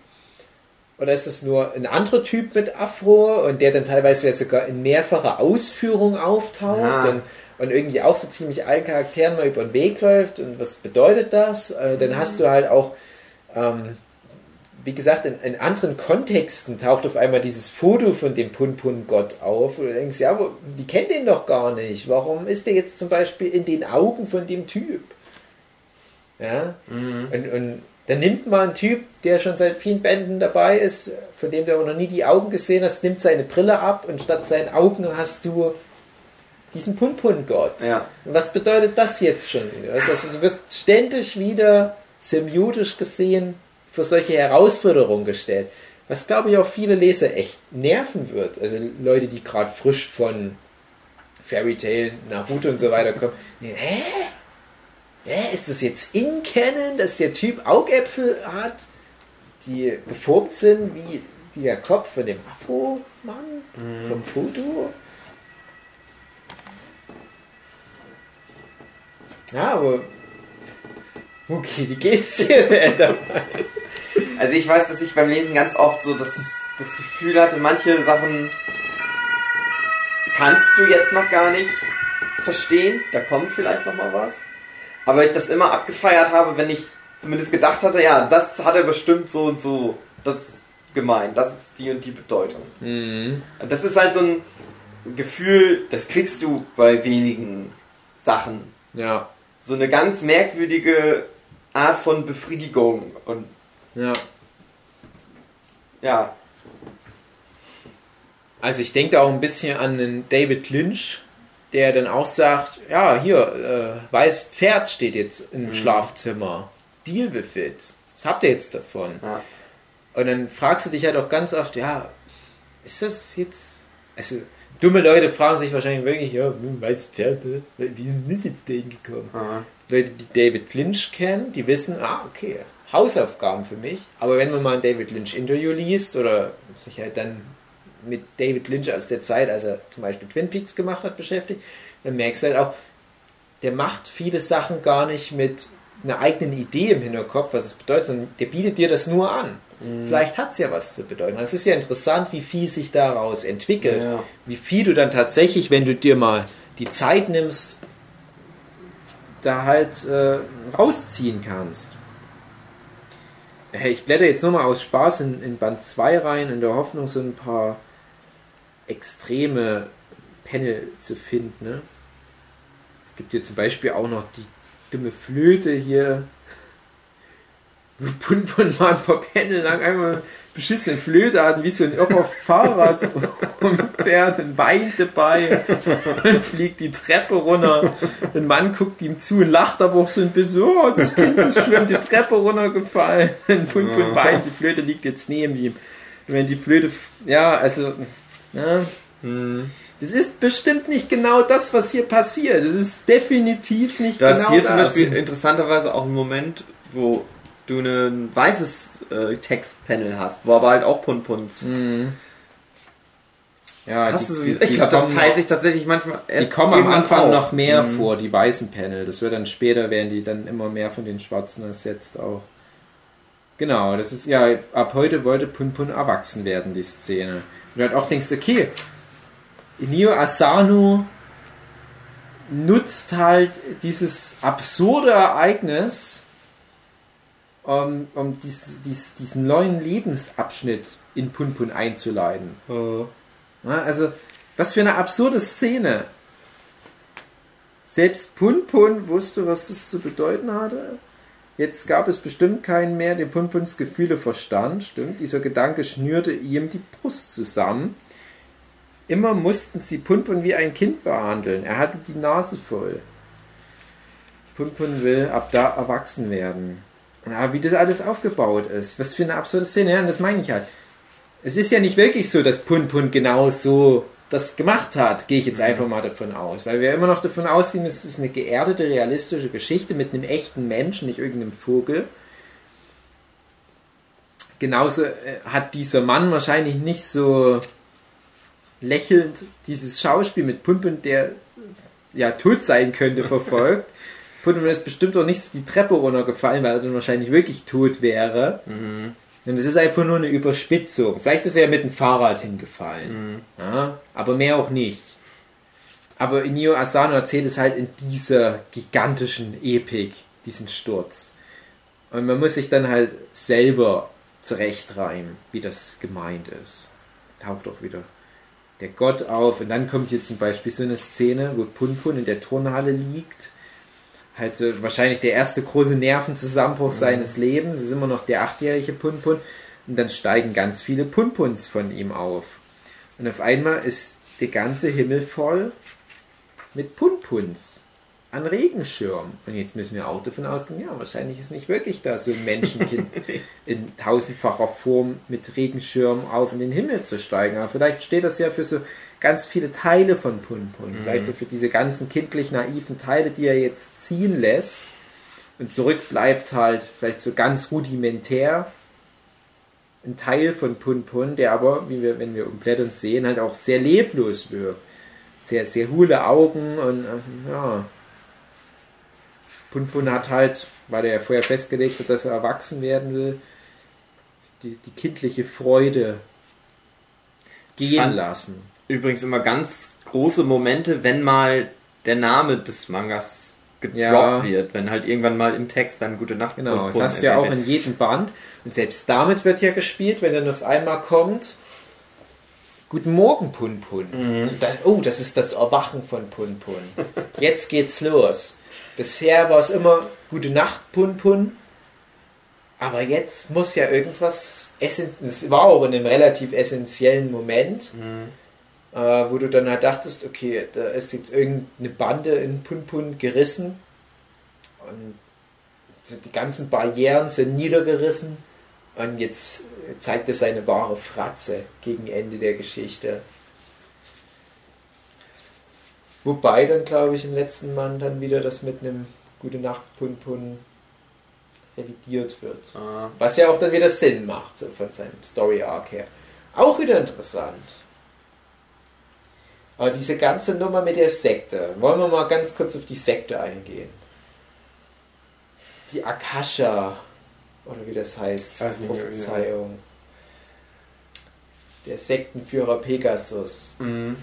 Oder ist es nur ein anderer Typ mit Afro und der dann teilweise ja sogar in mehrfacher Ausführung auftaucht und irgendwie auch so ziemlich allen Charakteren mal über den Weg läuft und was bedeutet das? Dann hast du halt auch wie gesagt, in anderen Kontexten taucht auf einmal dieses Foto von dem Punpun-Gott auf und du denkst, ja, aber die kennen den doch gar nicht. Warum ist der jetzt zum Beispiel in den Augen von dem Typ? Ja? Mhm. Und dann nimmt man einen Typ, der schon seit vielen Bänden dabei ist, von dem du aber noch nie die Augen gesehen hast, nimmt seine Brille ab und statt seinen Augen hast du diesen Punpun-Gott. Ja. Und was bedeutet das jetzt schon wieder? Also du wirst ständig wieder semiotisch gesehen für solche Herausforderungen gestellt. Was, glaube ich, auch viele Leser echt nerven wird. Also Leute, die gerade frisch von Fairy Tail, Naruto und so weiter kommen. Hä? Ist das jetzt in-canon, dass der Typ Augäpfel hat, die geformt sind wie der Kopf von dem Afro-Mann vom Foto? Ja, aber... Okay, wie geht's dir denn dabei? Also ich weiß, dass ich beim Lesen ganz oft so das Gefühl hatte, manche Sachen kannst du jetzt noch gar nicht verstehen. Da kommt vielleicht noch mal was. Aber ich das immer abgefeiert habe, wenn ich zumindest gedacht hatte, ja, das hat er bestimmt so und so. Das ist gemeint. Das ist die und die Bedeutung. Mhm. Das ist halt so ein Gefühl, das kriegst du bei wenigen Sachen. Ja. So eine ganz merkwürdige Art von Befriedigung und ja. Also ich denke da auch ein bisschen an den David Lynch, der dann auch sagt, ja hier, weißes Pferd steht jetzt im Schlafzimmer. Deal with it. Was habt ihr jetzt davon? Ja. Und dann fragst du dich halt auch ganz oft, ja, ist das jetzt... Also dumme Leute fragen sich wahrscheinlich wirklich, ja, weißes Pferd, wie ist denn das jetzt dahin gekommen? Leute, die David Lynch kennen, die wissen, okay, Hausaufgaben für mich. Aber wenn man mal ein David Lynch Interview liest oder sich halt dann mit David Lynch aus der Zeit, als er zum Beispiel Twin Peaks gemacht hat, beschäftigt, dann merkst du halt auch, der macht viele Sachen gar nicht mit einer eigenen Idee im Hinterkopf, was es bedeutet, sondern der bietet dir das nur an. Mhm. Vielleicht hat es ja was zu bedeuten. Es ist ja interessant, wie viel sich daraus entwickelt, ja. Wie viel du dann tatsächlich, wenn du dir mal die Zeit nimmst, da halt rausziehen kannst. Ich blätter jetzt nur mal aus Spaß in Band 2 rein, in der Hoffnung, so ein paar extreme Panel zu finden. Ne? Gibt hier zum Beispiel auch noch die dumme Flöte hier. Punpun mal ein paar Panel lang einmal beschissene Flöte hatten, wie so ein Irrer Fahrrad umfährt und weint dabei. Dann fliegt die Treppe runter. Ein Mann guckt ihm zu und lacht aber auch so ein bisschen. Oh, das Kind ist schlimm, die Treppe runtergefallen. Punpun weint, die Flöte liegt jetzt neben ihm. Und wenn die Flöte... Ja, also... Ja. Das ist bestimmt nicht genau das, was hier passiert. Das ist definitiv nicht das genau das. Das hier zum Beispiel interessanterweise auch ein Moment, wo du ein weißes Textpanel hast, wo aber halt auch Punpuns. Mhm. Ja, ich glaube, das teilt sich tatsächlich manchmal. Die kommen am Anfang noch mehr vor, die weißen Panel. Das wird dann später, werden die dann immer mehr von den Schwarzen ersetzt auch. Genau, das ist ja, ab heute wollte Punpun erwachsen werden, die Szene. Und du halt auch denkst, okay, Inio Asano nutzt halt dieses absurde Ereignis, um diesen neuen Lebensabschnitt in Punpun einzuleiten. Oh. Also, was für eine absurde Szene. Selbst Punpun wusste, was das zu bedeuten hatte. Jetzt gab es bestimmt keinen mehr, der Punpuns Gefühle verstand. Stimmt, dieser Gedanke schnürte ihm die Brust zusammen. Immer mussten sie Punpun wie ein Kind behandeln. Er hatte die Nase voll. Punpun will ab da erwachsen werden. Ja, wie das alles aufgebaut ist. Was für eine absurde Szene. Ja, das meine ich halt. Es ist ja nicht wirklich so, dass Punpun genau so das gemacht hat. Gehe ich jetzt einfach mal davon aus. Weil wir immer noch davon ausgehen, es ist eine geerdete, realistische Geschichte mit einem echten Menschen, nicht irgendeinem Vogel. Genauso hat dieser Mann wahrscheinlich nicht so lächelnd dieses Schauspiel mit Punpun, der ja tot sein könnte, verfolgt. Punpun ist bestimmt auch nicht die Treppe runtergefallen, weil er dann wahrscheinlich wirklich tot wäre. Mhm. Und es ist einfach nur eine Überspitzung. Vielleicht ist er ja mit dem Fahrrad hingefallen. Mhm. Ja, aber mehr auch nicht. Aber Inio Asano erzählt es halt in dieser gigantischen Epik, diesen Sturz. Und man muss sich dann halt selber zurechtreimen, wie das gemeint ist. Taucht auch wieder der Gott auf. Und dann kommt hier zum Beispiel so eine Szene, wo Punpun in der Turnhalle liegt. Halt so wahrscheinlich der erste große Nervenzusammenbruch seines Lebens. Es ist immer noch der 8-jährige Punpun. Und dann steigen ganz viele Punpuns von ihm auf. Und auf einmal ist der ganze Himmel voll mit Punpuns an Regenschirmen. Und jetzt müssen wir auch davon ausgehen, ja, wahrscheinlich ist nicht wirklich da so ein Menschenkind in tausendfacher Form mit Regenschirmen auf in den Himmel zu steigen. Aber vielleicht steht das ja für so ganz viele Teile von Punpun. Vielleicht so für diese ganzen kindlich naiven Teile, die er jetzt ziehen lässt. Und zurück bleibt halt vielleicht so ganz rudimentär ein Teil von Punpun, der aber, wie wir, wenn wir umblättern sehen, halt auch sehr leblos wirkt. Sehr, sehr hohle Augen und ja... Punpun hat halt, weil er ja vorher festgelegt hat, dass er erwachsen werden will, die kindliche Freude gehen lassen. Übrigens immer ganz große Momente, wenn mal der Name des Mangas gedroppt wird, wenn halt irgendwann mal im Text dann Gute Nacht. Genau, Punpun, das hast du ja auch in jedem Band. Und selbst damit wird ja gespielt, wenn dann auf einmal kommt, Guten Morgen, Punpun. Mhm. So dann, oh, das ist das Erwachen von Punpun. Jetzt geht's los. Bisher war es immer Gute Nacht, Punpun. Aber jetzt muss ja irgendwas... Es war auch in einem relativ essentiellen Moment, wo du dann halt dachtest, okay, da ist jetzt irgendeine Bande in Punpun gerissen. Und die ganzen Barrieren sind niedergerissen. Und jetzt zeigt es seine wahre Fratze gegen Ende der Geschichte. Wobei dann, glaube ich, im letzten Mann dann wieder das mit einem Gute Nacht Punpun revidiert wird. Ah. Was ja auch dann wieder Sinn macht, so von seinem Story-Arc her. Auch wieder interessant. Aber diese ganze Nummer mit der Sekte. Wollen wir mal ganz kurz auf die Sekte eingehen. Die Akasha. Oder wie das heißt. Prophezeiung. Der Sektenführer Pegasus. Mhm.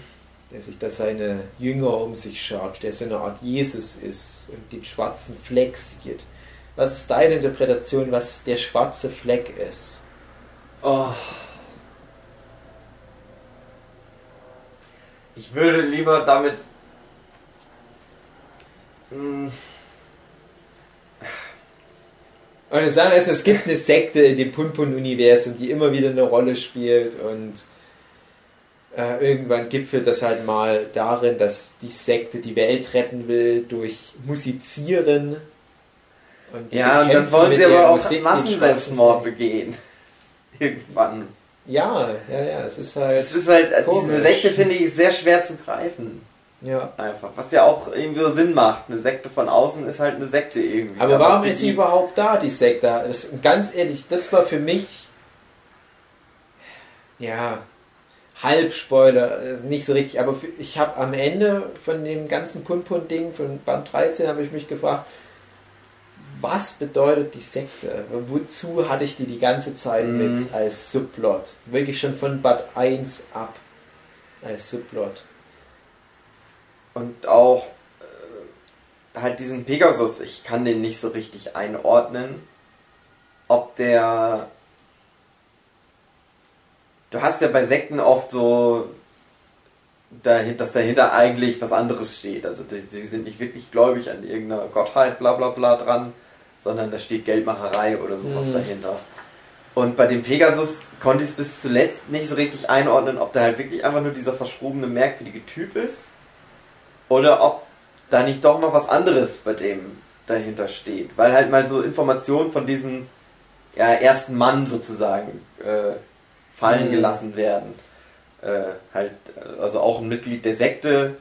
Der sich da seine Jünger um sich schaut. Der so eine Art Jesus ist. Und den schwarzen Fleck sieht. Was ist deine Interpretation, was der schwarze Fleck ist? Oh. Ich würde lieber damit... Und das andere ist, es gibt eine Sekte in dem Punpun-Universum, die immer wieder eine Rolle spielt und irgendwann gipfelt das halt mal darin, dass die Sekte die Welt retten will durch Musizieren. Und ja, und dann wollen sie aber auch einen Massenselbstmord begehen. Irgendwann. Ja, es ist halt. Es ist halt komisch. Diese Sekte finde ich sehr schwer zu greifen. Ja. Einfach. Was ja auch irgendwie so Sinn macht. Eine Sekte von außen ist halt eine Sekte irgendwie. Aber warum ist sie überhaupt da, die Sekte? Das, ganz ehrlich, das war für mich. Ja. Halbspoiler, nicht so richtig. Aber ich habe am Ende von dem ganzen Punpun-Ding, von Band 13, habe ich mich gefragt. Was bedeutet die Sekte? Wozu hatte ich die ganze Zeit mit als Subplot? Wirklich schon von Band 1 ab als Subplot. Und auch halt diesen Pegasus, ich kann den nicht so richtig einordnen. Ob der... Du hast ja bei Sekten oft so, dass dahinter eigentlich was anderes steht. Also die sind nicht wirklich gläubig an irgendeiner Gottheit, bla bla bla dran, sondern da steht Geldmacherei oder sowas dahinter. Und bei dem Pegasus konnte ich es bis zuletzt nicht so richtig einordnen, ob da halt wirklich einfach nur dieser verschrobene, merkwürdige Typ ist oder ob da nicht doch noch was anderes bei dem dahinter steht. Weil halt mal so Informationen von diesem ersten Mann sozusagen fallen gelassen werden. Halt, also auch ein Mitglied der Sekte,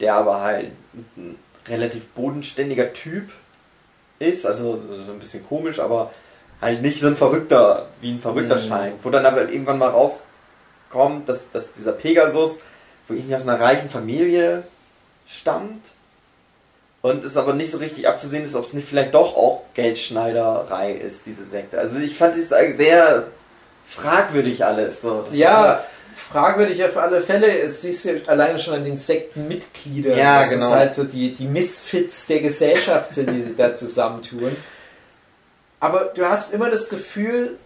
der aber halt ein relativ bodenständiger Typ ist, also so ein bisschen komisch, aber halt nicht so ein Verrückter, wie ein Verrückter scheint, wo dann aber irgendwann mal rauskommt, dass dieser Pegasus wirklich aus einer reichen Familie stammt und es aber nicht so richtig abzusehen ist, ob es nicht vielleicht doch auch Geldschneiderei ist, diese Sekte. Also ich fand es sehr fragwürdig alles. So. Ja, fragwürdig auf alle Fälle, es siehst du alleine schon an den Sektenmitgliedern, ja, dass es halt so die Misfits der Gesellschaft sind, die sich da zusammentun. Aber du hast immer das Gefühl,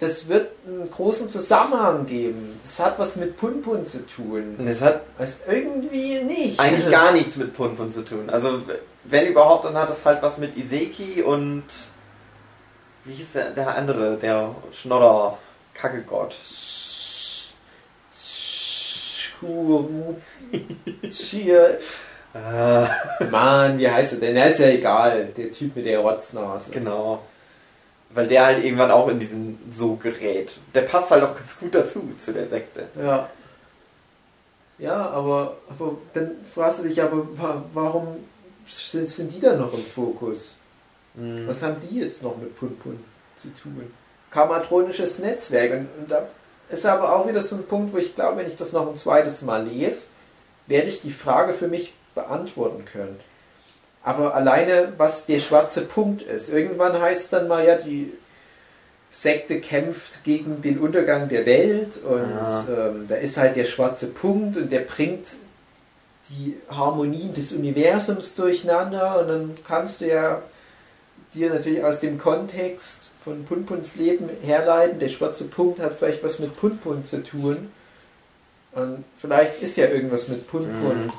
das wird einen großen Zusammenhang geben. Das hat was mit Punpun zu tun. Das hat was irgendwie nicht. Eigentlich gar nichts mit Punpun zu tun. Also wenn überhaupt, dann hat das halt was mit Iseki und wie hieß der andere, der Schnodder Kackegott. Mann, wie heißt er denn? Der ist ja egal, der Typ mit der Rotznase. Genau. Weil der halt irgendwann auch in diesen so gerät. Der passt halt auch ganz gut dazu, zu der Sekte. Ja. Ja, aber dann fragst du dich aber, warum sind die dann noch im Fokus? Mhm. Was haben die jetzt noch mit Punpun zu tun? Kamatronisches Netzwerk und da ist aber auch wieder so ein Punkt, wo ich glaube, wenn ich das noch ein zweites Mal lese, werde ich die Frage für mich beantworten können. Aber alleine, was der schwarze Punkt ist. Irgendwann heißt es dann mal, ja, die Sekte kämpft gegen den Untergang der Welt und da ist halt der schwarze Punkt und der bringt die Harmonien des Universums durcheinander und dann kannst du ja dir natürlich aus dem Kontext von Punpuns Leben herleiten, der schwarze Punkt hat vielleicht was mit Punpun zu tun und vielleicht ist ja irgendwas mit Punpun,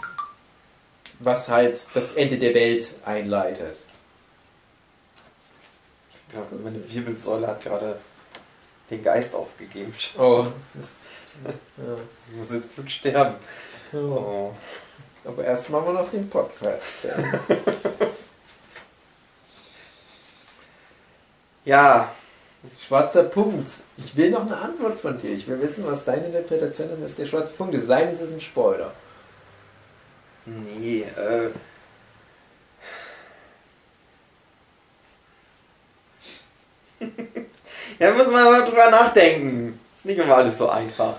was halt das Ende der Welt einleitet. Ja, meine Wirbelsäule hat gerade den Geist aufgegeben. Oh, Mist. Ja. Ich muss jetzt gut sterben. Oh. Aber erst machen wir noch den Podcast. Ja. Ja, schwarzer Punkt. Ich will noch eine Antwort von dir. Ich will wissen, was deine Interpretation ist, was der schwarze Punkt ist. Sein ist es ein Spoiler. Nee, Ja, da muss man aber drüber nachdenken. Ist nicht immer alles so einfach.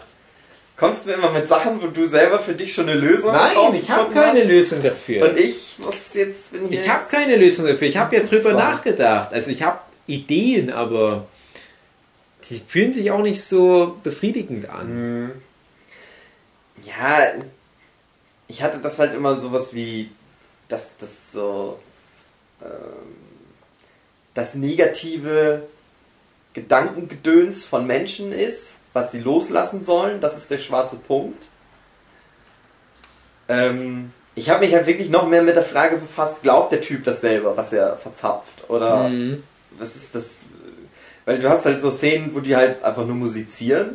Kommst du immer mit Sachen, wo du selber für dich schon eine Lösung hast? Nein, ich habe keine Lösung dafür. Und ich muss jetzt... Ich habe keine Lösung dafür. Ich habe ja drüber nachgedacht. Also ich habe Ideen, aber die fühlen sich auch nicht so befriedigend an. Ja, ich hatte das halt immer sowas wie, dass das so... das negative Gedankengedöns von Menschen ist, was sie loslassen sollen, das ist der schwarze Punkt. Ich habe mich halt wirklich noch mehr mit der Frage befasst, glaubt der Typ das selber, was er verzapft? Oder was ist das? Weil du hast halt so Szenen, wo die halt einfach nur musizieren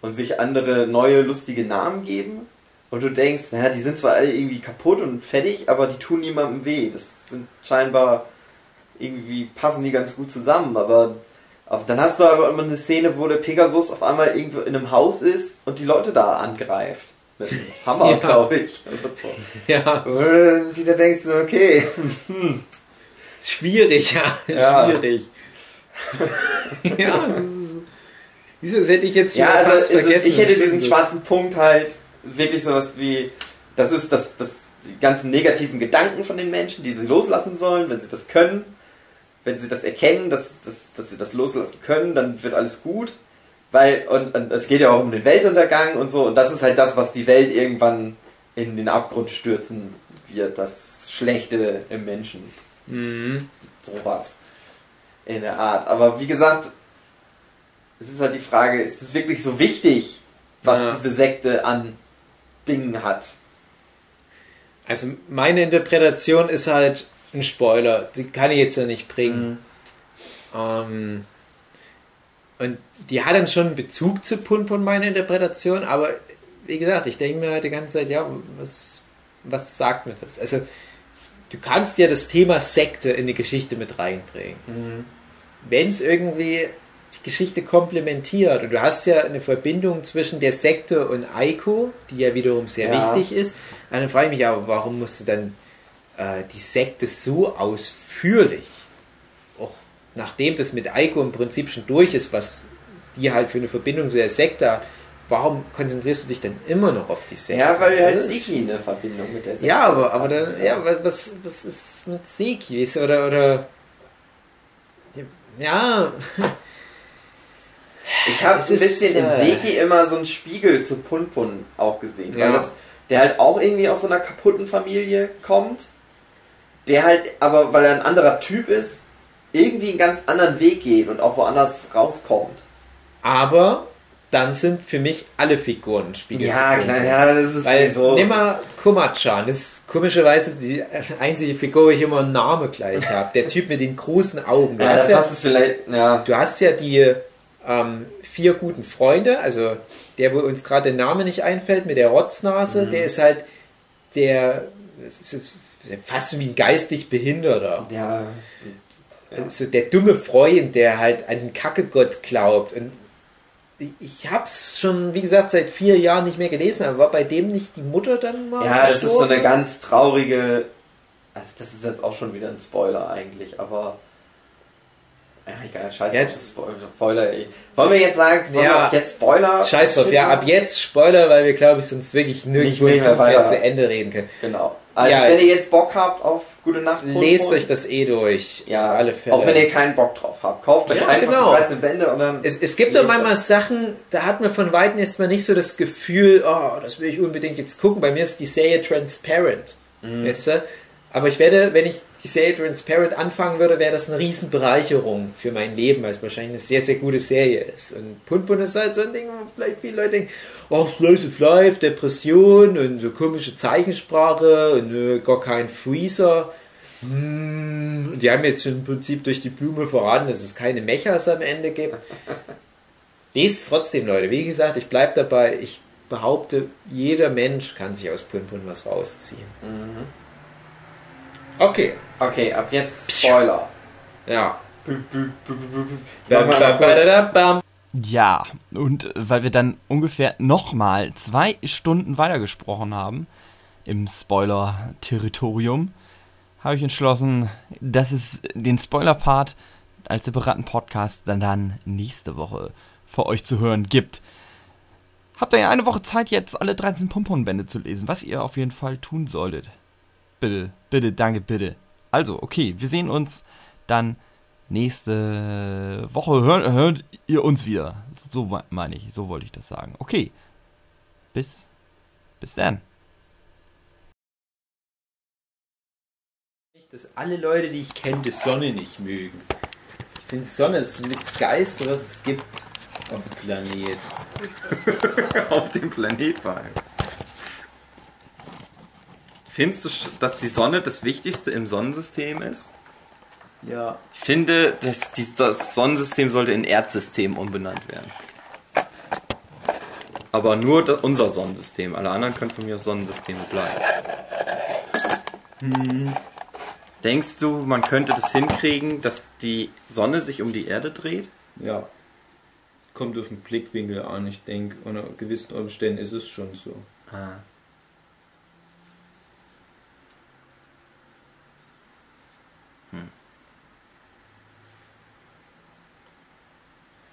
und sich andere neue lustige Namen geben und du denkst, naja, die sind zwar alle irgendwie kaputt und fertig, aber die tun niemandem weh. Das sind scheinbar... Irgendwie passen die ganz gut zusammen, aber dann hast du aber immer eine Szene, wo der Pegasus auf einmal irgendwo in einem Haus ist und die Leute da angreift. Mit einem Hammer, ja, glaube ich. Oder so. Ja. Und wieder denkst du, okay. Schwierig, ja. Ja. Schwierig. Ja, das ist... Dieses hätte ich jetzt schon fast vergessen. Also ich hätte diesen schwarzen Punkt halt wirklich sowas wie, das ist die ganzen negativen Gedanken von den Menschen, die sie loslassen sollen, wenn sie das können. Wenn sie das erkennen, dass sie das loslassen können, dann wird alles gut. Weil, und es geht ja auch um den Weltuntergang und so. Und das ist halt das, was die Welt irgendwann in den Abgrund stürzen wird. Das Schlechte im Menschen. Mhm. Sowas. In der Art. Aber wie gesagt, es ist halt die Frage, ist es wirklich so wichtig, was diese Sekte an Dingen hat? Also meine Interpretation ist halt ein Spoiler, die kann ich jetzt ja nicht bringen. Und die hat dann schon einen Bezug zu Punpun, meine Interpretation, aber wie gesagt, ich denke mir halt die ganze Zeit, ja, was sagt mir das? Also du kannst ja das Thema Sekte in die Geschichte mit reinbringen. Wenn es irgendwie die Geschichte komplementiert und du hast ja eine Verbindung zwischen der Sekte und Aiko, die ja wiederum sehr wichtig ist, und dann frage ich mich aber, warum musst du dann die Sekte so ausführlich, auch nachdem das mit Aiko im Prinzip schon durch ist, was die halt für eine Verbindung zu der Sekte hat, warum konzentrierst du dich dann immer noch auf die Sekte? Ja, weil halt Seki eine Verbindung mit der Sekte. Ja, aber dann, was ist mit Seki? Weißt du, oder ja. Ich habe ein bisschen in Seki immer so einen Spiegel zu Punpun auch gesehen, weil der halt auch irgendwie aus so einer kaputten Familie kommt, der halt, aber weil er ein anderer Typ ist, irgendwie einen ganz anderen Weg geht und auch woanders rauskommt. Aber dann sind für mich alle Figuren Spiegel. Ja, klar, ja, das ist weil so. Nimm mal Kuma-chan, das ist komischerweise die einzige Figur, wo ich immer einen Namen gleich habe. Der Typ mit den großen Augen. Du hast das vielleicht, du hast ja die 4 guten Freunde, also der, wo uns gerade der Name nicht einfällt, mit der Rotznase, der ist halt fast wie ein geistig Behinderter. Ja. Also der dumme Freund, der halt an den Kackegott glaubt. Und ich hab's schon, wie gesagt, seit 4 Jahren nicht mehr gelesen, aber war bei dem nicht die Mutter dann mal? Ja, das ist so eine ganz traurige... Also das ist jetzt auch schon wieder ein Spoiler eigentlich, aber... Ja, egal, scheiß drauf, Spoiler, ey. Wollen wir jetzt sagen, wir jetzt Spoiler? Scheiß drauf, ab jetzt Spoiler, weil wir, glaube ich, sonst wirklich nirgendwo mehr zu Ende reden können. Genau. Also wenn ihr jetzt Bock habt auf Gute Nacht, lest euch das durch. Ja, auf alle Fälle. Auch wenn ihr keinen Bock drauf habt. Kauft euch einfach 13 Bände und dann... Es gibt doch manchmal Sachen, da hat man von Weitem erstmal nicht so das Gefühl, oh, das will ich unbedingt jetzt gucken. Bei mir ist die Serie transparent. Weißt du? Aber ich werde, wenn ich die Serie Transparent anfangen würde, wäre das eine Riesenbereicherung für mein Leben, weil es wahrscheinlich eine sehr, sehr gute Serie ist. Und Punpun ist halt so ein Ding, wo vielleicht viele Leute denken, oh, Slice of Life, Depression und so komische Zeichensprache und gar kein Freezer. Und die haben jetzt schon im Prinzip durch die Blume verraten, dass es keine Mechas am Ende gibt. Lest trotzdem, Leute. Wie gesagt, ich bleibe dabei. Ich behaupte, jeder Mensch kann sich aus Punpun was rausziehen. Okay, ab jetzt Spoiler. Ja. Ja, und weil wir dann ungefähr nochmal 2 Stunden weitergesprochen haben, im Spoiler-Territorium, habe ich entschlossen, dass es den Spoiler-Part als separaten Podcast dann nächste Woche für euch zu hören gibt. Habt ihr ja eine Woche Zeit, jetzt alle 13 Punpun-Bände zu lesen, was ihr auf jeden Fall tun solltet. Bitte, bitte, danke, bitte. Also, okay, wir sehen uns dann nächste Woche. Hört ihr uns wieder. So meine ich, so wollte ich das sagen. Okay, bis dann. Dass alle Leute, die ich kenne, die Sonne nicht mögen. Ich finde, Sonne ist nichts Geist, was es gibt auf dem Planet. Auf dem Planet vor allem. Findest du, dass die Sonne das Wichtigste im Sonnensystem ist? Ja. Ich finde, dass das Sonnensystem sollte in Erdsystem umbenannt werden. Aber nur unser Sonnensystem. Alle anderen können von mir aus Sonnensysteme bleiben. Denkst du, man könnte das hinkriegen, dass die Sonne sich um die Erde dreht? Ja. Kommt auf den Blickwinkel an, ich denke. Unter gewissen Umständen ist es schon so. Ah.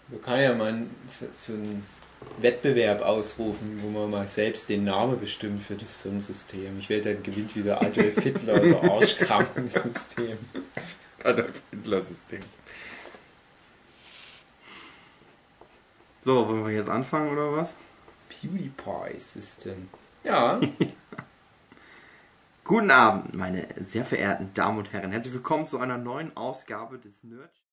Man kann ja mal so einen Wettbewerb ausrufen, wo man mal selbst den Namen bestimmt für das Sonnensystem. Ich werde dann gewinnt wieder Adolf Hitler oder Arschkrankensystem. Adolf Hitler-System. So, wollen wir jetzt anfangen oder was? PewDiePie-System. Ja. Guten Abend, meine sehr verehrten Damen und Herren. Herzlich willkommen zu einer neuen Ausgabe des Nerdship.